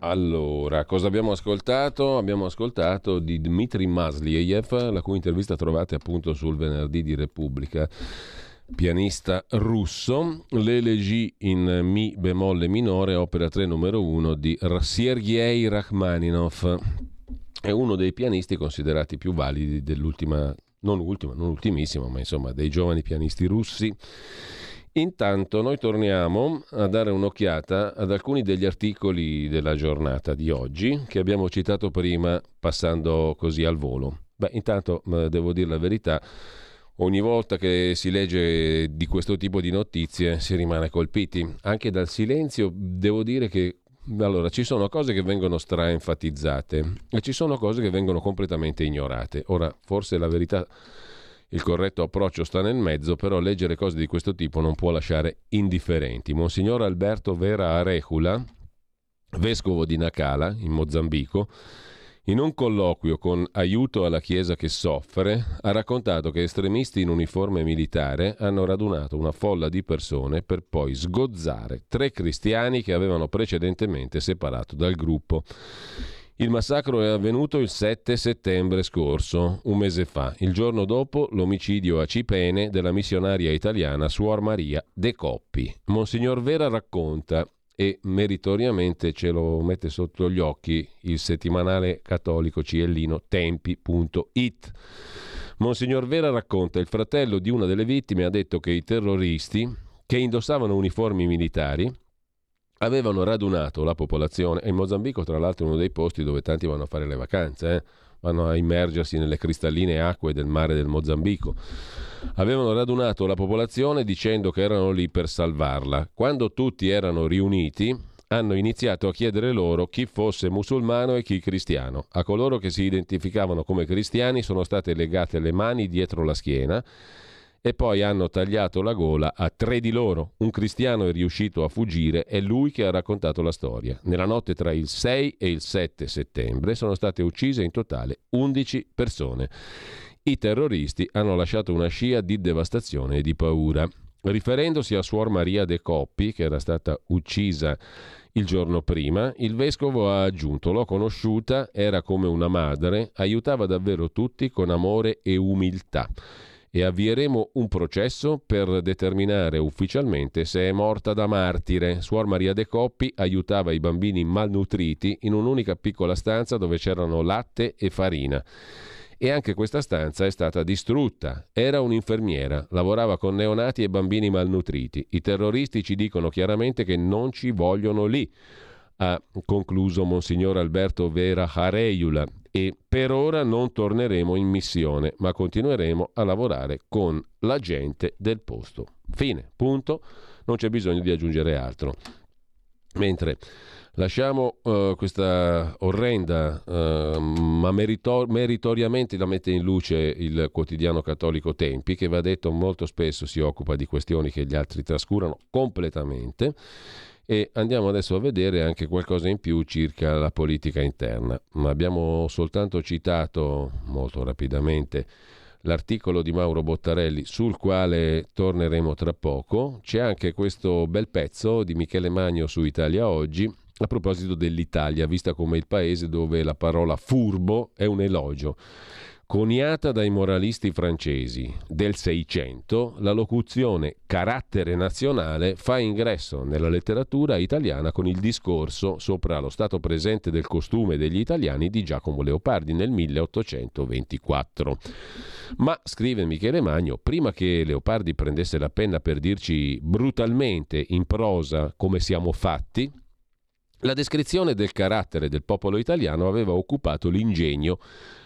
Allora, cosa abbiamo ascoltato? Abbiamo ascoltato di Dmitry Masliev, la cui intervista trovate appunto sul venerdì di Repubblica, pianista russo, l'elegie in mi bemolle minore, opera tre numero uno di Sergei Rachmaninov. È uno dei pianisti considerati più validi dell'ultima, non ultima, non ultimissimo, ma insomma dei giovani pianisti russi. Intanto noi torniamo a dare un'occhiata ad alcuni degli articoli della giornata di oggi che abbiamo citato prima, passando così al volo. Beh, intanto devo dire la verità, ogni volta che si legge di questo tipo di notizie si rimane colpiti, anche dal silenzio. Devo dire che allora ci sono cose che vengono straenfatizzate e ci sono cose che vengono completamente ignorate. Ora, forse la verità, il corretto approccio sta nel mezzo, però leggere cose di questo tipo non può lasciare indifferenti. Monsignor Alberto Vera Arecula, vescovo di Nacala, in Mozambico, in un colloquio con Aiuto alla Chiesa che soffre, ha raccontato che estremisti in uniforme militare hanno radunato una folla di persone per poi sgozzare tre cristiani che avevano precedentemente separato dal gruppo. Il massacro è avvenuto il sette settembre scorso, un mese fa. Il giorno dopo l'omicidio a Cipene della missionaria italiana Suor Maria De Coppi. Monsignor Vera racconta, e meritoriamente ce lo mette sotto gli occhi il settimanale cattolico ciellino Tempi punto it. Monsignor Vera racconta, il fratello di una delle vittime ha detto che i terroristi, che indossavano uniformi militari, avevano radunato la popolazione, e in Mozambico tra l'altro è uno dei posti dove tanti vanno a fare le vacanze, eh? vanno a immergersi nelle cristalline acque del mare del Mozambico. Avevano radunato la popolazione dicendo che erano lì per salvarla. Quando tutti erano riuniti hanno iniziato a chiedere loro chi fosse musulmano e chi cristiano. A coloro che si identificavano come cristiani sono state legate le mani dietro la schiena e poi hanno tagliato la gola a tre di loro. Un cristiano è riuscito a fuggire, è lui che ha raccontato la storia. Nella notte tra il sei e il sette settembre sono state uccise in totale undici persone. I terroristi hanno lasciato una scia di devastazione e di paura. Riferendosi a Suor Maria De Coppi, che era stata uccisa il giorno prima, il vescovo ha aggiunto: l'ho conosciuta, era come una madre, aiutava davvero tutti con amore e umiltà. E avvieremo un processo per determinare ufficialmente se è morta da martire. Suor Maria De Coppi aiutava i bambini malnutriti in un'unica piccola stanza dove c'erano latte e farina. E anche questa stanza è stata distrutta. Era un'infermiera, lavorava con neonati e bambini malnutriti. I terroristi ci dicono chiaramente che non ci vogliono lì, ha concluso Monsignor Alberto Vera Areiula, e per ora non torneremo in missione, ma continueremo a lavorare con la gente del posto. Fine, punto, non c'è bisogno di aggiungere altro. Mentre lasciamo uh, questa orrenda, uh, ma merito- meritoriamente la mette in luce il quotidiano cattolico Tempi, che va detto molto spesso si occupa di questioni che gli altri trascurano completamente. E andiamo adesso a vedere anche qualcosa in più circa la politica interna. Ma abbiamo soltanto citato molto rapidamente l'articolo di Mauro Bottarelli, sul quale torneremo tra poco. C'è anche questo bel pezzo di Michele Magno su Italia Oggi a proposito dell'Italia, vista come il paese dove la parola furbo è un elogio. Coniata dai moralisti francesi del Seicento, la locuzione carattere nazionale fa ingresso nella letteratura italiana con il discorso sopra lo stato presente del costume degli italiani di Giacomo Leopardi nel milleottocentoventiquattro. Ma, scrive Michele Magno, prima che Leopardi prendesse la penna per dirci brutalmente in prosa come siamo fatti, la descrizione del carattere del popolo italiano aveva occupato l'ingegno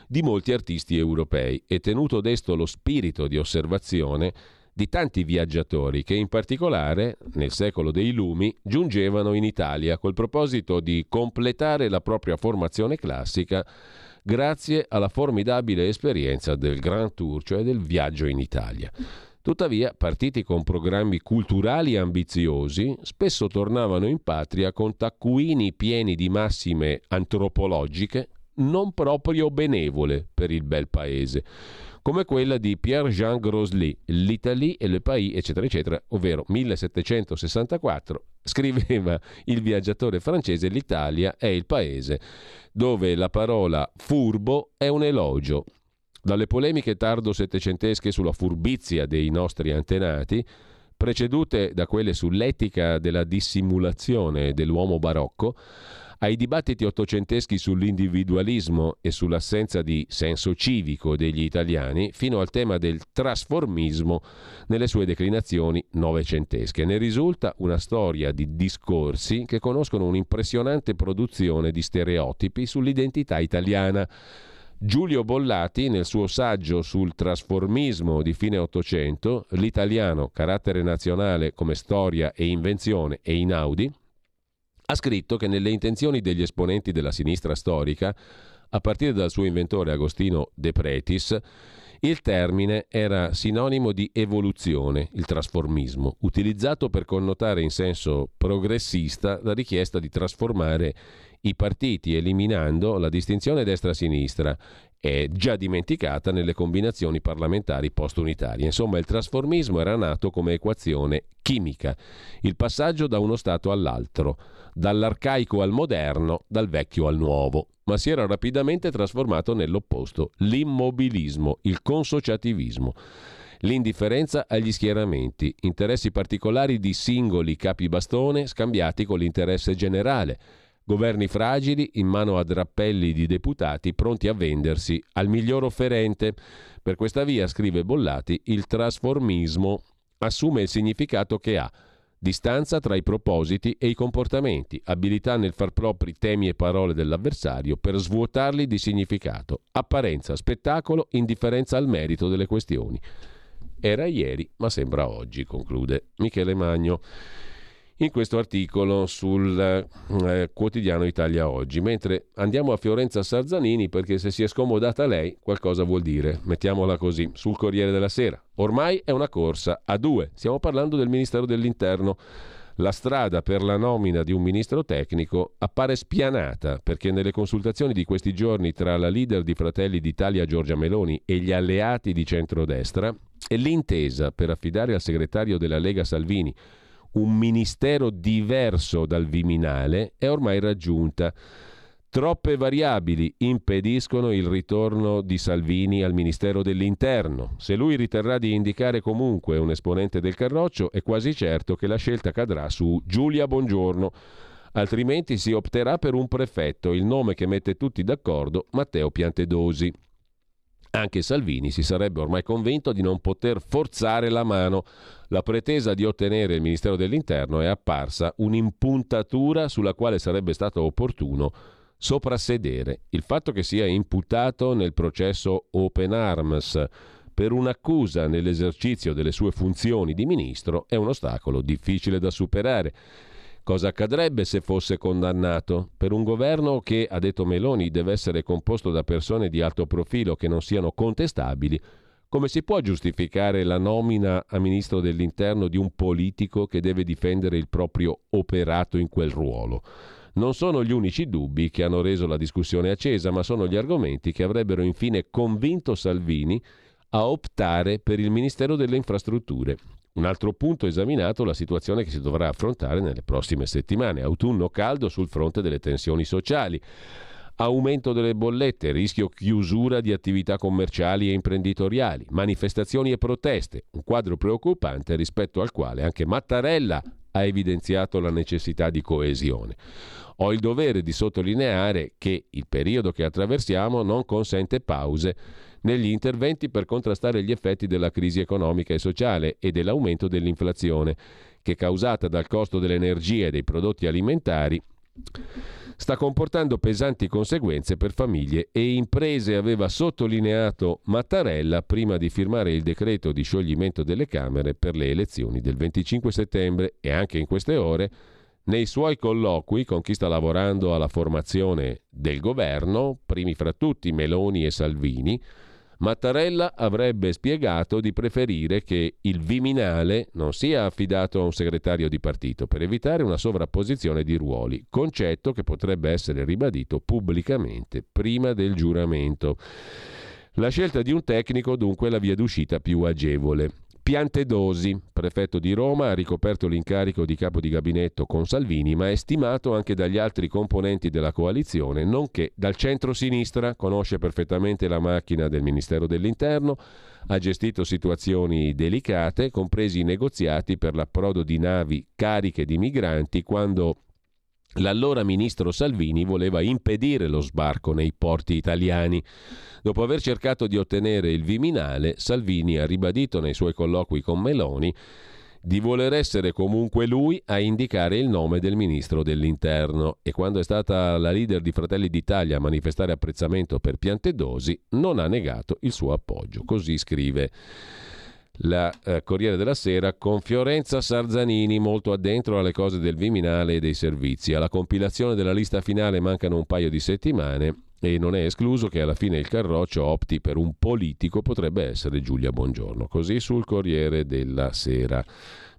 di molti artisti europei e tenuto desto lo spirito di osservazione di tanti viaggiatori che in particolare nel secolo dei lumi giungevano in Italia col proposito di completare la propria formazione classica grazie alla formidabile esperienza del Grand Tour, cioè del viaggio in Italia. Tuttavia, partiti con programmi culturali ambiziosi, spesso tornavano in patria con taccuini pieni di massime antropologiche non proprio benevole per il bel paese, come quella di Pierre-Jean Grosly, l'Italie e le Pays, eccetera, eccetera, ovvero millesettecentosessantaquattro, scriveva il viaggiatore francese, l'Italia è il paese dove la parola furbo è un elogio. Dalle polemiche tardo-settecentesche sulla furbizia dei nostri antenati, precedute da quelle sull'etica della dissimulazione dell'uomo barocco, ai dibattiti ottocenteschi sull'individualismo e sull'assenza di senso civico degli italiani, fino al tema del trasformismo nelle sue declinazioni novecentesche. Ne risulta una storia di discorsi che conoscono un'impressionante produzione di stereotipi sull'identità italiana. Giulio Bollati, nel suo saggio sul trasformismo di fine Ottocento, l'italiano, carattere nazionale come storia e invenzione e inaudi, ha scritto che nelle intenzioni degli esponenti della sinistra storica, a partire dal suo inventore Agostino De Pretis, il termine era sinonimo di evoluzione, il trasformismo, utilizzato per connotare in senso progressista la richiesta di trasformare i partiti, eliminando la distinzione destra-sinistra, è già dimenticata nelle combinazioni parlamentari post-unitarie. Insomma, il trasformismo era nato come equazione chimica, il passaggio da uno stato all'altro, dall'arcaico al moderno, dal vecchio al nuovo, ma si era rapidamente trasformato nell'opposto, l'immobilismo, il consociativismo, l'indifferenza agli schieramenti, interessi particolari di singoli capi bastone scambiati con l'interesse generale, governi fragili in mano a drappelli di deputati pronti a vendersi al miglior offerente. Per questa via, scrive Bollati, il trasformismo assume il significato che ha: distanza tra i propositi e i comportamenti, abilità nel far propri temi e parole dell'avversario per svuotarli di significato, apparenza, spettacolo, indifferenza al merito delle questioni. Era ieri, ma sembra oggi, conclude Michele Magno in questo articolo sul eh, quotidiano Italia Oggi. Mentre andiamo a Fiorenza Sarzanini, perché se si è scomodata lei qualcosa vuol dire, mettiamola così, sul Corriere della Sera. Ormai è una corsa a due, stiamo parlando del Ministero dell'Interno. La strada per la nomina di un ministro tecnico appare spianata, perché nelle consultazioni di questi giorni tra la leader di Fratelli d'Italia Giorgia Meloni e gli alleati di centrodestra, e l'intesa per affidare al segretario della Lega Salvini un ministero diverso dal Viminale è ormai raggiunta. Troppe variabili impediscono il ritorno di Salvini al Ministero dell'Interno. Se lui riterrà di indicare comunque un esponente del Carroccio, è quasi certo che la scelta cadrà su Giulia Bongiorno, altrimenti si opterà per un prefetto, il nome che mette tutti d'accordo, Matteo Piantedosi. Anche Salvini si sarebbe ormai convinto di non poter forzare la mano. La pretesa di ottenere il Ministero dell'Interno è apparsa un'impuntatura sulla quale sarebbe stato opportuno soprassedere. Il fatto che sia imputato nel processo Open Arms per un'accusa nell'esercizio delle sue funzioni di ministro è un ostacolo difficile da superare. Cosa accadrebbe se fosse condannato? Per un governo che, ha detto Meloni, deve essere composto da persone di alto profilo che non siano contestabili, come si può giustificare la nomina a ministro dell'Interno di un politico che deve difendere il proprio operato in quel ruolo? Non sono gli unici dubbi che hanno reso la discussione accesa, ma sono gli argomenti che avrebbero infine convinto Salvini a optare per il Ministero delle Infrastrutture. Un altro punto esaminato è la situazione che si dovrà affrontare nelle prossime settimane. Autunno caldo sul fronte delle tensioni sociali, aumento delle bollette, rischio chiusura di attività commerciali e imprenditoriali, manifestazioni e proteste, un quadro preoccupante rispetto al quale anche Mattarella ha evidenziato la necessità di coesione. Ho il dovere di sottolineare che il periodo che attraversiamo non consente pause negli interventi per contrastare gli effetti della crisi economica e sociale e dell'aumento dell'inflazione, che, causata dal costo dell'energia e dei prodotti alimentari, sta comportando pesanti conseguenze per famiglie e imprese, aveva sottolineato Mattarella prima di firmare il decreto di scioglimento delle Camere per le elezioni del venticinque settembre. E anche in queste ore, nei suoi colloqui con chi sta lavorando alla formazione del governo, primi fra tutti Meloni e Salvini, Mattarella avrebbe spiegato di preferire che il Viminale non sia affidato a un segretario di partito per evitare una sovrapposizione di ruoli, concetto che potrebbe essere ribadito pubblicamente prima del giuramento. La scelta di un tecnico dunque è la via d'uscita più agevole. Piantedosi, prefetto di Roma, ha ricoperto l'incarico di capo di gabinetto con Salvini, ma è stimato anche dagli altri componenti della coalizione, nonché dal centro-sinistra. Conosce perfettamente la macchina del Ministero dell'Interno, ha gestito situazioni delicate, compresi i negoziati per l'approdo di navi cariche di migranti quando l'allora ministro Salvini voleva impedire lo sbarco nei porti italiani. Dopo aver cercato di ottenere il Viminale, Salvini ha ribadito nei suoi colloqui con Meloni di voler essere comunque lui a indicare il nome del ministro dell'Interno, e quando è stata la leader di Fratelli d'Italia a manifestare apprezzamento per Piantedosi non ha negato il suo appoggio. Così scrive la eh, Corriere della Sera, con Fiorenza Sarzanini molto addentro alle cose del Viminale e dei servizi. Alla compilazione della lista finale mancano un paio di settimane e non è escluso che alla fine il Carroccio opti per un politico, potrebbe essere Giulia Bongiorno. Così sul Corriere della Sera.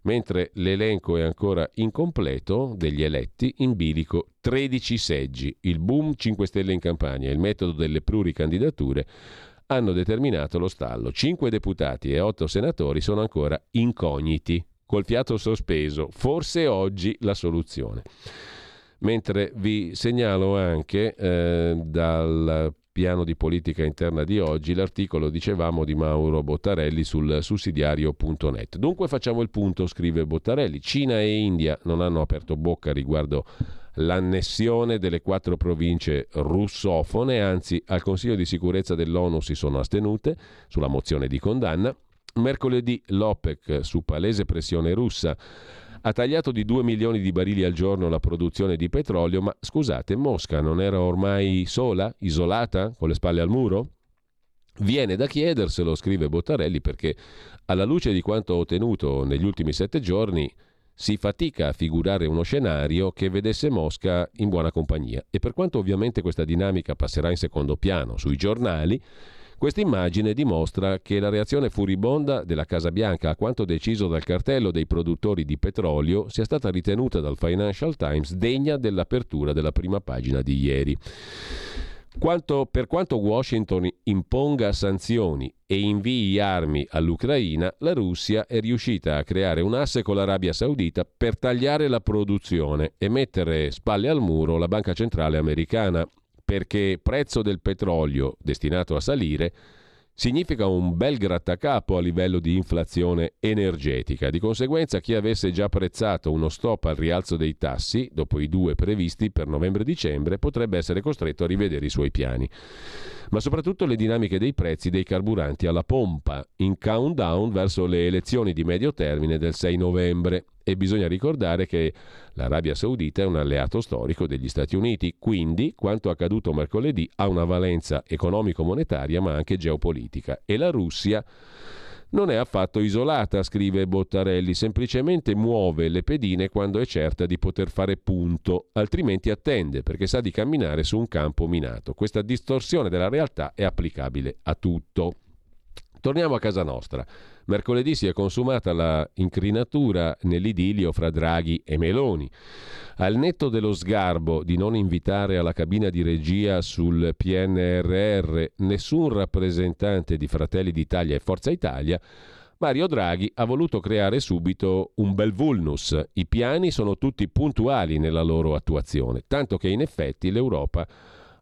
Mentre l'elenco è ancora incompleto degli eletti, in bilico tredici seggi. Il boom cinque Stelle in Campania, il metodo delle pluricandidature hanno determinato lo stallo. Cinque deputati e otto senatori sono ancora incogniti, col fiato sospeso. Forse oggi la soluzione. Mentre vi segnalo anche eh, dal piano di politica interna di oggi l'articolo, dicevamo, di Mauro Bottarelli sul sussidiario punto net. Dunque facciamo il punto, scrive Bottarelli. Cina e India non hanno aperto bocca riguardo l'annessione delle quattro province russofone, anzi al Consiglio di sicurezza dell'ONU si sono astenute sulla mozione di condanna. Mercoledì l'OPEC, su palese pressione russa, ha tagliato di due milioni di barili al giorno la produzione di petrolio, ma scusate, Mosca non era ormai sola, isolata, con le spalle al muro? Viene da chiederselo, scrive Bottarelli, perché alla luce di quanto ottenuto negli ultimi sette giorni si fatica a figurare uno scenario che vedesse Mosca in buona compagnia. E per quanto ovviamente questa dinamica passerà in secondo piano sui giornali, questa immagine dimostra che la reazione furibonda della Casa Bianca a quanto deciso dal cartello dei produttori di petrolio sia stata ritenuta dal Financial Times degna dell'apertura della prima pagina di ieri. Quanto, per quanto Washington imponga sanzioni e invii armi all'Ucraina, la Russia è riuscita a creare un asse con l'Arabia Saudita per tagliare la produzione e mettere spalle al muro la Banca Centrale Americana, perché prezzo del petrolio destinato a salire significa un bel grattacapo a livello di inflazione energetica. Di conseguenza, chi avesse già prezzato uno stop al rialzo dei tassi, dopo i due previsti per novembre-dicembre, potrebbe essere costretto a rivedere i suoi piani. Ma soprattutto le dinamiche dei prezzi dei carburanti alla pompa, in countdown verso le elezioni di medio termine del sei novembre. E bisogna ricordare che l'Arabia Saudita è un alleato storico degli Stati Uniti, quindi quanto accaduto mercoledì ha una valenza economico-monetaria ma anche geopolitica. E la Russia non è affatto isolata, scrive Bottarelli, semplicemente muove le pedine quando è certa di poter fare punto, altrimenti attende perché sa di camminare su un campo minato. Questa distorsione della realtà è applicabile a tutto. Torniamo a casa nostra. Mercoledì si è consumata la incrinatura nell'idillio fra Draghi e Meloni. Al netto dello sgarbo di non invitare alla cabina di regia sul P N R R nessun rappresentante di Fratelli d'Italia e Forza Italia, Mario Draghi ha voluto creare subito un bel vulnus. I piani sono tutti puntuali nella loro attuazione, tanto che in effetti l'Europa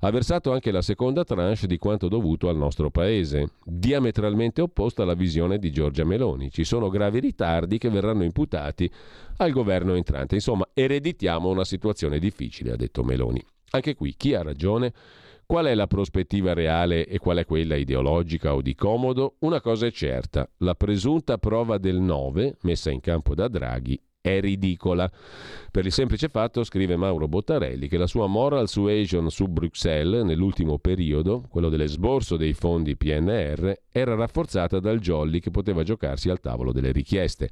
ha versato anche la seconda tranche di quanto dovuto al nostro paese, diametralmente opposta alla visione di Giorgia Meloni. Ci sono gravi ritardi che verranno imputati al governo entrante. Insomma, ereditiamo una situazione difficile, ha detto Meloni. Anche qui, chi ha ragione? Qual è la prospettiva reale e qual è quella ideologica o di comodo? Una cosa è certa, la presunta prova del nove, messa in campo da Draghi, è ridicola, per il semplice fatto, scrive Mauro Bottarelli, che la sua moral suasion su Bruxelles nell'ultimo periodo, quello dell'esborso dei fondi P N R R, era rafforzata dal jolly che poteva giocarsi al tavolo delle richieste.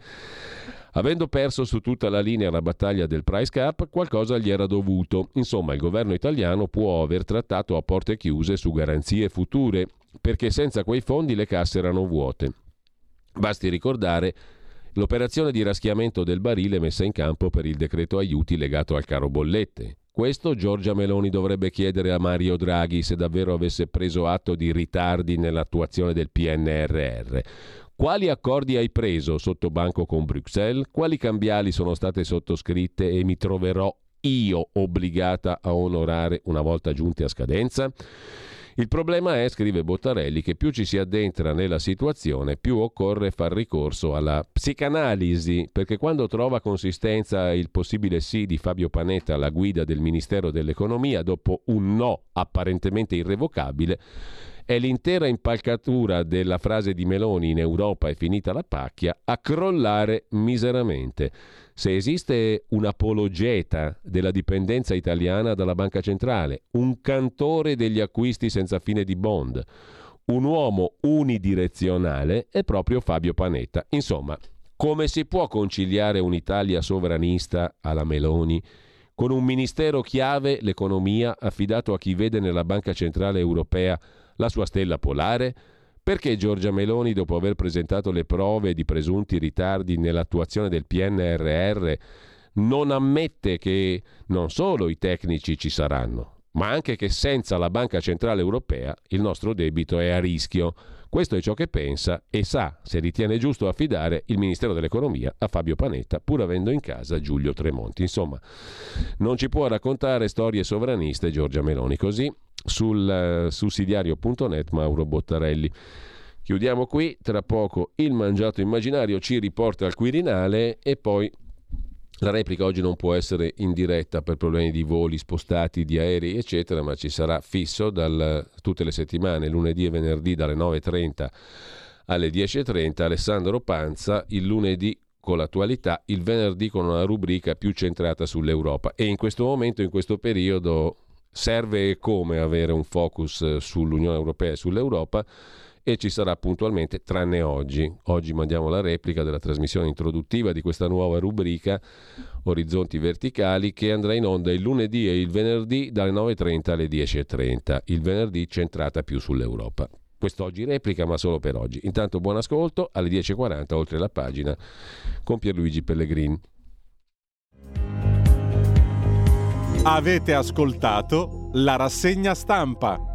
Avendo perso su tutta la linea la battaglia del price cap, qualcosa gli era dovuto. Insomma, il governo italiano può aver trattato a porte chiuse su garanzie future, perché senza quei fondi le casse erano vuote. Basti ricordare l'operazione di raschiamento del barile messa in campo per il decreto aiuti legato al caro bollette. Questo Giorgia Meloni dovrebbe chiedere a Mario Draghi se davvero avesse preso atto di ritardi nell'attuazione del P N R R. Quali accordi hai preso sotto banco con Bruxelles? Quali cambiali sono state sottoscritte e mi troverò io obbligata a onorare una volta giunti a scadenza? Il problema è, scrive Bottarelli, che più ci si addentra nella situazione, più occorre far ricorso alla psicanalisi, perché quando trova consistenza il possibile sì di Fabio Panetta alla guida del Ministero dell'Economia, dopo un no apparentemente irrevocabile, è l'intera impalcatura della frase di Meloni "in Europa è finita la pacchia" a crollare miseramente. Se esiste un'apologeta della dipendenza italiana dalla banca centrale, un cantore degli acquisti senza fine di bond, un uomo unidirezionale, è proprio Fabio Panetta. Insomma, come si può conciliare un'Italia sovranista alla Meloni con un ministero chiave, l'economia, affidato a chi vede nella banca centrale europea la sua stella polare? Perché Giorgia Meloni, dopo aver presentato le prove di presunti ritardi nell'attuazione del P N R R, non ammette che non solo i tecnici ci saranno, ma anche che senza la Banca Centrale Europea il nostro debito è a rischio? Questo è ciò che pensa e sa, se ritiene giusto affidare il Ministero dell'Economia a Fabio Panetta, pur avendo in casa Giulio Tremonti. Insomma, non ci può raccontare storie sovraniste Giorgia Meloni. Così sul sussidiario punto net Mauro Bottarelli. Chiudiamo qui, tra poco il mangiato immaginario ci riporta al Quirinale e poi la replica oggi non può essere in diretta per problemi di voli spostati, di aerei eccetera, ma ci sarà fisso dal, tutte le settimane, lunedì e venerdì dalle nove e trenta alle dieci e trenta. Alessandro Panza il lunedì con l'attualità, il venerdì con una rubrica più centrata sull'Europa, e in questo momento, in questo periodo, serve come avere un focus sull'Unione Europea e sull'Europa, e ci sarà puntualmente, tranne oggi. Oggi mandiamo la replica della trasmissione introduttiva di questa nuova rubrica Orizzonti Verticali, che andrà in onda il lunedì e il venerdì dalle nove e trenta alle dieci e trenta, il venerdì centrata più sull'Europa. Quest'oggi replica, ma solo per oggi. Intanto buon ascolto, alle dieci e quaranta Oltre la Pagina con Pierluigi Pellegrini. Avete ascoltato la rassegna stampa.